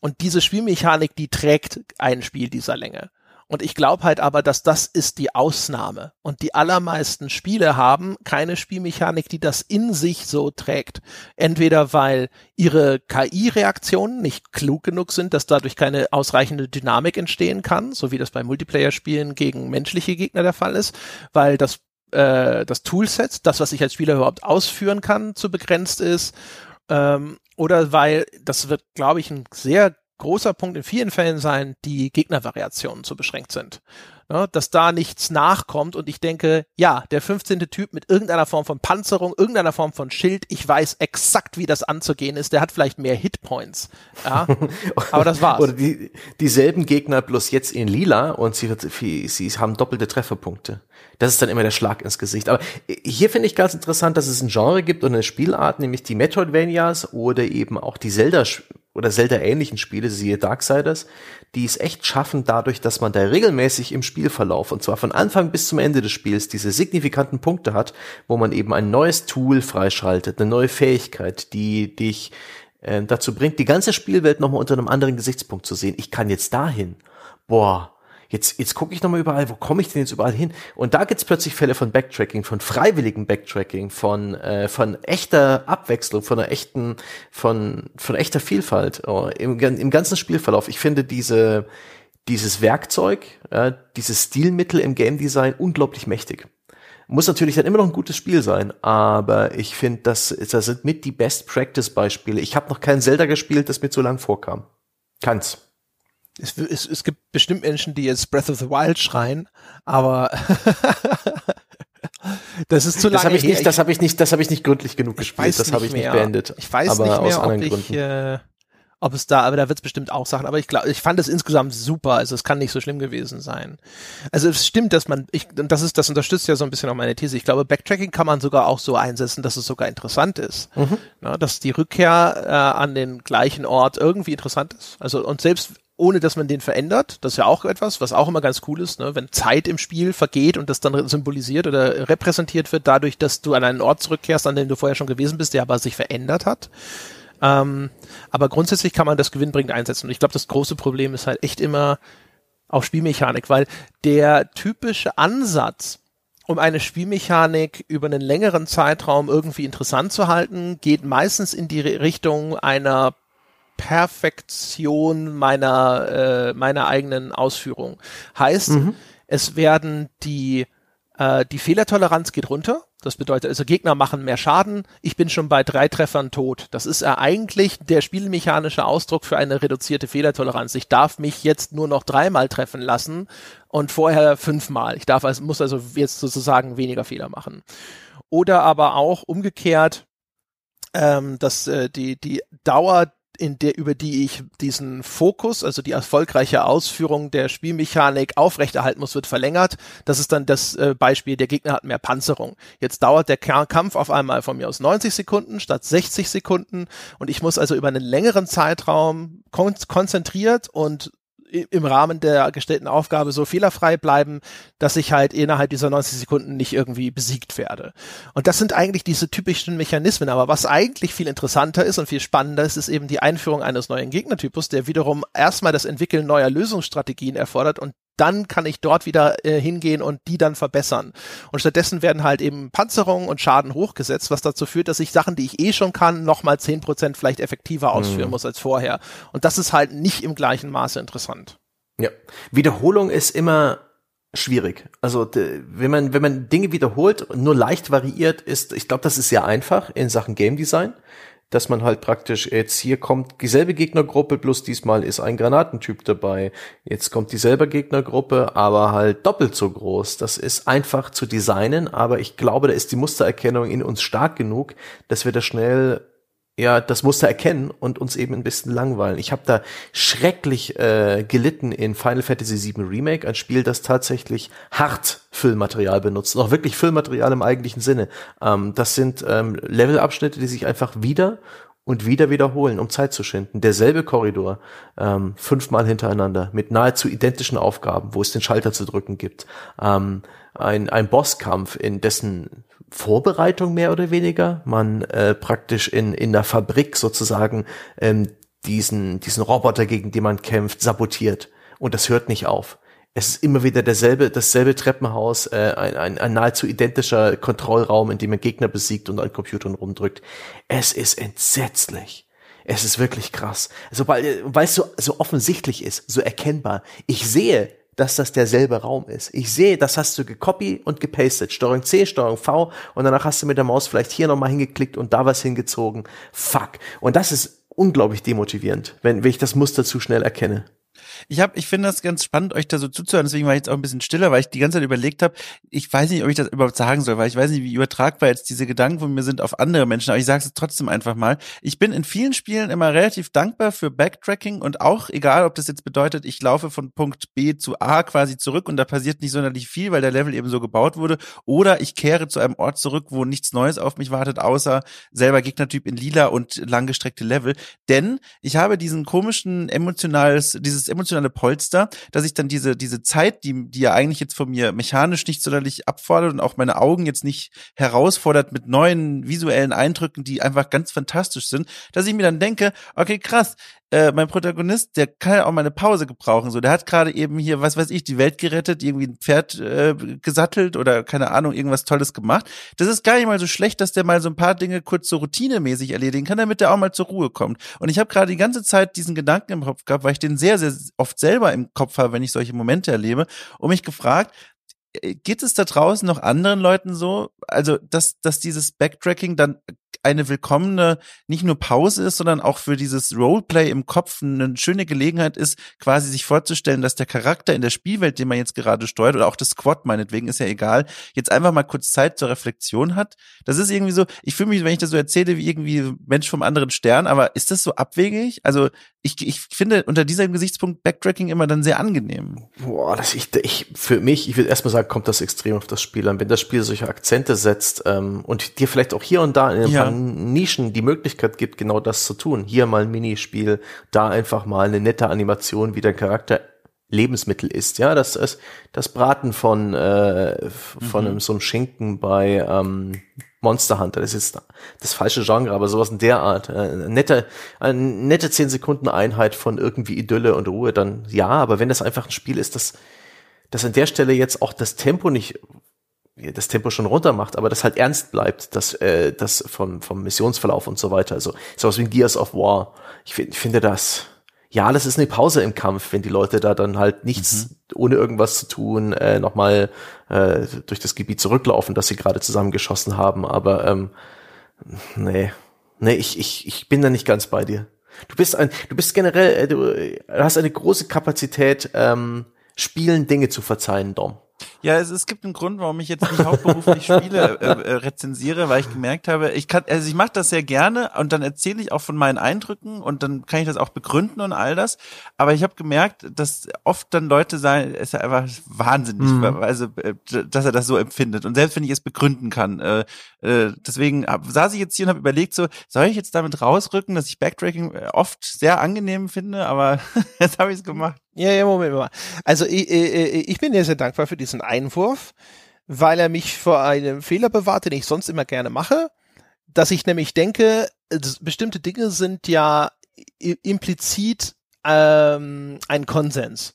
Und diese Spielmechanik, die trägt ein Spiel dieser Länge. Und ich glaube halt aber, dass das ist die Ausnahme. Und die allermeisten Spiele haben keine Spielmechanik, die das in sich so trägt. Entweder weil ihre K I-Reaktionen nicht klug genug sind, dass dadurch keine ausreichende Dynamik entstehen kann, so wie das bei Multiplayer-Spielen gegen menschliche Gegner der Fall ist, weil das, äh, das Toolset, das, was ich als Spieler überhaupt ausführen kann, zu begrenzt ist. Ähm, oder weil, das wird, glaube ich, ein sehr großer Punkt in vielen Fällen sein, die Gegnervariationen zu beschränkt sind. Ja, dass da nichts nachkommt und ich denke, ja, der fünfzehnte Typ mit irgendeiner Form von Panzerung, irgendeiner Form von Schild, ich weiß exakt, wie das anzugehen ist, der hat vielleicht mehr Hitpoints. Ja, aber das war's. Oder die, dieselben Gegner bloß jetzt in lila und sie, sie haben doppelte Trefferpunkte. Das ist dann immer der Schlag ins Gesicht. Aber hier finde ich ganz interessant, dass es ein Genre gibt und eine Spielart, nämlich die Metroidvanias oder eben auch die Zelda- oder Zelda-ähnlichen Spiele, siehe Darksiders, die es echt schaffen, dadurch, dass man da regelmäßig im Spielverlauf, und zwar von Anfang bis zum Ende des Spiels, diese signifikanten Punkte hat, wo man eben ein neues Tool freischaltet, eine neue Fähigkeit, die dich äh, dazu bringt, die ganze Spielwelt nochmal unter einem anderen Gesichtspunkt zu sehen. Ich kann jetzt dahin. Boah. Jetzt, jetzt gucke ich nochmal überall, wo komme ich denn jetzt überall hin? Und da gibt's plötzlich Fälle von Backtracking, von freiwilligem Backtracking, von äh, von echter Abwechslung, von einer echten, von von echter Vielfalt oh, im, im ganzen Spielverlauf. Ich finde diese dieses Werkzeug, äh, dieses Stilmittel im Game Design unglaublich mächtig. Muss natürlich dann immer noch ein gutes Spiel sein, aber ich finde, das, das sind mit die Best-Practice-Beispiele. Ich habe noch kein Zelda gespielt, das mir zu lang vorkam. Kann's. Es, es, es gibt bestimmt Menschen, die jetzt Breath of the Wild schreien, aber das ist zu lange. Das habe ich nicht, das habe ich nicht, das habe ich nicht gründlich genug gespielt. Das habe ich nicht beendet. Ich weiß nicht mehr, ob ich, äh, ob es da, aber da wird es bestimmt auch Sachen. Aber ich glaube, ich fand es insgesamt super. Also es kann nicht so schlimm gewesen sein. Also es stimmt, dass man, ich, und das ist, das unterstützt ja so ein bisschen auch meine These. Ich glaube, Backtracking kann man sogar auch so einsetzen, dass es sogar interessant ist, mhm. Na, dass die Rückkehr äh, an den gleichen Ort irgendwie interessant ist. Also und selbst ohne dass man den verändert, das ist ja auch etwas, was auch immer ganz cool ist, ne? Wenn Zeit im Spiel vergeht und das dann symbolisiert oder repräsentiert wird, dadurch, dass du an einen Ort zurückkehrst, an dem du vorher schon gewesen bist, der aber sich verändert hat. Ähm, aber grundsätzlich kann man das gewinnbringend einsetzen. Und ich glaube, das große Problem ist halt echt immer auf Spielmechanik, weil der typische Ansatz, um eine Spielmechanik über einen längeren Zeitraum irgendwie interessant zu halten, geht meistens in die Richtung einer Perfektion meiner, äh, meiner eigenen Ausführung. Heißt, mhm. es werden die, äh, die Fehlertoleranz geht runter. Das bedeutet, also Gegner machen mehr Schaden. Ich bin schon bei drei Treffern tot. Das ist ja eigentlich der spielmechanische Ausdruck für eine reduzierte Fehlertoleranz. Ich darf mich jetzt nur noch dreimal treffen lassen und vorher fünfmal. Ich darf also, muss also jetzt sozusagen weniger Fehler machen. Oder aber auch umgekehrt, ähm, dass äh, die, die Dauer, in der, über die ich diesen Fokus, also die erfolgreiche Ausführung der Spielmechanik aufrechterhalten muss, wird verlängert. Das ist dann das äh, Beispiel, der Gegner hat mehr Panzerung. Jetzt dauert der Kampf auf einmal von mir aus neunzig Sekunden statt sechzig Sekunden und ich muss also über einen längeren Zeitraum kon- konzentriert und im Rahmen der gestellten Aufgabe so fehlerfrei bleiben, dass ich halt innerhalb dieser neunzig Sekunden nicht irgendwie besiegt werde. Und das sind eigentlich diese typischen Mechanismen. Aber was eigentlich viel interessanter ist und viel spannender ist, ist eben die Einführung eines neuen Gegnertypus, der wiederum erstmal das Entwickeln neuer Lösungsstrategien erfordert und dann kann ich dort wieder äh, hingehen und die dann verbessern. Und stattdessen werden halt eben Panzerung und Schaden hochgesetzt, was dazu führt, dass ich Sachen, die ich eh schon kann, nochmal zehn Prozent vielleicht effektiver ausführen mhm. muss als vorher. Und das ist halt nicht im gleichen Maße interessant. Ja, Wiederholung ist immer schwierig. Also d- wenn man wenn man Dinge wiederholt und nur leicht variiert, ist, ich glaube, das ist sehr einfach in Sachen Game Design, dass man halt praktisch, jetzt hier kommt dieselbe Gegnergruppe, bloß diesmal ist ein Granatentyp dabei. Jetzt kommt dieselbe Gegnergruppe, aber halt doppelt so groß. Das ist einfach zu designen, aber ich glaube, da ist die Mustererkennung in uns stark genug, dass wir da schnell ja das Muster erkennen und uns eben ein bisschen langweilen. Ich habe da schrecklich äh, gelitten in Final Fantasy sieben Remake, ein Spiel, das tatsächlich hart Füllmaterial benutzt, auch wirklich Füllmaterial im eigentlichen Sinne. Ähm, das sind ähm, Levelabschnitte, die sich einfach wieder und wieder wiederholen, um Zeit zu schinden. Derselbe Korridor, ähm, fünfmal hintereinander, mit nahezu identischen Aufgaben, wo es den Schalter zu drücken gibt. Ähm, ein, ein Bosskampf, in dessen Vorbereitung mehr oder weniger man äh, praktisch in in der Fabrik sozusagen ähm, diesen diesen Roboter, gegen den man kämpft, sabotiert, und das hört nicht auf. Es ist immer wieder derselbe dasselbe Treppenhaus, äh, ein, ein ein nahezu identischer Kontrollraum, in dem man Gegner besiegt und an Computern rumdrückt. Es ist entsetzlich. Es ist wirklich krass. Sobald weil es so so offensichtlich ist, so erkennbar. Ich sehe, dass das derselbe Raum ist. Ich sehe, das hast du gecopy und gepastet. Steuerung C, Steuerung V und danach hast du mit der Maus vielleicht hier nochmal hingeklickt und da was hingezogen. Fuck. Und das ist unglaublich demotivierend, wenn, wenn ich das Muster zu schnell erkenne. Ich hab, ich finde das ganz spannend, euch da so zuzuhören, deswegen war ich jetzt auch ein bisschen stiller, weil ich die ganze Zeit überlegt habe, ich weiß nicht, ob ich das überhaupt sagen soll, weil ich weiß nicht, wie übertragbar jetzt diese Gedanken von mir sind auf andere Menschen, aber ich sage es trotzdem einfach mal. Ich bin in vielen Spielen immer relativ dankbar für Backtracking und auch, egal ob das jetzt bedeutet, ich laufe von Punkt B zu A quasi zurück und da passiert nicht sonderlich viel, weil der Level eben so gebaut wurde, oder ich kehre zu einem Ort zurück, wo nichts Neues auf mich wartet, außer selber Gegnertyp in lila und langgestreckte Level, denn ich habe diesen komischen emotionales, dieses emotionale Polster, dass ich dann diese diese Zeit, die die ja eigentlich jetzt von mir mechanisch nicht sonderlich abfordert und auch meine Augen jetzt nicht herausfordert mit neuen visuellen Eindrücken, die einfach ganz fantastisch sind, dass ich mir dann denke, okay, krass, Äh, mein Protagonist, der kann ja auch mal eine Pause gebrauchen. So, der hat gerade eben hier, was weiß ich, die Welt gerettet, irgendwie ein Pferd äh, gesattelt oder keine Ahnung, irgendwas Tolles gemacht. Das ist gar nicht mal so schlecht, dass der mal so ein paar Dinge kurz so routinemäßig erledigen kann, damit der auch mal zur Ruhe kommt. Und ich habe gerade die ganze Zeit diesen Gedanken im Kopf gehabt, weil ich den sehr, sehr oft selber im Kopf habe, wenn ich solche Momente erlebe, und mich gefragt, geht es da draußen noch anderen Leuten so, also dass dass dieses Backtracking dann eine willkommene, nicht nur Pause ist, sondern auch für dieses Roleplay im Kopf eine schöne Gelegenheit ist, quasi sich vorzustellen, dass der Charakter in der Spielwelt, den man jetzt gerade steuert, oder auch das Squad meinetwegen, ist ja egal, jetzt einfach mal kurz Zeit zur Reflexion hat. Das ist irgendwie so, ich fühle mich, wenn ich das so erzähle, wie irgendwie Mensch vom anderen Stern, aber ist das so abwegig? Also ich ich finde unter diesem Gesichtspunkt Backtracking immer dann sehr angenehm. Boah, das ich, ich für mich, ich würde erstmal sagen, kommt das extrem auf das Spiel an. Wenn das Spiel solche Akzente setzt ähm, und dir vielleicht auch hier und da in ein ja. paar Nischen die Möglichkeit gibt, genau das zu tun. Hier mal ein Minispiel, da einfach mal eine nette Animation, wie der Charakter Lebensmittel isst. Ja, das ist das Braten von äh, von mhm. einem, so einem Schinken bei ähm, Monster Hunter. Das ist jetzt das falsche Genre, aber sowas in der Art. Eine nette, eine nette zehn-Sekunden-Einheit von irgendwie Idylle und Ruhe, dann ja, aber wenn das einfach ein Spiel ist, das, das an der Stelle jetzt auch das Tempo nicht, das Tempo schon runter macht, aber das halt ernst bleibt, das, äh, das vom, vom Missionsverlauf und so weiter. Also sowas wie Gears of War. Ich, ich finde das... Ja, das ist eine Pause im Kampf, wenn die Leute da dann halt nichts, mhm. ohne irgendwas zu tun, äh, nochmal äh, durch das Gebiet zurücklaufen, das sie gerade zusammengeschossen haben. Aber ähm, nee, nee, ich ich ich bin da nicht ganz bei dir. Du bist ein, du bist generell, äh, du hast eine große Kapazität, ähm, Spielen Dinge zu verzeihen, Dom. Ja, es, es gibt einen Grund, warum ich jetzt nicht hauptberuflich Spiele äh, äh, rezensiere, weil ich gemerkt habe, ich kann, also ich mache das sehr gerne und dann erzähle ich auch von meinen Eindrücken und dann kann ich das auch begründen und all das. Aber ich habe gemerkt, dass oft dann Leute sagen, es ist ja einfach wahnsinnig, mhm. also dass er das so empfindet und selbst wenn ich es begründen kann. Äh, äh, deswegen hab, saß ich jetzt hier und habe überlegt, so soll ich jetzt damit rausrücken, dass ich Backtracking oft sehr angenehm finde, aber jetzt habe ich es gemacht. Ja, ja, Moment mal. Also ich, ich, ich bin dir sehr dankbar für diesen Einwurf, weil er mich vor einem Fehler bewahrt, den ich sonst immer gerne mache, dass ich nämlich denke, bestimmte Dinge sind ja implizit ähm, ein Konsens.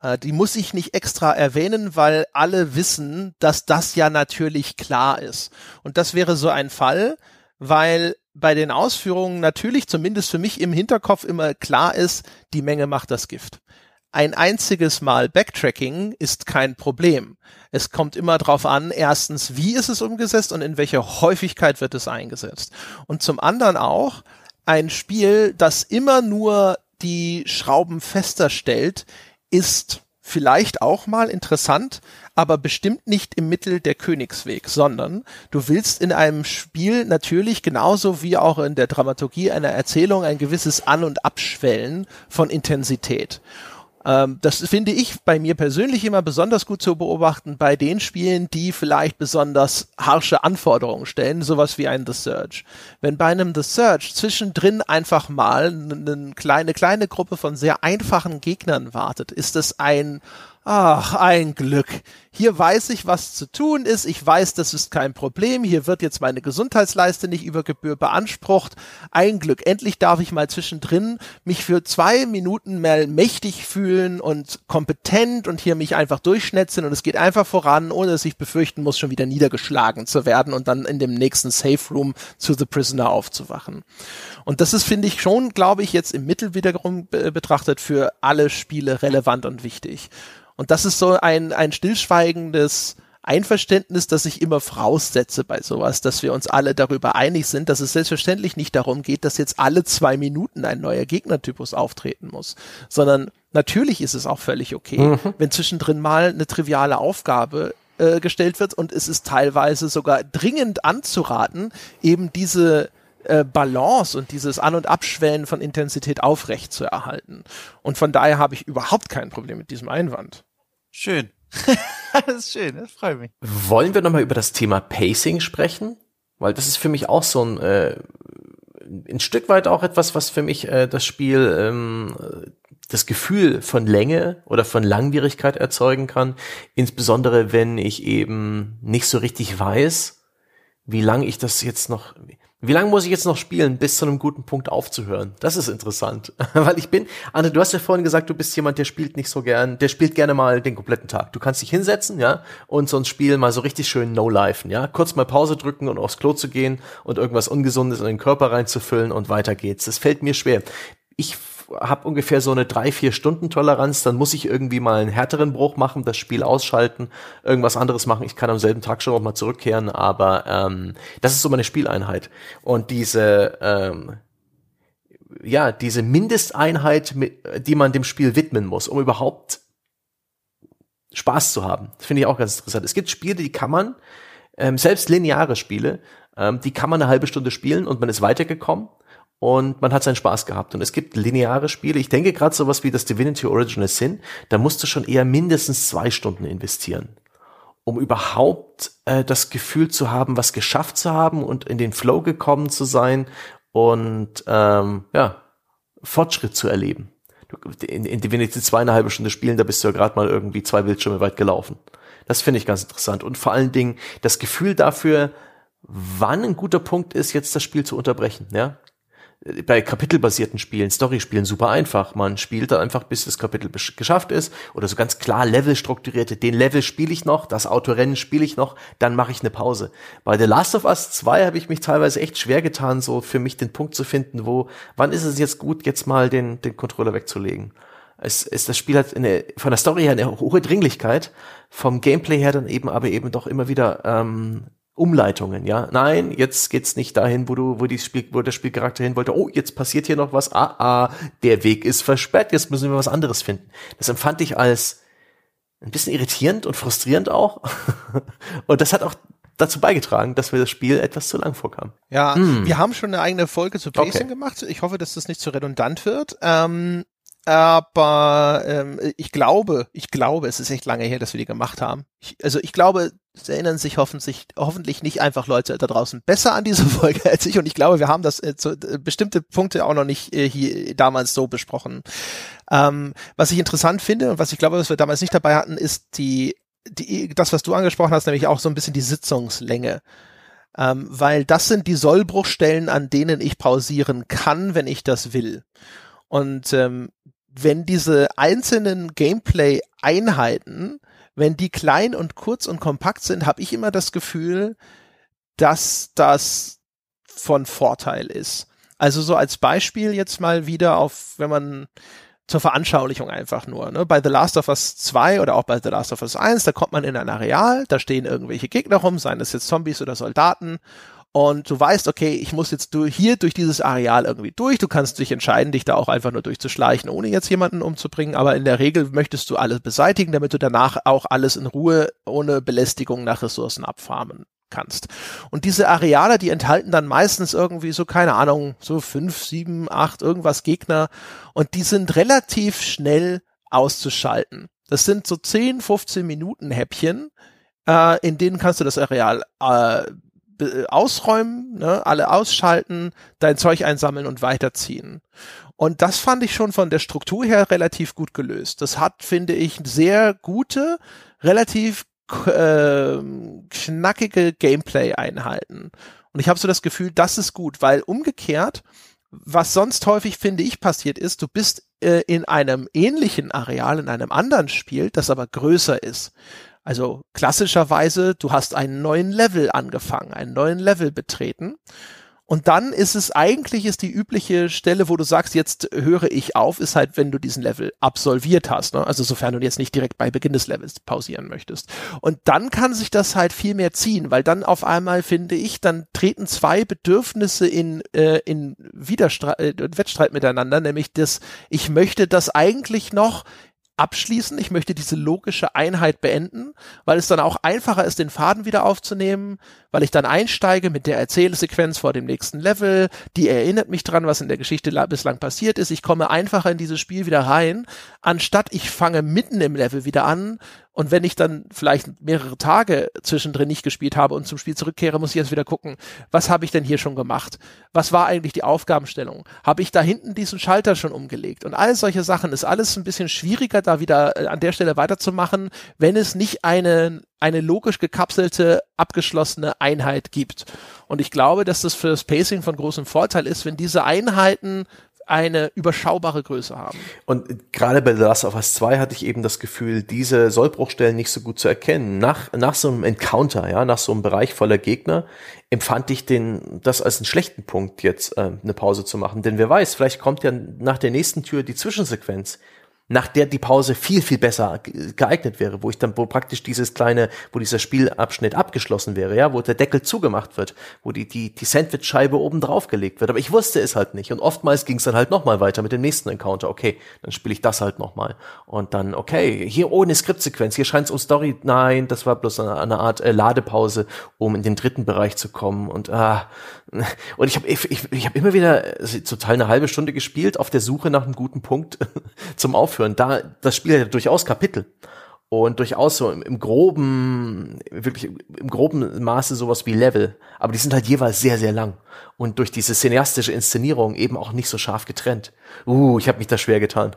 Äh, die muss ich nicht extra erwähnen, weil alle wissen, dass das ja natürlich klar ist. Und das wäre so ein Fall, weil bei den Ausführungen natürlich zumindest für mich im Hinterkopf immer klar ist, die Menge macht das Gift. Ein einziges Mal Backtracking ist kein Problem. Es kommt immer darauf an, erstens, wie ist es umgesetzt und in welcher Häufigkeit wird es eingesetzt. Und zum anderen auch ein Spiel, das immer nur die Schrauben fester stellt, ist vielleicht auch mal interessant, aber bestimmt nicht im Mittel der Königsweg, sondern du willst in einem Spiel natürlich genauso wie auch in der Dramaturgie einer Erzählung ein gewisses An- und Abschwellen von Intensität. Das finde ich bei mir persönlich immer besonders gut zu beobachten bei den Spielen, die vielleicht besonders harsche Anforderungen stellen, sowas wie ein The Surge. Wenn bei einem The Surge zwischendrin einfach mal eine kleine, kleine Gruppe von sehr einfachen Gegnern wartet, ist es ein, ach, ein Glück. Hier weiß ich, was zu tun ist. Ich weiß, das ist kein Problem. Hier wird jetzt meine Gesundheitsleiste nicht über Gebühr beansprucht. Ein Glück. Endlich darf ich mal zwischendrin mich für zwei Minuten mal mächtig fühlen und kompetent und hier mich einfach durchschnetzeln und es geht einfach voran, ohne dass ich befürchten muss, schon wieder niedergeschlagen zu werden und dann in dem nächsten Safe Room zu The Prisoner aufzuwachen. Und das ist, finde ich, schon, glaube ich, jetzt im Mittel wiederum betrachtet für alle Spiele relevant und wichtig. Und das ist so ein, ein stillschweigendes Einverständnis, das ich immer voraussetze bei sowas, dass wir uns alle darüber einig sind, dass es selbstverständlich nicht darum geht, dass jetzt alle zwei Minuten ein neuer Gegnertypus auftreten muss, sondern natürlich ist es auch völlig okay, mhm. wenn zwischendrin mal eine triviale Aufgabe äh, gestellt wird und es ist teilweise sogar dringend anzuraten, eben diese Balance und dieses An- und Abschwellen von Intensität aufrecht zu erhalten. Und von daher habe ich überhaupt kein Problem mit diesem Einwand. Schön. Das ist schön, das freut mich. Wollen wir nochmal über das Thema Pacing sprechen? Weil das ist für mich auch so ein, äh, ein Stück weit auch etwas, was für mich äh, das Spiel, ähm, das Gefühl von Länge oder von Langwierigkeit erzeugen kann. Insbesondere, wenn ich eben nicht so richtig weiß, wie lange ich das jetzt noch... Wie lange muss ich jetzt noch spielen, bis zu einem guten Punkt aufzuhören? Das ist interessant, weil ich bin, Anne, du hast ja vorhin gesagt, du bist jemand, der spielt nicht so gern, der spielt gerne mal den kompletten Tag. Du kannst dich hinsetzen, ja, und so ein Spiel mal so richtig schön no-lifen, ja, kurz mal Pause drücken und aufs Klo zu gehen und irgendwas Ungesundes in den Körper reinzufüllen und weiter geht's. Das fällt mir schwer. Ich habe ungefähr so eine drei, vier Stunden Toleranz, dann muss ich irgendwie mal einen härteren Bruch machen, das Spiel ausschalten, irgendwas anderes machen. Ich kann am selben Tag schon noch mal zurückkehren, aber ähm, das ist so meine Spieleinheit. Und diese ähm, ja, diese Mindesteinheit, mit, die man dem Spiel widmen muss, um überhaupt Spaß zu haben, finde ich auch ganz interessant. Es gibt Spiele, die kann man, ähm, selbst lineare Spiele, ähm, die kann man eine halbe Stunde spielen und man ist weitergekommen. Und man hat seinen Spaß gehabt. Und es gibt lineare Spiele. Ich denke gerade sowas wie das Divinity Original Sin. Da musst du schon eher mindestens zwei Stunden investieren, um überhaupt äh, das Gefühl zu haben, was geschafft zu haben und in den Flow gekommen zu sein und ähm, ja, Fortschritt zu erleben. in, in die wenigstens zweieinhalb Stunden spielen, da bist du ja gerade mal irgendwie zwei Bildschirme weit gelaufen. Das finde ich ganz interessant. Und vor allen Dingen das Gefühl dafür, wann ein guter Punkt ist, jetzt das Spiel zu unterbrechen, ja. Bei kapitelbasierten Spielen, Storyspielen super einfach. Man spielt dann einfach, bis das Kapitel besch- geschafft ist oder so ganz klar Level strukturierte. Den Level spiele ich noch, das Autorennen spiele ich noch, dann mache ich eine Pause. Bei The Last of Us zwei habe ich mich teilweise echt schwer getan, so für mich den Punkt zu finden, wo, wann ist es jetzt gut, jetzt mal den, den Controller wegzulegen. Es, es, das Spiel hat eine, von der Story her eine hohe Dringlichkeit, vom Gameplay her dann eben, aber eben doch immer wieder, ähm, Umleitungen, ja. Nein, jetzt geht's nicht dahin, wo du, wo die Spiel, wo der Spielcharakter hin wollte. Oh, jetzt passiert hier noch was. Ah, ah, der Weg ist versperrt. Jetzt müssen wir was anderes finden. Das empfand ich als ein bisschen irritierend und frustrierend auch. Und das hat auch dazu beigetragen, dass mir das Spiel etwas zu lang vorkam. Ja, hm. wir haben schon eine eigene Folge zu Pacing okay. gemacht. Ich hoffe, dass das nicht zu redundant wird. Ähm, aber ähm, ich glaube, ich glaube, es ist echt lange her, dass wir die gemacht haben. Ich, also ich glaube, es erinnern sich hoffentlich, hoffentlich nicht einfach Leute da draußen besser an diese Folge als ich. Und ich glaube, wir haben das äh, zu, äh, bestimmte Punkte auch noch nicht äh, hier damals so besprochen. Ähm, was ich interessant finde und was ich glaube, was wir damals nicht dabei hatten, ist die, die das, was du angesprochen hast, nämlich auch so ein bisschen die Sitzungslänge. Ähm, weil das sind die Sollbruchstellen, an denen ich pausieren kann, wenn ich das will. Und ähm, wenn diese einzelnen Gameplay-Einheiten, wenn die klein und kurz und kompakt sind, habe ich immer das Gefühl, dass das von Vorteil ist. Also so als Beispiel jetzt mal wieder auf, wenn man zur Veranschaulichung einfach nur, ne? Bei The Last of Us zwei oder auch bei The Last of Us eins, da kommt man in ein Areal, da stehen irgendwelche Gegner rum, seien das jetzt Zombies oder Soldaten. Und du weißt, okay, ich muss jetzt durch, hier durch dieses Areal irgendwie durch. Du kannst dich entscheiden, dich da auch einfach nur durchzuschleichen, ohne jetzt jemanden umzubringen. Aber in der Regel möchtest du alles beseitigen, damit du danach auch alles in Ruhe ohne Belästigung nach Ressourcen abfarmen kannst. Und diese Areale, die enthalten dann meistens irgendwie so, keine Ahnung, so fünf, sieben, acht, irgendwas Gegner. Und die sind relativ schnell auszuschalten. Das sind so zehn, fünfzehn Minuten Häppchen, äh, in denen kannst du das Areal äh, ausräumen, ne, alle ausschalten, dein Zeug einsammeln und weiterziehen. Und das fand ich schon von der Struktur her relativ gut gelöst. Das hat, finde ich, sehr gute, relativ äh, knackige Gameplay-Einheiten. Und ich habe so das Gefühl, das ist gut, weil umgekehrt, was sonst häufig, finde ich, passiert ist, du bist äh, in einem ähnlichen Areal, in einem anderen Spiel, das aber größer ist. Also klassischerweise, du hast einen neuen Level angefangen, einen neuen Level betreten und dann ist es eigentlich, ist die übliche Stelle, wo du sagst, jetzt höre ich auf, ist halt, wenn du diesen Level absolviert hast, ne? Also sofern du jetzt nicht direkt bei Beginn des Levels pausieren möchtest. Und dann kann sich das halt viel mehr ziehen, weil dann auf einmal, finde ich, dann treten zwei Bedürfnisse in äh, in Widerstreit, äh, Wettstreit miteinander, nämlich das, ich möchte das eigentlich noch abschließen, ich möchte diese logische Einheit beenden, weil es dann auch einfacher ist, den Faden wieder aufzunehmen, weil ich dann einsteige mit der Erzählsequenz vor dem nächsten Level, die erinnert mich dran, was in der Geschichte bislang passiert ist, ich komme einfacher in dieses Spiel wieder rein, anstatt ich fange mitten im Level wieder an und wenn ich dann vielleicht mehrere Tage zwischendrin nicht gespielt habe und zum Spiel zurückkehre, muss ich jetzt wieder gucken, was habe ich denn hier schon gemacht? Was war eigentlich die Aufgabenstellung? Habe ich da hinten diesen Schalter schon umgelegt? Und all solche Sachen, ist alles ein bisschen schwieriger, da wieder an der Stelle weiterzumachen, wenn es nicht eine, eine logisch gekapselte, abgeschlossene Einheit gibt. Und ich glaube, dass das für das Pacing von großem Vorteil ist, wenn diese Einheiten eine überschaubare Größe haben. Und gerade bei The Last of Us zwei hatte ich eben das Gefühl, diese Sollbruchstellen nicht so gut zu erkennen. Nach, nach so einem Encounter, ja, nach so einem Bereich voller Gegner, empfand ich den, das als einen schlechten Punkt, jetzt äh, eine Pause zu machen. Denn wer weiß, vielleicht kommt ja nach der nächsten Tür die Zwischensequenz, nach der die Pause viel, viel besser geeignet wäre, wo ich dann wo praktisch dieses kleine, wo dieser Spielabschnitt abgeschlossen wäre, ja, wo der Deckel zugemacht wird, wo die die die Sandwichscheibe oben drauf gelegt wird. Aber ich wusste es halt nicht und oftmals ging es dann halt nochmal weiter mit dem nächsten Encounter. Okay, dann spiele ich das halt nochmal und dann, okay, hier ohne Skriptsequenz, hier scheint es um Story, nein, das war bloß eine, eine Art äh, Ladepause, um in den dritten Bereich zu kommen und ah, und ich habe ich, ich habe immer wieder zum Teil eine halbe Stunde gespielt, auf der Suche nach einem guten Punkt zum Aufhören. Da, das Spiel hat ja durchaus Kapitel und durchaus so im, im groben, wirklich im groben Maße sowas wie Level, aber die sind halt jeweils sehr, sehr lang und durch diese cineastische Inszenierung eben auch nicht so scharf getrennt. Uh, ich habe mich da schwer getan.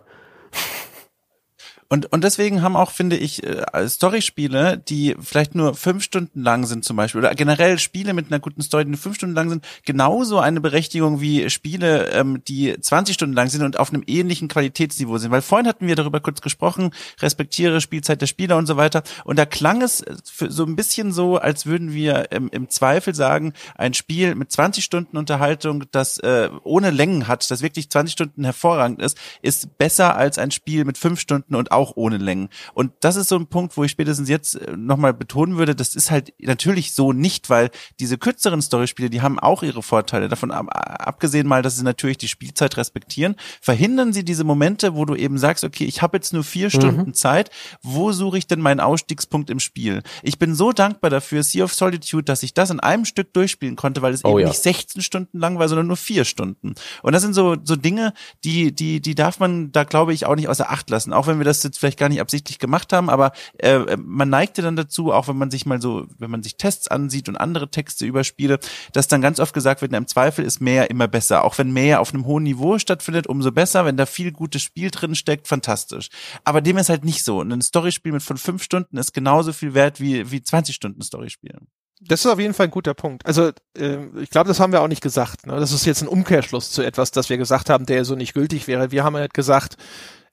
Und und deswegen haben auch, finde ich, Storyspiele, die vielleicht nur fünf Stunden lang sind zum Beispiel, oder generell Spiele mit einer guten Story, die nur fünf Stunden lang sind, genauso eine Berechtigung wie Spiele, ähm, die zwanzig Stunden lang sind und auf einem ähnlichen Qualitätsniveau sind. Weil vorhin hatten wir darüber kurz gesprochen, respektiere Spielzeit der Spieler und so weiter. Und da klang es für so ein bisschen so, als würden wir im, im Zweifel sagen, ein Spiel mit zwanzig Stunden Unterhaltung, das äh, ohne Längen hat, das wirklich zwanzig Stunden hervorragend ist, ist besser als ein Spiel mit fünf Stunden und auch ohne Längen. Und das ist so ein Punkt, wo ich spätestens jetzt nochmal betonen würde, das ist halt natürlich so nicht, weil diese kürzeren Storyspiele, die haben auch ihre Vorteile. Davon abgesehen mal, dass sie natürlich die Spielzeit respektieren, verhindern sie diese Momente, wo du eben sagst, okay, ich habe jetzt nur vier mhm. Stunden Zeit, wo suche ich denn meinen Ausstiegspunkt im Spiel? Ich bin so dankbar dafür, Sea of Solitude, dass ich das in einem Stück durchspielen konnte, weil es oh, eben ja. nicht sechzehn Stunden lang war, sondern nur vier Stunden. Und das sind so so Dinge, die die die darf man da, glaube ich, auch nicht außer Acht lassen, auch wenn wir das jetzt vielleicht gar nicht absichtlich gemacht haben, aber äh, man neigte dann dazu, auch wenn man sich mal so, wenn man sich Tests ansieht und andere Texte über Spiele, dass dann ganz oft gesagt wird, na, im Zweifel ist mehr immer besser, auch wenn mehr auf einem hohen Niveau stattfindet, umso besser, wenn da viel gutes Spiel drin steckt, fantastisch. Aber dem ist halt nicht so. Ein Storyspiel mit von fünf Stunden ist genauso viel wert wie wie zwanzig Stunden Storyspiel. Das ist auf jeden Fall ein guter Punkt. Also äh, ich glaube, das haben wir auch nicht gesagt. Ne? Das ist jetzt ein Umkehrschluss zu etwas, das wir gesagt haben, der so nicht gültig wäre. Wir haben halt gesagt,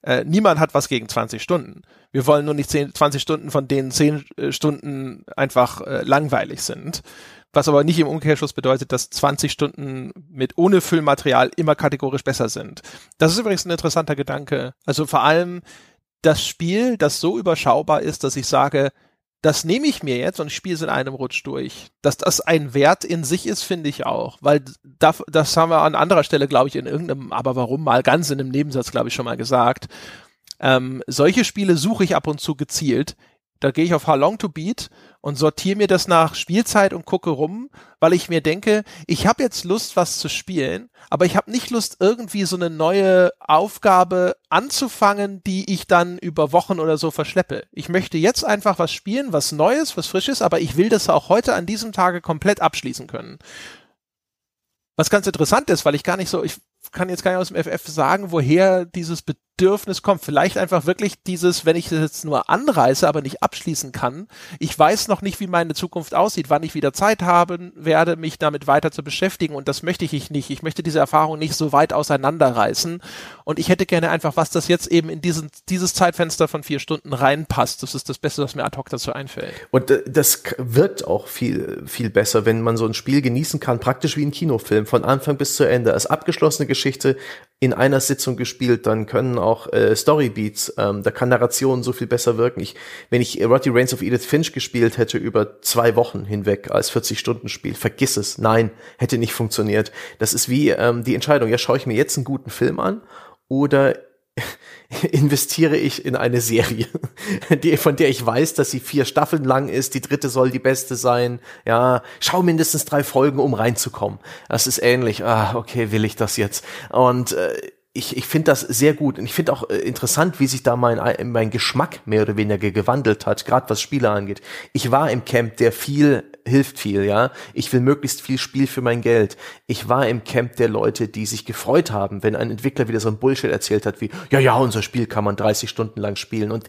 äh, niemand hat was gegen zwanzig Stunden. Wir wollen nur nicht zehn, zwanzig Stunden, von denen zehn Stunden einfach äh, langweilig sind. Was aber nicht im Umkehrschluss bedeutet, dass zwanzig Stunden mit ohne Füllmaterial immer kategorisch besser sind. Das ist übrigens ein interessanter Gedanke. Also vor allem das Spiel, das so überschaubar ist, dass ich sage, das nehme ich mir jetzt und ich spiele es in einem Rutsch durch. Dass das ein Wert in sich ist, finde ich auch. Weil das, das haben wir an anderer Stelle, glaube ich, in irgendeinem, aber warum mal, ganz in einem Nebensatz, glaube ich, schon mal gesagt. Ähm, solche Spiele suche ich ab und zu gezielt. Da gehe ich auf How Long to Beat und sortiere mir das nach Spielzeit und gucke rum, weil ich mir denke, ich habe jetzt Lust, was zu spielen, aber ich habe nicht Lust, irgendwie so eine neue Aufgabe anzufangen, die ich dann über Wochen oder so verschleppe. Ich möchte jetzt einfach was spielen, was Neues, was Frisches, aber ich will das auch heute an diesem Tage komplett abschließen können. Was ganz interessant ist, weil ich gar nicht so, ich kann jetzt gar nicht aus dem F F sagen, woher dieses Bedürfnis kommt. Vielleicht einfach wirklich dieses, wenn ich das jetzt nur anreiße, aber nicht abschließen kann. Ich weiß noch nicht, wie meine Zukunft aussieht, wann ich wieder Zeit haben werde, mich damit weiter zu beschäftigen, und das möchte ich nicht. Ich möchte diese Erfahrung nicht so weit auseinanderreißen, und ich hätte gerne einfach was, das jetzt eben in diesen, dieses Zeitfenster von vier Stunden reinpasst. Das ist das Beste, was mir ad hoc dazu einfällt. Und das wirkt auch viel, viel besser, wenn man so ein Spiel genießen kann, praktisch wie ein Kinofilm, von Anfang bis zu Ende, als abgeschlossene Geschichte. Geschichte in einer Sitzung gespielt, dann können auch äh, Storybeats, ähm, da kann Narration so viel besser wirken. Ich, wenn ich Roddy Reigns of Edith Finch gespielt hätte über zwei Wochen hinweg als vierzig Stunden Spiel, vergiss es, nein, hätte nicht funktioniert. Das ist wie ähm, die Entscheidung, ja, schaue ich mir jetzt einen guten Film an oder investiere ich in eine Serie, die, von der ich weiß, dass sie vier Staffeln lang ist, die dritte soll die beste sein, ja, schau mindestens drei Folgen, um reinzukommen. Das ist ähnlich, ah, okay, will ich das jetzt? Und äh, ich, ich finde das sehr gut, und ich finde auch äh, interessant, wie sich da mein, mein Geschmack mehr oder weniger gewandelt hat, gerade was Spiele angeht. Ich war im Camp, der viel hilft viel, ja. Ich will möglichst viel Spiel für mein Geld. Ich war im Camp der Leute, die sich gefreut haben, wenn ein Entwickler wieder so ein Bullshit erzählt hat wie, ja, ja, unser Spiel kann man dreißig Stunden lang spielen, und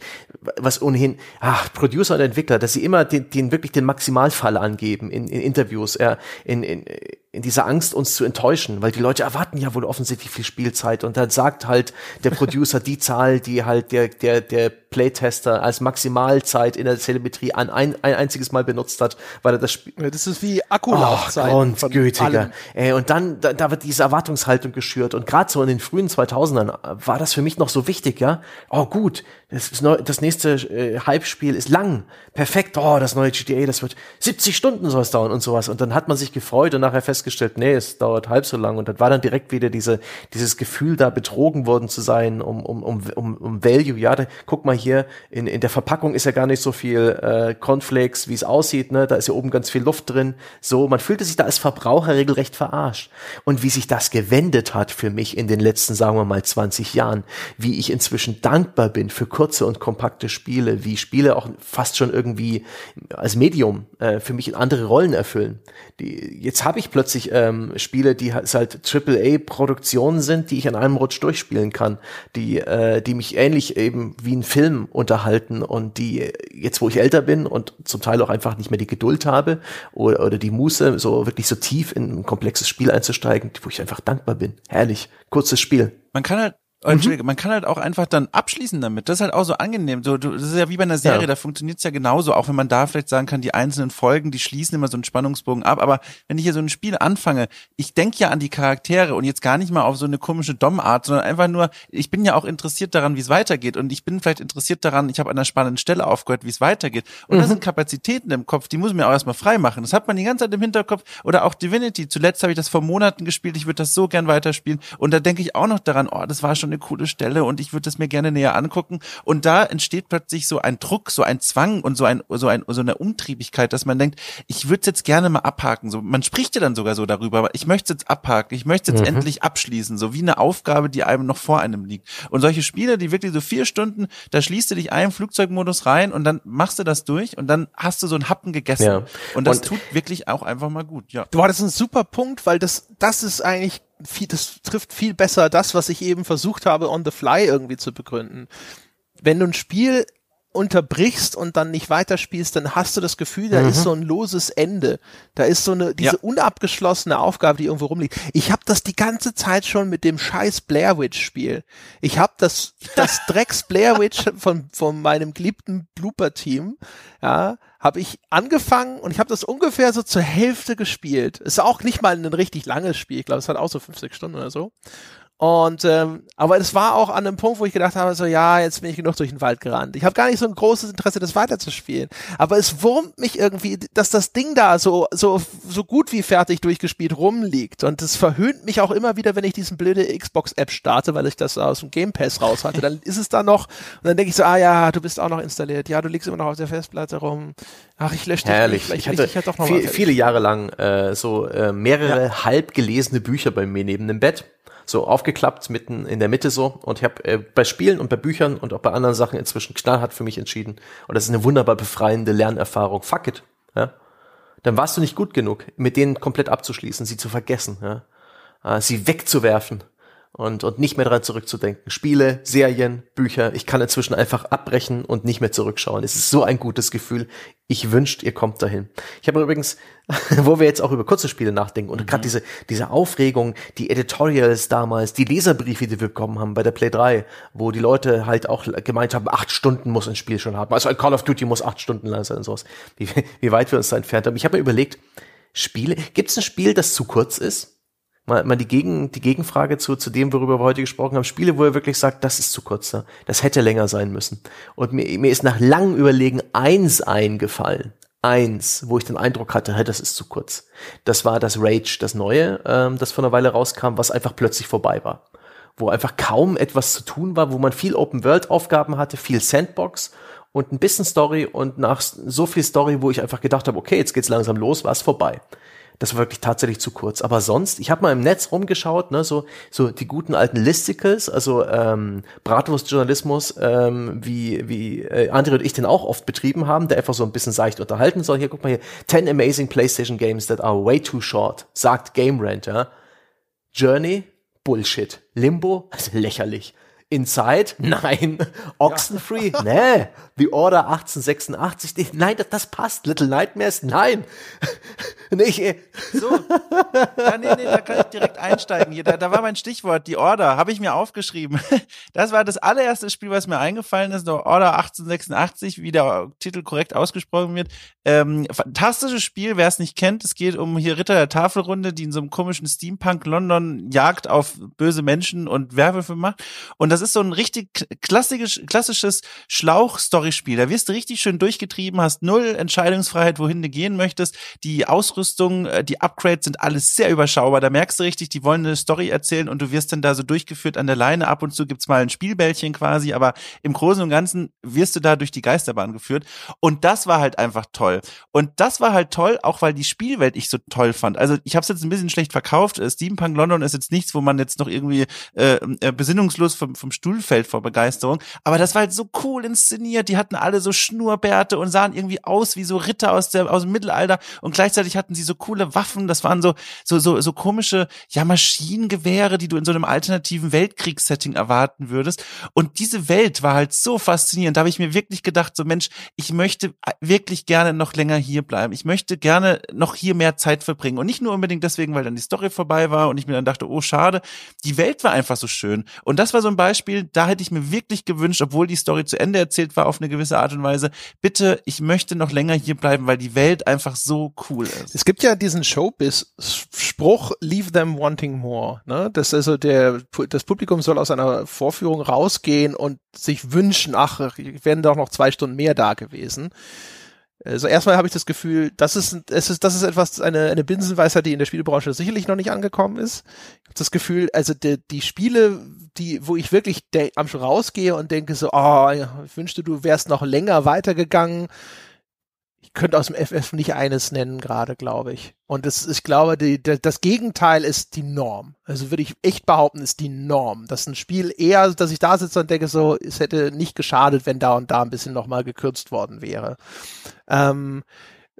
was ohnehin, ach, Producer und Entwickler, dass sie immer den, den wirklich den Maximalfall angeben in, in Interviews, ja, in, in, in dieser Angst, uns zu enttäuschen, weil die Leute erwarten ja wohl offensichtlich viel Spielzeit, und dann sagt halt der Producer die Zahl, die halt der, der, der Playtester als Maximalzeit in der Telemetrie an ein, ein einziges Mal benutzt hat, weil er das Spiel... Das ist wie Akkulaufzeit. Oh, und Gütiger. Ey, und dann, da, da wird diese Erwartungshaltung geschürt, und gerade so in den frühen zweitausendern war das für mich noch so wichtig, ja. Oh gut, das, ist neu, das nächste äh, Hype-Spiel ist lang, perfekt, oh, das neue G T A, das wird siebzig Stunden soll es dauern und sowas, und dann hat man sich gefreut und nachher festgestellt, nee, es dauert halb so lang, und dann war dann direkt wieder diese, dieses Gefühl, da betrogen worden zu sein, um, um, um, um, um Value, ja, da, guck mal hier, Hier in, in der Verpackung ist ja gar nicht so viel äh, Cornflakes, wie es aussieht, ne? Da ist ja oben ganz viel Luft drin. So, man fühlte sich da als Verbraucher regelrecht verarscht. Und wie sich das gewendet hat für mich in den letzten, sagen wir mal, zwanzig Jahren, wie ich inzwischen dankbar bin für kurze kurze und kompakte Spiele, wie Spiele auch fast schon irgendwie als Medium äh, für mich andere Rollen erfüllen. Die, jetzt habe ich plötzlich ähm, Spiele, die halt, halt Triple A Produktionen sind, die ich an einem Rutsch durchspielen kann, die äh, die mich ähnlich eben wie ein Film unterhalten und die jetzt, wo ich älter bin und zum Teil auch einfach nicht mehr die Geduld habe oder, oder die Muße, so wirklich so tief in ein komplexes Spiel einzusteigen, wo ich einfach dankbar bin. Herrlich, kurzes Spiel. Man kann halt Mhm. Man kann halt auch einfach dann abschließen damit. Das ist halt auch so angenehm. So, das ist ja wie bei einer Serie, ja. Da funktioniert's ja genauso, auch wenn man da vielleicht sagen kann, die einzelnen Folgen, die schließen immer so einen Spannungsbogen ab. Aber wenn ich hier so ein Spiel anfange, ich denke ja an die Charaktere und jetzt gar nicht mal auf so eine komische Dom-Art, sondern einfach nur, ich bin ja auch interessiert daran, wie es weitergeht. Und ich bin vielleicht interessiert daran, ich habe an einer spannenden Stelle aufgehört, wie es weitergeht. Und mhm. das sind Kapazitäten im Kopf, die muss man auch erstmal freimachen. Das hat man die ganze Zeit im Hinterkopf. Oder auch Divinity. Zuletzt habe ich das vor Monaten gespielt, ich würde das so gern weiterspielen. Und da denke ich auch noch daran, oh, das war schon eine coole Stelle und ich würde das mir gerne näher angucken. Und da entsteht plötzlich so ein Druck, so ein Zwang und so ein so ein so eine Umtriebigkeit, dass man denkt, ich würde es jetzt gerne mal abhaken. So, man spricht ja dann sogar so darüber, aber ich möchte es jetzt abhaken, ich möchte es jetzt mhm. endlich abschließen, so wie eine Aufgabe, die einem noch vor einem liegt. Und solche Spiele, die wirklich so vier Stunden, da schließt du dich ein, Flugzeugmodus rein und dann machst du das durch und dann hast du so einen Happen gegessen. Ja. Und das und tut wirklich auch einfach mal gut. Ja. Du hattest einen super Punkt, weil das das ist eigentlich Viel, das trifft viel besser das, was ich eben versucht habe, on the fly irgendwie zu begründen. Wenn du ein Spiel unterbrichst und dann nicht weiterspielst, dann hast du das Gefühl, da mhm. ist so ein loses Ende. Da ist so eine, diese ja. unabgeschlossene Aufgabe, die irgendwo rumliegt. Ich habe das die ganze Zeit schon mit dem scheiß Blair Witch Spiel. Ich habe das, das Drecks Blair Witch von, von meinem geliebten Blooper-Team, ja, habe ich angefangen und ich habe das ungefähr so zur Hälfte gespielt. Ist auch nicht mal ein richtig langes Spiel. Ich glaube, es hat auch so fünfzig Stunden oder so. Und ähm, aber es war auch an einem Punkt, wo ich gedacht habe, so ja, jetzt bin ich genug durch den Wald gerannt. Ich habe gar nicht so ein großes Interesse, das weiterzuspielen. Aber es wurmt mich irgendwie, dass das Ding da so so so gut wie fertig durchgespielt rumliegt. Und es verhöhnt mich auch immer wieder, wenn ich diesen blöde Xbox-App starte, weil ich das aus dem Game Pass raus hatte. Dann ist es da noch und dann denke ich so, ah ja, du bist auch noch installiert. Ja, du liegst immer noch auf der Festplatte rum. Ach, ich lösche dich. Herrlich. Nicht. Ich hatte ich halt doch noch viel, viele Jahre lang äh, so äh, mehrere ja. halb gelesene Bücher bei mir neben dem Bett. So aufgeklappt, mitten in der Mitte so. Und ich habe äh, bei Spielen und bei Büchern und auch bei anderen Sachen inzwischen knallhart für mich entschieden. Und das ist eine wunderbar befreiende Lernerfahrung. Fuck it. Ja? Dann warst du nicht gut genug, mit denen komplett abzuschließen, sie zu vergessen, ja? äh, sie wegzuwerfen und, und nicht mehr dran zurückzudenken. Spiele, Serien, Bücher, ich kann inzwischen einfach abbrechen und nicht mehr zurückschauen. Es ist so ein gutes Gefühl. Ich wünscht, ihr kommt dahin. Ich habe übrigens, wo wir jetzt auch über kurze Spiele nachdenken und mhm. gerade diese diese Aufregung, die Editorials damals, die Leserbriefe, die wir bekommen haben bei der Play drei, wo die Leute halt auch gemeint haben, acht Stunden muss ein Spiel schon haben. Also ein Call of Duty muss acht Stunden lang sein und sowas. Wie, wie weit wir uns da entfernt haben. Ich habe mir überlegt, Spiele, gibt's ein Spiel, das zu kurz ist? Mal, mal die Gegen, die Gegenfrage zu, zu dem, worüber wir heute gesprochen haben. Spiele, wo er wirklich sagt, das ist zu kurz, ja. Das hätte länger sein müssen. Und mir, mir ist nach langem Überlegen eins eingefallen. Eins, wo ich den Eindruck hatte, hey, das ist zu kurz. Das war das Rage, das Neue, ähm, das vor einer Weile rauskam, was einfach plötzlich vorbei war. Wo einfach kaum etwas zu tun war, wo man viel Open-World-Aufgaben hatte, viel Sandbox und ein bisschen Story und nach so viel Story, wo ich einfach gedacht habe, okay, jetzt geht's langsam los, war es vorbei. Das war wirklich tatsächlich zu kurz. Aber sonst, ich habe mal im Netz rumgeschaut, ne, so so die guten alten Listicles, also ähm, Bratwurstjournalismus, ähm, wie wie äh, André und ich den auch oft betrieben haben, der einfach so ein bisschen seicht unterhalten soll. Hier, guck mal hier, ten amazing PlayStation games that are way too short, sagt Game Rant, ja. Journey, Bullshit. Limbo, also lächerlich. Inside? Nein. Oxenfree? Ja. Nee. The Order achtzehnhundertsechsundachtzig? Nein, das, das passt. Little Nightmares? Nein. Nicht. So. Ja, nee, nee, da kann ich direkt einsteigen. Hier, da, da war mein Stichwort, The Order. Habe ich mir aufgeschrieben. Das war das allererste Spiel, was mir eingefallen ist. The Order achtzehnhundertsechsundachtzig, wie der Titel korrekt ausgesprochen wird. Ähm, fantastisches Spiel, wer es nicht kennt. Es geht um hier Ritter der Tafelrunde, die in so einem komischen Steampunk-London Jagd auf böse Menschen und Werwölfe macht. Und das ist so ein richtig klassisches, klassisches Schlauch-Story-Spiel. Da wirst du richtig schön durchgetrieben, hast null Entscheidungsfreiheit, wohin du gehen möchtest. Die Ausrüstung, die Upgrades sind alles sehr überschaubar. Da merkst du richtig, die wollen eine Story erzählen und du wirst dann da so durchgeführt an der Leine. Ab und zu gibt's mal ein Spielbällchen quasi, aber im Großen und Ganzen wirst du da durch die Geisterbahn geführt. Und das war halt einfach toll. Und das war halt toll, auch weil die Spielwelt ich so toll fand. Also ich hab's jetzt ein bisschen schlecht verkauft. Steampunk London ist jetzt nichts, wo man jetzt noch irgendwie äh, besinnungslos vom, vom Stuhl fällt vor Begeisterung. Aber das war halt so cool inszeniert. Die hatten alle so Schnurrbärte und sahen irgendwie aus wie so Ritter aus der aus dem Mittelalter. Und gleichzeitig hatten sie so coole Waffen. Das waren so so so so komische ja Maschinengewehre, die du in so einem alternativen Weltkriegssetting erwarten würdest. Und diese Welt war halt so faszinierend. Da habe ich mir wirklich gedacht, so Mensch, ich möchte wirklich gerne noch länger hier bleiben. Ich möchte gerne noch hier mehr Zeit verbringen. Und nicht nur unbedingt deswegen, weil dann die Story vorbei war und ich mir dann dachte, oh schade. Die Welt war einfach so schön. Und das war so ein Beispiel, da hätte ich mir wirklich gewünscht, obwohl die Story zu Ende erzählt war auf eine gewisse Art und Weise, bitte, ich möchte noch länger hier bleiben, weil die Welt einfach so cool ist. Es gibt ja diesen Showbiz-Spruch, leave them wanting more. Ne? Das, also der, das Publikum soll aus einer Vorführung rausgehen und sich wünschen, ach, wären doch noch zwei Stunden mehr da gewesen. Also erstmal habe ich das Gefühl, das ist, es ist, das ist etwas, eine, eine Binsenweisheit, die in der Spielebranche sicherlich noch nicht angekommen ist. Ich habe das Gefühl, also die, die Spiele, die, wo ich wirklich de- am Schluss rausgehe und denke so, oh, ich wünschte, du wärst noch länger weitergegangen. Ich könnte aus dem F F nicht eines nennen gerade, glaube ich. Und das, ich glaube, die, das Gegenteil ist die Norm. Also würde ich echt behaupten, ist die Norm. Das ist ein Spiel eher, dass ich da sitze und denke so, es hätte nicht geschadet, wenn da und da ein bisschen nochmal gekürzt worden wäre. Ähm,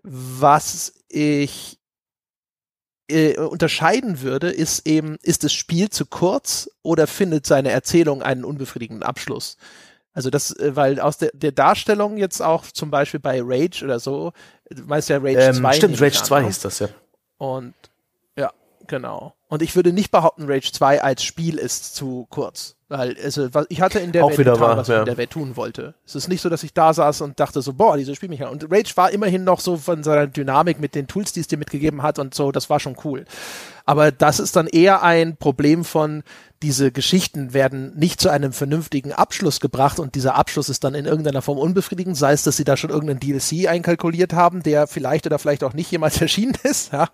was ich äh, unterscheiden würde, ist eben, ist das Spiel zu kurz oder findet seine Erzählung einen unbefriedigenden Abschluss? Also das, weil aus der, der Darstellung jetzt auch zum Beispiel bei Rage oder so, du meinst ja Rage ähm, zwei. Stimmt, Rage zwei hieß das, ja. Und ja, genau. Und ich würde nicht behaupten, Rage zwei als Spiel ist zu kurz. Weil also, was, ich hatte in der auch Welt getan, war, was ja. ich in der Welt tun wollte. Es ist nicht so, dass ich da saß und dachte so, boah, diese Spielmechanik. Und Rage war immerhin noch so von seiner Dynamik mit den Tools, die es dir mitgegeben hat und so, das war schon cool. Aber das ist dann eher ein Problem von, diese Geschichten werden nicht zu einem vernünftigen Abschluss gebracht und dieser Abschluss ist dann in irgendeiner Form unbefriedigend, sei es, dass sie da schon irgendeinen D L C einkalkuliert haben, der vielleicht oder vielleicht auch nicht jemals erschienen ist, ja?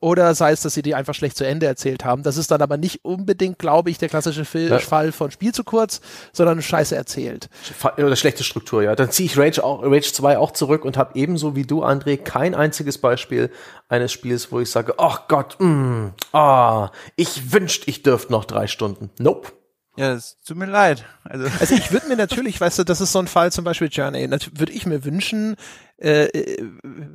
Oder sei es, dass sie die einfach schlecht zu Ende erzählt haben. Das ist dann aber nicht unbedingt, glaube ich, der klassische Fil- ja. Fall von Spiel zu kurz, sondern scheiße erzählt. Oder schlechte Struktur, ja. Dann ziehe ich Rage, auch, Rage zwei auch zurück und habe ebenso wie du, André, kein einziges Beispiel eines Spiels, wo ich sage, ach oh Gott, mh, ah, ich wünschte, ich dürfte noch drei Stunden. Nope. Ja, es tut mir leid. Also, also ich würde mir natürlich, weißt du, das ist so ein Fall, zum Beispiel Journey, würde ich mir wünschen, äh,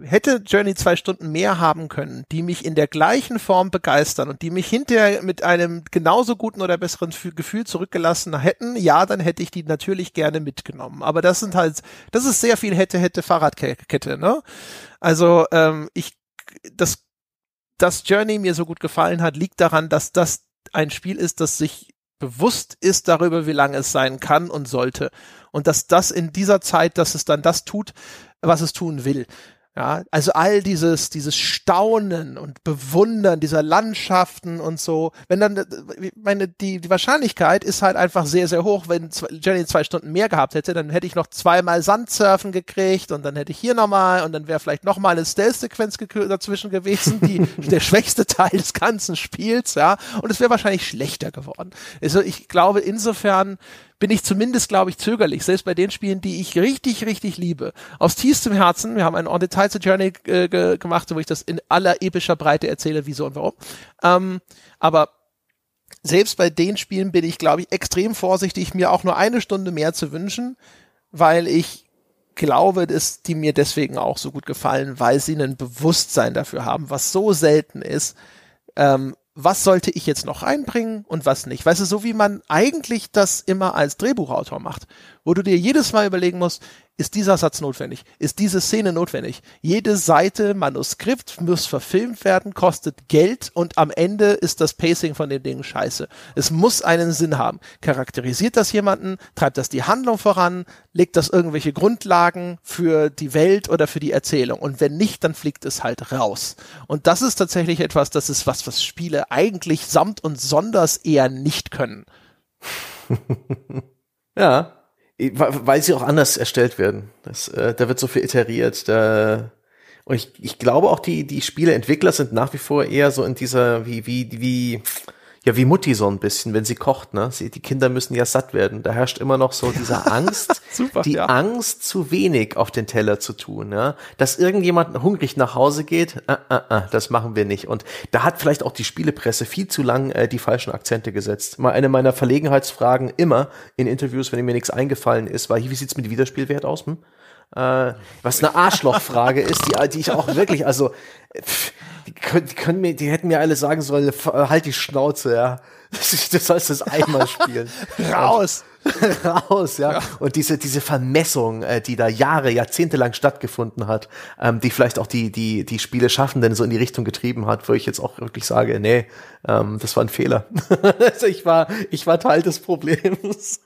hätte Journey zwei Stunden mehr haben können, die mich in der gleichen Form begeistern und die mich hinterher mit einem genauso guten oder besseren F- Gefühl zurückgelassen hätten, ja, dann hätte ich die natürlich gerne mitgenommen. Aber das sind halt, das ist sehr viel hätte, hätte Fahrradkette, ne? Also, ähm, ich, das, dass Journey mir so gut gefallen hat, liegt daran, dass das ein Spiel ist, das sich bewusst ist darüber, wie lange es sein kann und sollte. Und dass das in dieser Zeit, dass es dann das tut, was es tun will. Ja, also all dieses, dieses Staunen und Bewundern dieser Landschaften und so. Wenn dann, ich meine, die, die Wahrscheinlichkeit ist halt einfach sehr, sehr hoch. Wenn Journey zwei Stunden mehr gehabt hätte, dann hätte ich noch zweimal Sandsurfen gekriegt und dann hätte ich hier nochmal und dann wäre vielleicht nochmal eine Stealth-Sequenz gekü- dazwischen gewesen, die, der schwächste Teil des ganzen Spiels, ja. Und es wäre wahrscheinlich schlechter geworden. Also ich glaube, insofern bin ich zumindest, glaube ich, zögerlich, selbst bei den Spielen, die ich richtig, richtig liebe. Aus tiefstem Herzen, wir haben einen On Detail zu Journey äh, ge- gemacht, wo ich das in aller epischer Breite erzähle, wieso und warum. Ähm, aber selbst bei den Spielen bin ich, glaube ich, extrem vorsichtig, mir auch nur eine Stunde mehr zu wünschen, weil ich glaube, dass die mir deswegen auch so gut gefallen, weil sie ein Bewusstsein dafür haben, was so selten ist, ähm, was sollte ich jetzt noch einbringen und was nicht. Weißt du, so wie man eigentlich das immer als Drehbuchautor macht, wo du dir jedes Mal überlegen musst, ist dieser Satz notwendig? Ist diese Szene notwendig? Jede Seite Manuskript muss verfilmt werden, kostet Geld und am Ende ist das Pacing von den Dingen scheiße. Es muss einen Sinn haben. Charakterisiert das jemanden? Treibt das die Handlung voran? Legt das irgendwelche Grundlagen für die Welt oder für die Erzählung? Und wenn nicht, dann fliegt es halt raus. Und das ist tatsächlich etwas, das ist was, was Spiele eigentlich samt und sonders eher nicht können. Ja. Weil sie auch anders erstellt werden. Das, äh, da wird so viel iteriert. Da, und ich, ich glaube auch, die, die Spieleentwickler sind nach wie vor eher so in dieser, wie, wie, wie, ja wie Mutti so ein bisschen, wenn sie kocht, ne? Sie, die Kinder müssen ja satt werden. Da herrscht immer noch so diese Angst, Super, die ja. Angst, zu wenig auf den Teller zu tun, ja? Dass irgendjemand hungrig nach Hause geht, äh, äh, äh, das machen wir nicht. Und da hat vielleicht auch die Spielepresse viel zu lang äh, die falschen Akzente gesetzt. Mal eine meiner Verlegenheitsfragen immer in Interviews, wenn mir nichts eingefallen ist, war, hier, wie sieht's mit Wiederspielwert aus? Hm? Äh, was eine Arschlochfrage ist, die, die ich auch wirklich, also pff, die, können, die, können mir, die hätten mir alle sagen sollen, halt die Schnauze, ja. Du sollst das einmal spielen. Raus! Raus, ja. ja. Und diese diese Vermessung, die da Jahre, Jahrzehnte lang stattgefunden hat, ähm, die vielleicht auch die die die Spiele Schaffenden so in die Richtung getrieben hat, wo ich jetzt auch wirklich sage, nee, ähm, das war ein Fehler. Also ich war ich war Teil des Problems.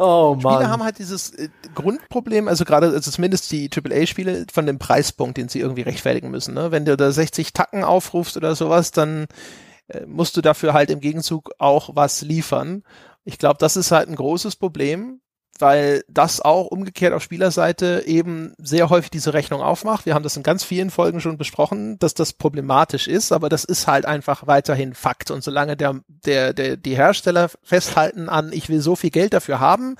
Oh, Mann. Spiele haben halt dieses äh, Grundproblem, also gerade also zumindest die Triple A Spiele von dem Preispunkt, den sie irgendwie rechtfertigen müssen. Ne? Wenn du da sechzig Tacken aufrufst oder sowas, dann äh, musst du dafür halt im Gegenzug auch was liefern. Ich glaube, das ist halt ein großes Problem, weil das auch umgekehrt auf Spielerseite eben sehr häufig diese Rechnung aufmacht. Wir haben das in ganz vielen Folgen schon besprochen, dass das problematisch ist, aber das ist halt einfach weiterhin Fakt. Und solange der, der, der, die Hersteller festhalten an, ich will so viel Geld dafür haben,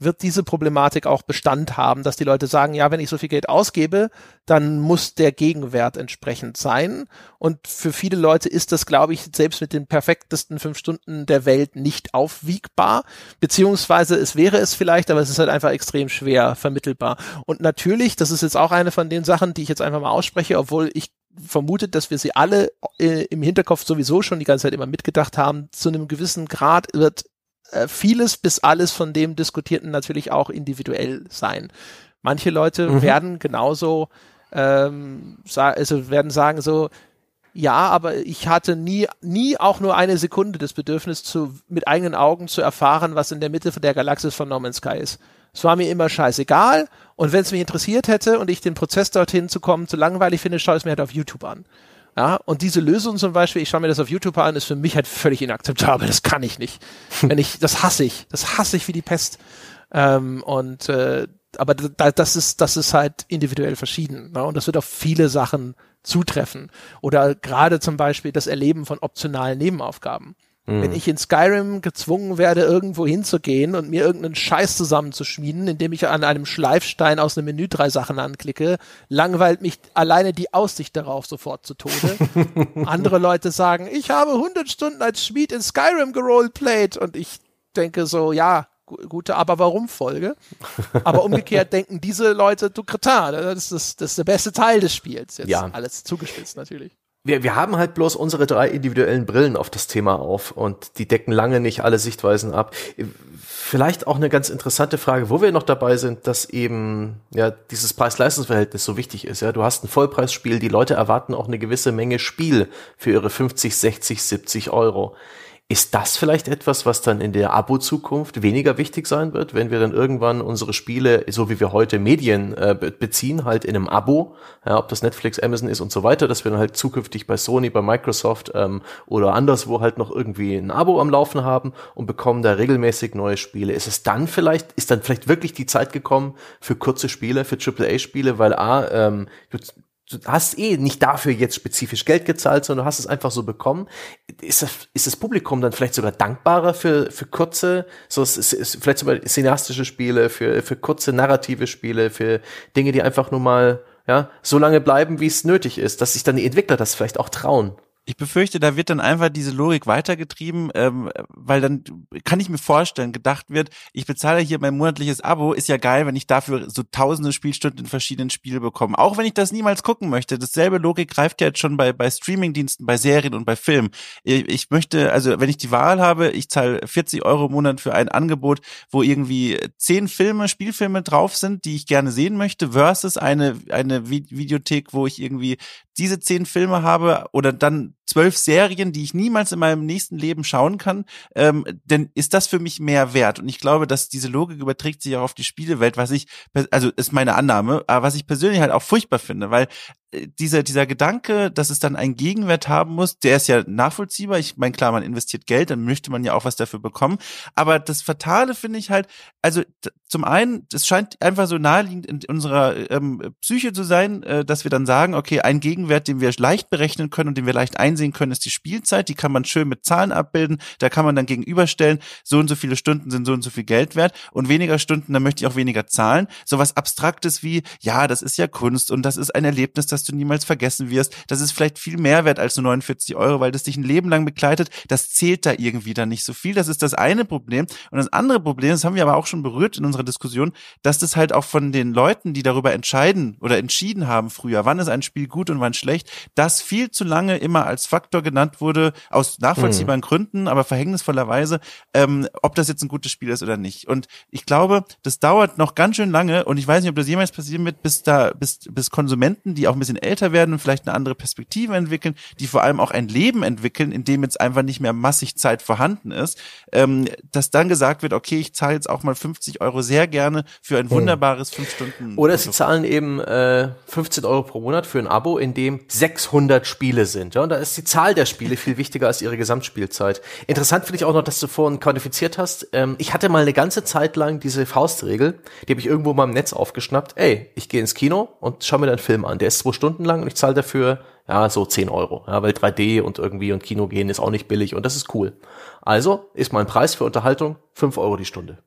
wird diese Problematik auch Bestand haben, dass die Leute sagen, ja, wenn ich so viel Geld ausgebe, dann muss der Gegenwert entsprechend sein. Und für viele Leute ist das, glaube ich, selbst mit den perfektesten fünf Stunden der Welt nicht aufwiegbar, beziehungsweise es wäre es vielleicht, aber es ist halt einfach extrem schwer vermittelbar. Und natürlich, das ist jetzt auch eine von den Sachen, die ich jetzt einfach mal ausspreche, obwohl ich vermute, dass wir sie alle äh, im Hinterkopf sowieso schon die ganze Zeit immer mitgedacht haben, zu einem gewissen Grad wird äh, vieles bis alles von dem Diskutierten natürlich auch individuell sein. Manche Leute mhm. werden genauso, ähm, sa- also werden sagen so, ja, aber ich hatte nie, nie auch nur eine Sekunde das Bedürfnis, zu, mit eigenen Augen zu erfahren, was in der Mitte der Galaxis von No Man's Sky ist. Es war mir immer scheißegal. Und wenn es mich interessiert hätte und ich den Prozess dorthin zu kommen zu langweilig finde, schaue ich es mir halt auf YouTube an. Ja, und diese Lösung zum Beispiel, ich schaue mir das auf YouTube an, ist für mich halt völlig inakzeptabel. Das kann ich nicht. Wenn ich, das hasse ich. Das hasse ich wie die Pest. Ähm, und, äh, aber da, das ist, das ist halt individuell verschieden. Ne? Und das wird auf viele Sachen zutreffen. Oder gerade zum Beispiel das Erleben von optionalen Nebenaufgaben. Mhm. Wenn ich in Skyrim gezwungen werde, irgendwo hinzugehen und mir irgendeinen Scheiß zusammenzuschmieden, indem ich an einem Schleifstein aus einem Menü drei Sachen anklicke, langweilt mich alleine die Aussicht darauf sofort zu Tode. Andere Leute sagen, ich habe hundert Stunden als Schmied in Skyrim geroleplayed. Und ich denke so, ja, gute Aber-Warum-Folge. Aber umgekehrt denken diese Leute, du Kretin, das ist, das ist der beste Teil des Spiels. Jetzt ja. Alles zugespitzt natürlich. Wir, wir haben halt bloß unsere drei individuellen Brillen auf das Thema auf und die decken lange nicht alle Sichtweisen ab. Vielleicht auch eine ganz interessante Frage, wo wir noch dabei sind, dass eben ja dieses Preis-Leistungs-Verhältnis so wichtig ist. Ja, du hast ein Vollpreisspiel, die Leute erwarten auch eine gewisse Menge Spiel für ihre fünfzig, sechzig, siebzig Euro. Ist das vielleicht etwas, was dann in der Abo-Zukunft weniger wichtig sein wird, wenn wir dann irgendwann unsere Spiele, so wie wir heute Medien äh, beziehen, halt in einem Abo, ja, ob das Netflix, Amazon ist und so weiter, dass wir dann halt zukünftig bei Sony, bei Microsoft ähm, oder anderswo halt noch irgendwie ein Abo am Laufen haben und bekommen da regelmäßig neue Spiele. Ist es dann vielleicht, ist dann vielleicht wirklich die Zeit gekommen für kurze Spiele, für Triple A Spiele, weil A, ähm, du Du hast eh nicht dafür jetzt spezifisch Geld gezahlt, sondern du hast es einfach so bekommen. Ist das, ist das Publikum dann vielleicht sogar dankbarer für, für kurze, so, es ist, ist vielleicht sogar cineastische Spiele, für, für kurze narrative Spiele, für Dinge, die einfach nur mal, ja, so lange bleiben, wie es nötig ist, dass sich dann die Entwickler das vielleicht auch trauen? Ich befürchte, da wird dann einfach diese Logik weitergetrieben, ähm, weil dann kann ich mir vorstellen, gedacht wird, ich bezahle hier mein monatliches Abo, ist ja geil, wenn ich dafür so tausende Spielstunden in verschiedenen Spielen bekomme. Auch wenn ich das niemals gucken möchte. Dasselbe Logik greift ja jetzt schon bei bei Streamingdiensten, bei Serien und bei Filmen. Ich, ich möchte, also wenn ich die Wahl habe, ich zahle vierzig Euro im Monat für ein Angebot, wo irgendwie zehn Filme, Spielfilme drauf sind, die ich gerne sehen möchte, versus eine eine Videothek, wo ich irgendwie diese zehn Filme habe oder dann zwölf Serien, die ich niemals in meinem nächsten Leben schauen kann, ähm, denn ist das für mich mehr wert? Und ich glaube, dass diese Logik überträgt sich auch auf die Spielewelt, was ich, also ist meine Annahme, aber was ich persönlich halt auch furchtbar finde, weil dieser dieser Gedanke, dass es dann einen Gegenwert haben muss, der ist ja nachvollziehbar. Ich meine, klar, man investiert Geld, dann möchte man ja auch was dafür bekommen. Aber das Fatale finde ich halt, also t- zum einen, es scheint einfach so naheliegend in unserer ähm, Psyche zu sein, äh, dass wir dann sagen, okay, ein Gegenwert, den wir leicht berechnen können und den wir leicht einsehen können, ist die Spielzeit. Die kann man schön mit Zahlen abbilden. Da kann man dann gegenüberstellen, so und so viele Stunden sind so und so viel Geld wert und weniger Stunden, dann möchte ich auch weniger zahlen. So was Abstraktes wie, ja, das ist ja Kunst und das ist ein Erlebnis, das du niemals vergessen wirst. Das ist vielleicht viel mehr wert als nur neunundvierzig Euro, weil das dich ein Leben lang begleitet. Das zählt da irgendwie dann nicht so viel. Das ist das eine Problem. Und das andere Problem, das haben wir aber auch schon berührt in unserer Diskussion, dass das halt auch von den Leuten, die darüber entscheiden oder entschieden haben früher, wann ist ein Spiel gut und wann schlecht, das viel zu lange immer als Faktor genannt wurde, aus nachvollziehbaren mhm. Gründen, aber verhängnisvollerweise, ähm, ob das jetzt ein gutes Spiel ist oder nicht. Und ich glaube, das dauert noch ganz schön lange und ich weiß nicht, ob das jemals passieren wird, bis da, bis, bis Konsumenten, die auch ein bisschen älter werden und vielleicht eine andere Perspektive entwickeln, die vor allem auch ein Leben entwickeln, in dem jetzt einfach nicht mehr massig Zeit vorhanden ist, ähm, dass dann gesagt wird, okay, ich zahle jetzt auch mal fünfzig Euro sehr gerne für ein wunderbares fünf hm. Stunden. Oder sie zahlen eben äh, fünfzehn Euro pro Monat für ein Abo, in dem sechshundert Spiele sind. Ja, und da ist die Zahl der Spiele viel wichtiger als ihre Gesamtspielzeit. Interessant finde ich auch noch, dass du vorhin quantifiziert hast. Ähm, ich hatte mal eine ganze Zeit lang diese Faustregel, die habe ich irgendwo mal im Netz aufgeschnappt. Ey, ich gehe ins Kino und schaue mir dann einen Film an. Der ist zwei Stunden lang und ich zahle dafür ja so zehn Euro. Ja, weil drei D und irgendwie und Kino gehen ist auch nicht billig und das ist cool. Also ist mein Preis für Unterhaltung fünf Euro die Stunde.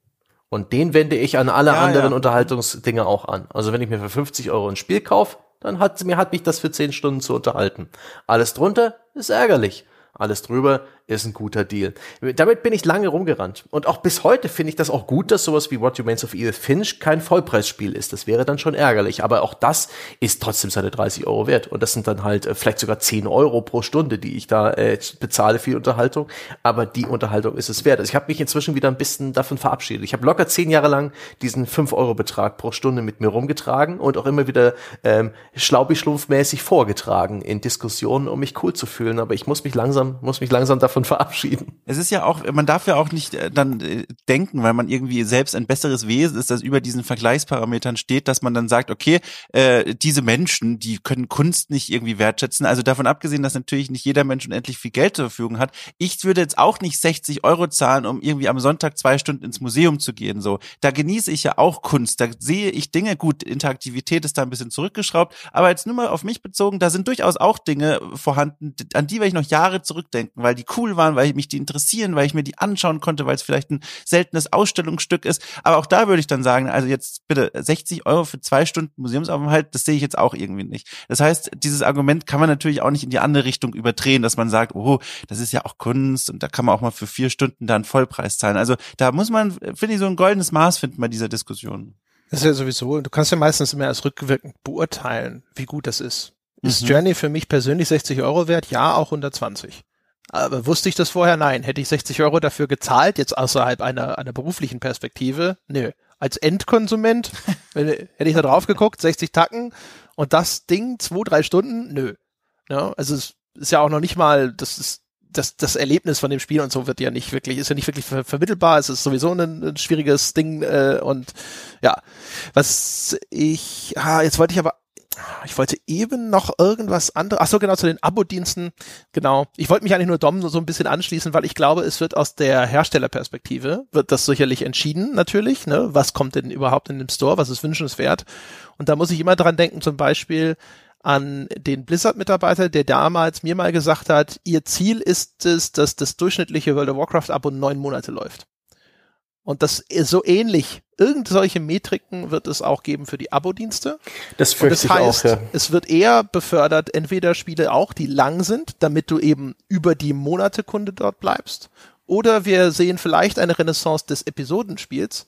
Und den wende ich an alle ja, anderen ja. Unterhaltungsdinge auch an. Also wenn ich mir für fünfzig Euro ein Spiel kaufe, dann hat mir hat mich das für zehn Stunden zu unterhalten. Alles drunter ist ärgerlich. Alles drüber ist ein guter Deal. Damit bin ich lange rumgerannt. Und auch bis heute finde ich das auch gut, dass sowas wie What Remains of Edith Finch kein Vollpreisspiel ist. Das wäre dann schon ärgerlich. Aber auch das ist trotzdem seine dreißig Euro wert. Und das sind dann halt äh, vielleicht sogar zehn Euro pro Stunde, die ich da äh, bezahle für die Unterhaltung. Aber die Unterhaltung ist es wert. Also ich habe mich inzwischen wieder ein bisschen davon verabschiedet. Ich habe locker zehn Jahre lang diesen fünf Euro Betrag pro Stunde mit mir rumgetragen und auch immer wieder ähm, schlaubi-schlumpfmäßig vorgetragen in Diskussionen, um mich cool zu fühlen. Aber ich muss mich langsam, muss mich langsam davon verabschieden. Es ist ja auch, man darf ja auch nicht äh, dann äh, denken, weil man irgendwie selbst ein besseres Wesen ist, das über diesen Vergleichsparametern steht, dass man dann sagt, okay, äh, diese Menschen, die können Kunst nicht irgendwie wertschätzen. Also davon abgesehen, dass natürlich nicht jeder Mensch unendlich viel Geld zur Verfügung hat. Ich würde jetzt auch nicht sechzig Euro zahlen, um irgendwie am Sonntag zwei Stunden ins Museum zu gehen. So, da genieße ich ja auch Kunst. Da sehe ich Dinge. Gut, Interaktivität ist da ein bisschen zurückgeschraubt, aber jetzt nur mal auf mich bezogen, da sind durchaus auch Dinge vorhanden, an die werde ich noch Jahre zurückdenken, weil die cool waren, weil ich mich die interessieren, weil ich mir die anschauen konnte, weil es vielleicht ein seltenes Ausstellungsstück ist. Aber auch da würde ich dann sagen, also jetzt bitte sechzig Euro für zwei Stunden Museumsaufenthalt, das sehe ich jetzt auch irgendwie nicht. Das heißt, dieses Argument kann man natürlich auch nicht in die andere Richtung überdrehen, dass man sagt, oh, das ist ja auch Kunst und da kann man auch mal für vier Stunden da einen Vollpreis zahlen. Also da muss man, finde ich, so ein goldenes Maß finden bei dieser Diskussion. Das ist ja sowieso, du kannst ja meistens immer erst rückwirkend beurteilen, wie gut das ist. Ist mhm. Journey für mich persönlich sechzig Euro wert? Ja, auch hundertzwanzig. Aber wusste ich das vorher? Nein. Hätte ich sechzig Euro dafür gezahlt, jetzt außerhalb einer, einer beruflichen Perspektive? Nö. Als Endkonsument hätte ich da drauf geguckt, sechzig Tacken und das Ding zwei, drei Stunden? Nö. Ja, also es ist ja auch noch nicht mal, das ist das, das Erlebnis von dem Spiel und so wird ja nicht wirklich, ist ja nicht wirklich ver- vermittelbar, es ist sowieso ein, ein schwieriges Ding äh, und ja. Was ich, ah, jetzt wollte ich aber Ich wollte eben noch irgendwas anderes. Ach so, genau, zu den Abo-Diensten. Genau. Ich wollte mich eigentlich nur Dom so ein bisschen anschließen, weil ich glaube, es wird aus der Herstellerperspektive, wird das sicherlich entschieden, natürlich, ne? Was kommt denn überhaupt in dem Store? Was ist wünschenswert? Und da muss ich immer dran denken, zum Beispiel an den Blizzard-Mitarbeiter, der damals mir mal gesagt hat, ihr Ziel ist es, dass das durchschnittliche World of Warcraft-Abo neun Monate läuft. Und das ist so ähnlich. Irgend solche Metriken wird es auch geben für die Abo-Dienste. Das fürchte ich auch, ja. Es wird eher befördert, entweder Spiele auch, die lang sind, damit du eben über die Monate Kunde dort bleibst. Oder wir sehen vielleicht eine Renaissance des Episodenspiels,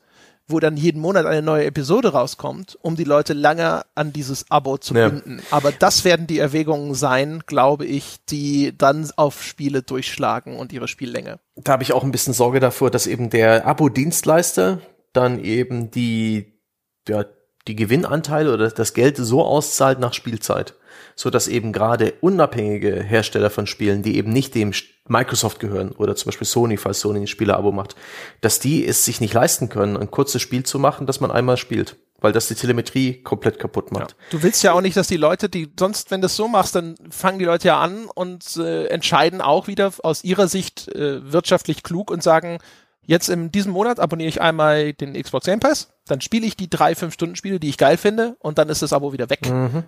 wo dann jeden Monat eine neue Episode rauskommt, um die Leute lange an dieses Abo zu binden. Ja. Aber das werden die Erwägungen sein, glaube ich, die dann auf Spiele durchschlagen und ihre Spiellänge. Da habe ich auch ein bisschen Sorge davor, dass eben der Abo-Dienstleister dann eben die, ja, die Gewinnanteile oder das Geld so auszahlt nach Spielzeit, so dass eben gerade unabhängige Hersteller von Spielen, die eben nicht dem Microsoft gehören oder zum Beispiel Sony, falls Sony ein Spieleabo macht, dass die es sich nicht leisten können, ein kurzes Spiel zu machen, das man einmal spielt. weil das die Telemetrie komplett kaputt macht. Ja. Du willst ja auch nicht, dass die Leute, die sonst, wenn du es so machst, dann fangen die Leute ja an und äh, entscheiden auch wieder aus ihrer Sicht äh, wirtschaftlich klug und sagen, jetzt in diesem Monat abonniere ich einmal den Xbox Game Pass, dann spiele ich die drei, fünf Stunden Spiele, die ich geil finde, und dann ist das Abo wieder weg. Mhm.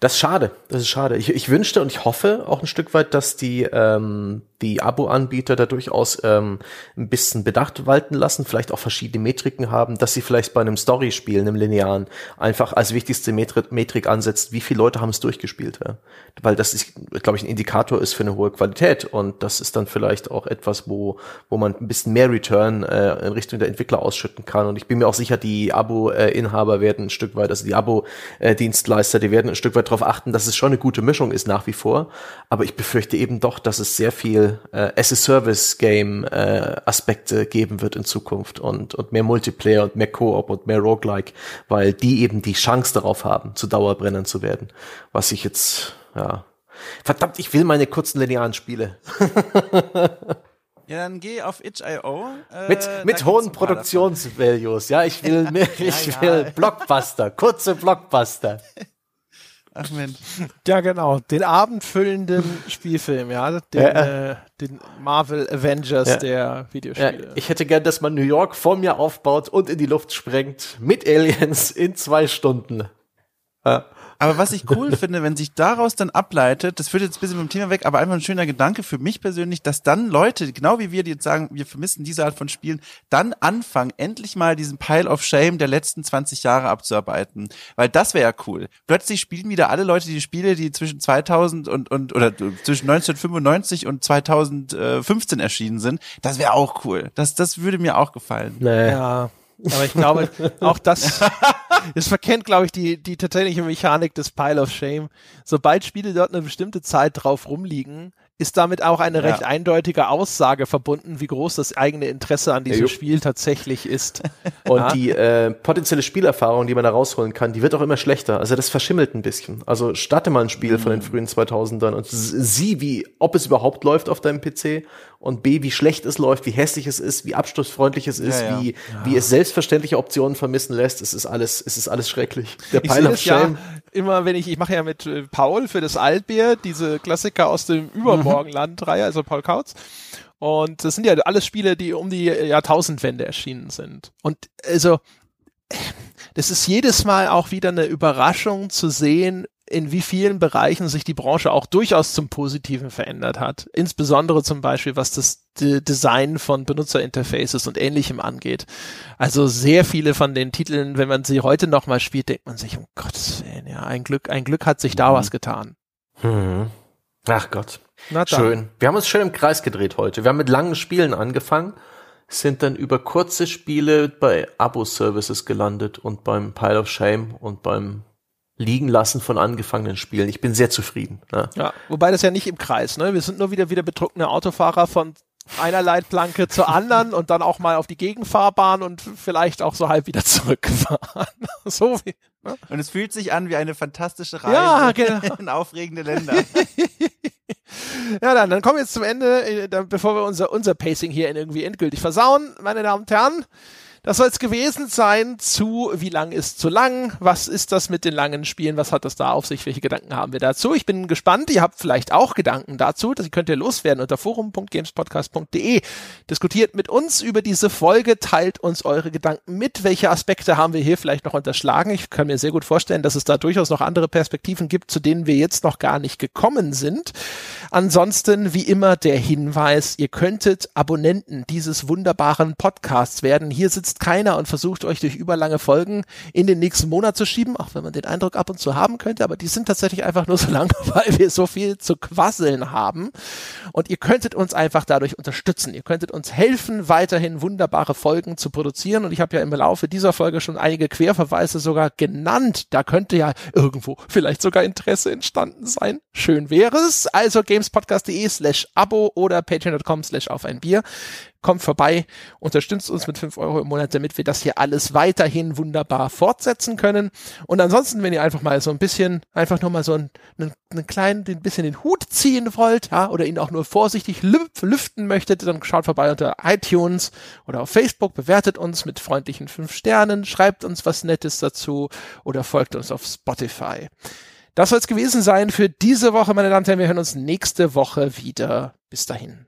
Das ist schade, das ist schade. Ich, ich wünschte und ich hoffe auch ein Stück weit, dass die, ähm, die Abo-Anbieter da durchaus ähm, ein bisschen Bedacht walten lassen, vielleicht auch verschiedene Metriken haben, dass sie vielleicht bei einem Story-Spiel, einem linearen, einfach als wichtigste Metrik, Metrik ansetzt, wie viele Leute haben es durchgespielt. Ja? Weil das ist, glaube ich, ein Indikator ist für eine hohe Qualität, und das ist dann vielleicht auch etwas, wo, wo man ein bisschen mehr Return äh, in Richtung der Entwickler ausschütten kann, und ich bin mir auch sicher, die Abo-Inhaber werden ein Stück weit, also die Abo-Dienstleister, die werden ein Stück weit darauf achten, dass es schon eine gute Mischung ist nach wie vor, aber ich befürchte eben doch, dass es sehr viel äh, As-a-Service-Game-Aspekte äh, geben wird in Zukunft, und, und mehr Multiplayer und mehr Koop und mehr Roguelike, weil die eben die Chance darauf haben, zu Dauerbrennern zu werden, was ich jetzt, ja, verdammt, ich will meine kurzen linearen Spiele. Ja, dann geh auf itch punkt io. Äh, mit mit hohen Produktionsvalues, ja, ich will mehr, ich ja, ja. will Blockbuster, kurze Blockbuster. Ach Mensch. Ja, genau. Den abendfüllenden Spielfilm, ja. Den, ja. Äh, den Marvel Avengers ja. der Videospiele. Ja. Ich hätte gern, dass man New York vor mir aufbaut und in die Luft sprengt mit Aliens in zwei Stunden. Ja. Aber was ich cool finde, wenn sich daraus dann ableitet, das führt jetzt ein bisschen vom Thema weg, aber einfach ein schöner Gedanke für mich persönlich, dass dann Leute, genau wie wir, die jetzt sagen, wir vermissen diese Art von Spielen, dann anfangen, endlich mal diesen Pile of Shame der letzten zwanzig Jahre abzuarbeiten. Weil das wäre ja cool. Plötzlich spielen wieder alle Leute die Spiele, die zwischen zweitausend und, und oder zwischen neunzehnhundertfünfundneunzig und zweitausendfünfzehn erschienen sind. Das wäre auch cool. Das, das würde mir auch gefallen. Nee. Ja. Aber ich glaube, auch das, das verkennt, glaube ich, die, die tatsächliche Mechanik des Pile of Shame. Sobald Spiele dort eine bestimmte Zeit drauf rumliegen, ist damit auch eine recht ja. eindeutige Aussage verbunden, wie groß das eigene Interesse an diesem ja, Spiel tatsächlich ist. Und ja. die äh, potenzielle Spielerfahrung, die man da rausholen kann, die wird auch immer schlechter. Also das verschimmelt ein bisschen. Also starte mal ein Spiel mhm. von den frühen zweitausendern und sieh, wie, ob es überhaupt läuft auf deinem P C, und B, wie schlecht es läuft, wie hässlich es ist, wie absturzfreundlich es ist, ja, ja. Wie, ja. wie es selbstverständliche Optionen vermissen lässt. Es ist alles, es ist alles schrecklich. Der ich Pile of Shame. Ja, immer wenn ich, ich mache ja mit äh, Paul für das Altbier diese Klassiker aus dem Über- Morgenland-Reihe, also Paul Kautz. Und das sind ja alles Spiele, die um die Jahrtausendwende erschienen sind. Und also, das ist jedes Mal auch wieder eine Überraschung zu sehen, in wie vielen Bereichen sich die Branche auch durchaus zum Positiven verändert hat. Insbesondere zum Beispiel, was das D- Design von Benutzerinterfaces und Ähnlichem angeht. Also sehr viele von den Titeln, wenn man sie heute nochmal spielt, denkt man sich, um Gottes Willen, ja, ein Glück, ein Glück hat sich da was getan. Mhm. Ach Gott. Schön. Wir haben uns schön im Kreis gedreht heute. Wir haben mit langen Spielen angefangen, sind dann über kurze Spiele bei Abo-Services gelandet und beim Pile of Shame und beim Liegenlassen von angefangenen Spielen. Ich bin sehr zufrieden. Ne? Ja, wobei das ja nicht im Kreis, ne? Wir sind nur wieder wieder betrunkene Autofahrer von einer Leitplanke zur anderen und dann auch mal auf die Gegenfahrbahn und vielleicht auch so halb wieder zurückgefahren. So wie, ne? Und es fühlt sich an wie eine fantastische Reise ja, genau. in aufregende Länder. Ja, dann, dann kommen wir jetzt zum Ende, bevor wir unser, unser Pacing hier irgendwie endgültig versauen. Meine Damen und Herren, das soll es gewesen sein zu wie lang ist zu lang, was ist das mit den langen Spielen, was hat das da auf sich, welche Gedanken haben wir dazu? Ich bin gespannt, ihr habt vielleicht auch Gedanken dazu, das könnt ihr loswerden unter forum punkt gamespodcast punkt de. Diskutiert mit uns über diese Folge, teilt uns eure Gedanken mit, welche Aspekte haben wir hier vielleicht noch unterschlagen. Ich kann mir sehr gut vorstellen, dass es da durchaus noch andere Perspektiven gibt, zu denen wir jetzt noch gar nicht gekommen sind. Ansonsten, wie immer, der Hinweis, ihr könntet Abonnenten dieses wunderbaren Podcasts werden. Hier sitzt keiner und versucht euch durch überlange Folgen in den nächsten Monat zu schieben, auch wenn man den Eindruck ab und zu haben könnte, aber die sind tatsächlich einfach nur so lang, weil wir so viel zu quasseln haben, und ihr könntet uns einfach dadurch unterstützen, ihr könntet uns helfen, weiterhin wunderbare Folgen zu produzieren, und ich habe ja im Laufe dieser Folge schon einige Querverweise sogar genannt, da könnte ja irgendwo vielleicht sogar Interesse entstanden sein, schön wäre es, also gamespodcast punkt de slash abo oder patreon punkt com slash auf ein Bier. kommt vorbei, unterstützt uns mit fünf Euro im Monat, damit wir das hier alles weiterhin wunderbar fortsetzen können. Und ansonsten, wenn ihr einfach mal so ein bisschen, einfach nur mal so einen, einen kleinen, ein bisschen den Hut ziehen wollt, ja, oder ihn auch nur vorsichtig lüf- lüften möchtet, dann schaut vorbei unter iTunes oder auf Facebook, bewertet uns mit freundlichen fünf Sternen, schreibt uns was Nettes dazu oder folgt uns auf Spotify. Das soll es gewesen sein für diese Woche, meine Damen und Herren. Wir hören uns nächste Woche wieder. Bis dahin.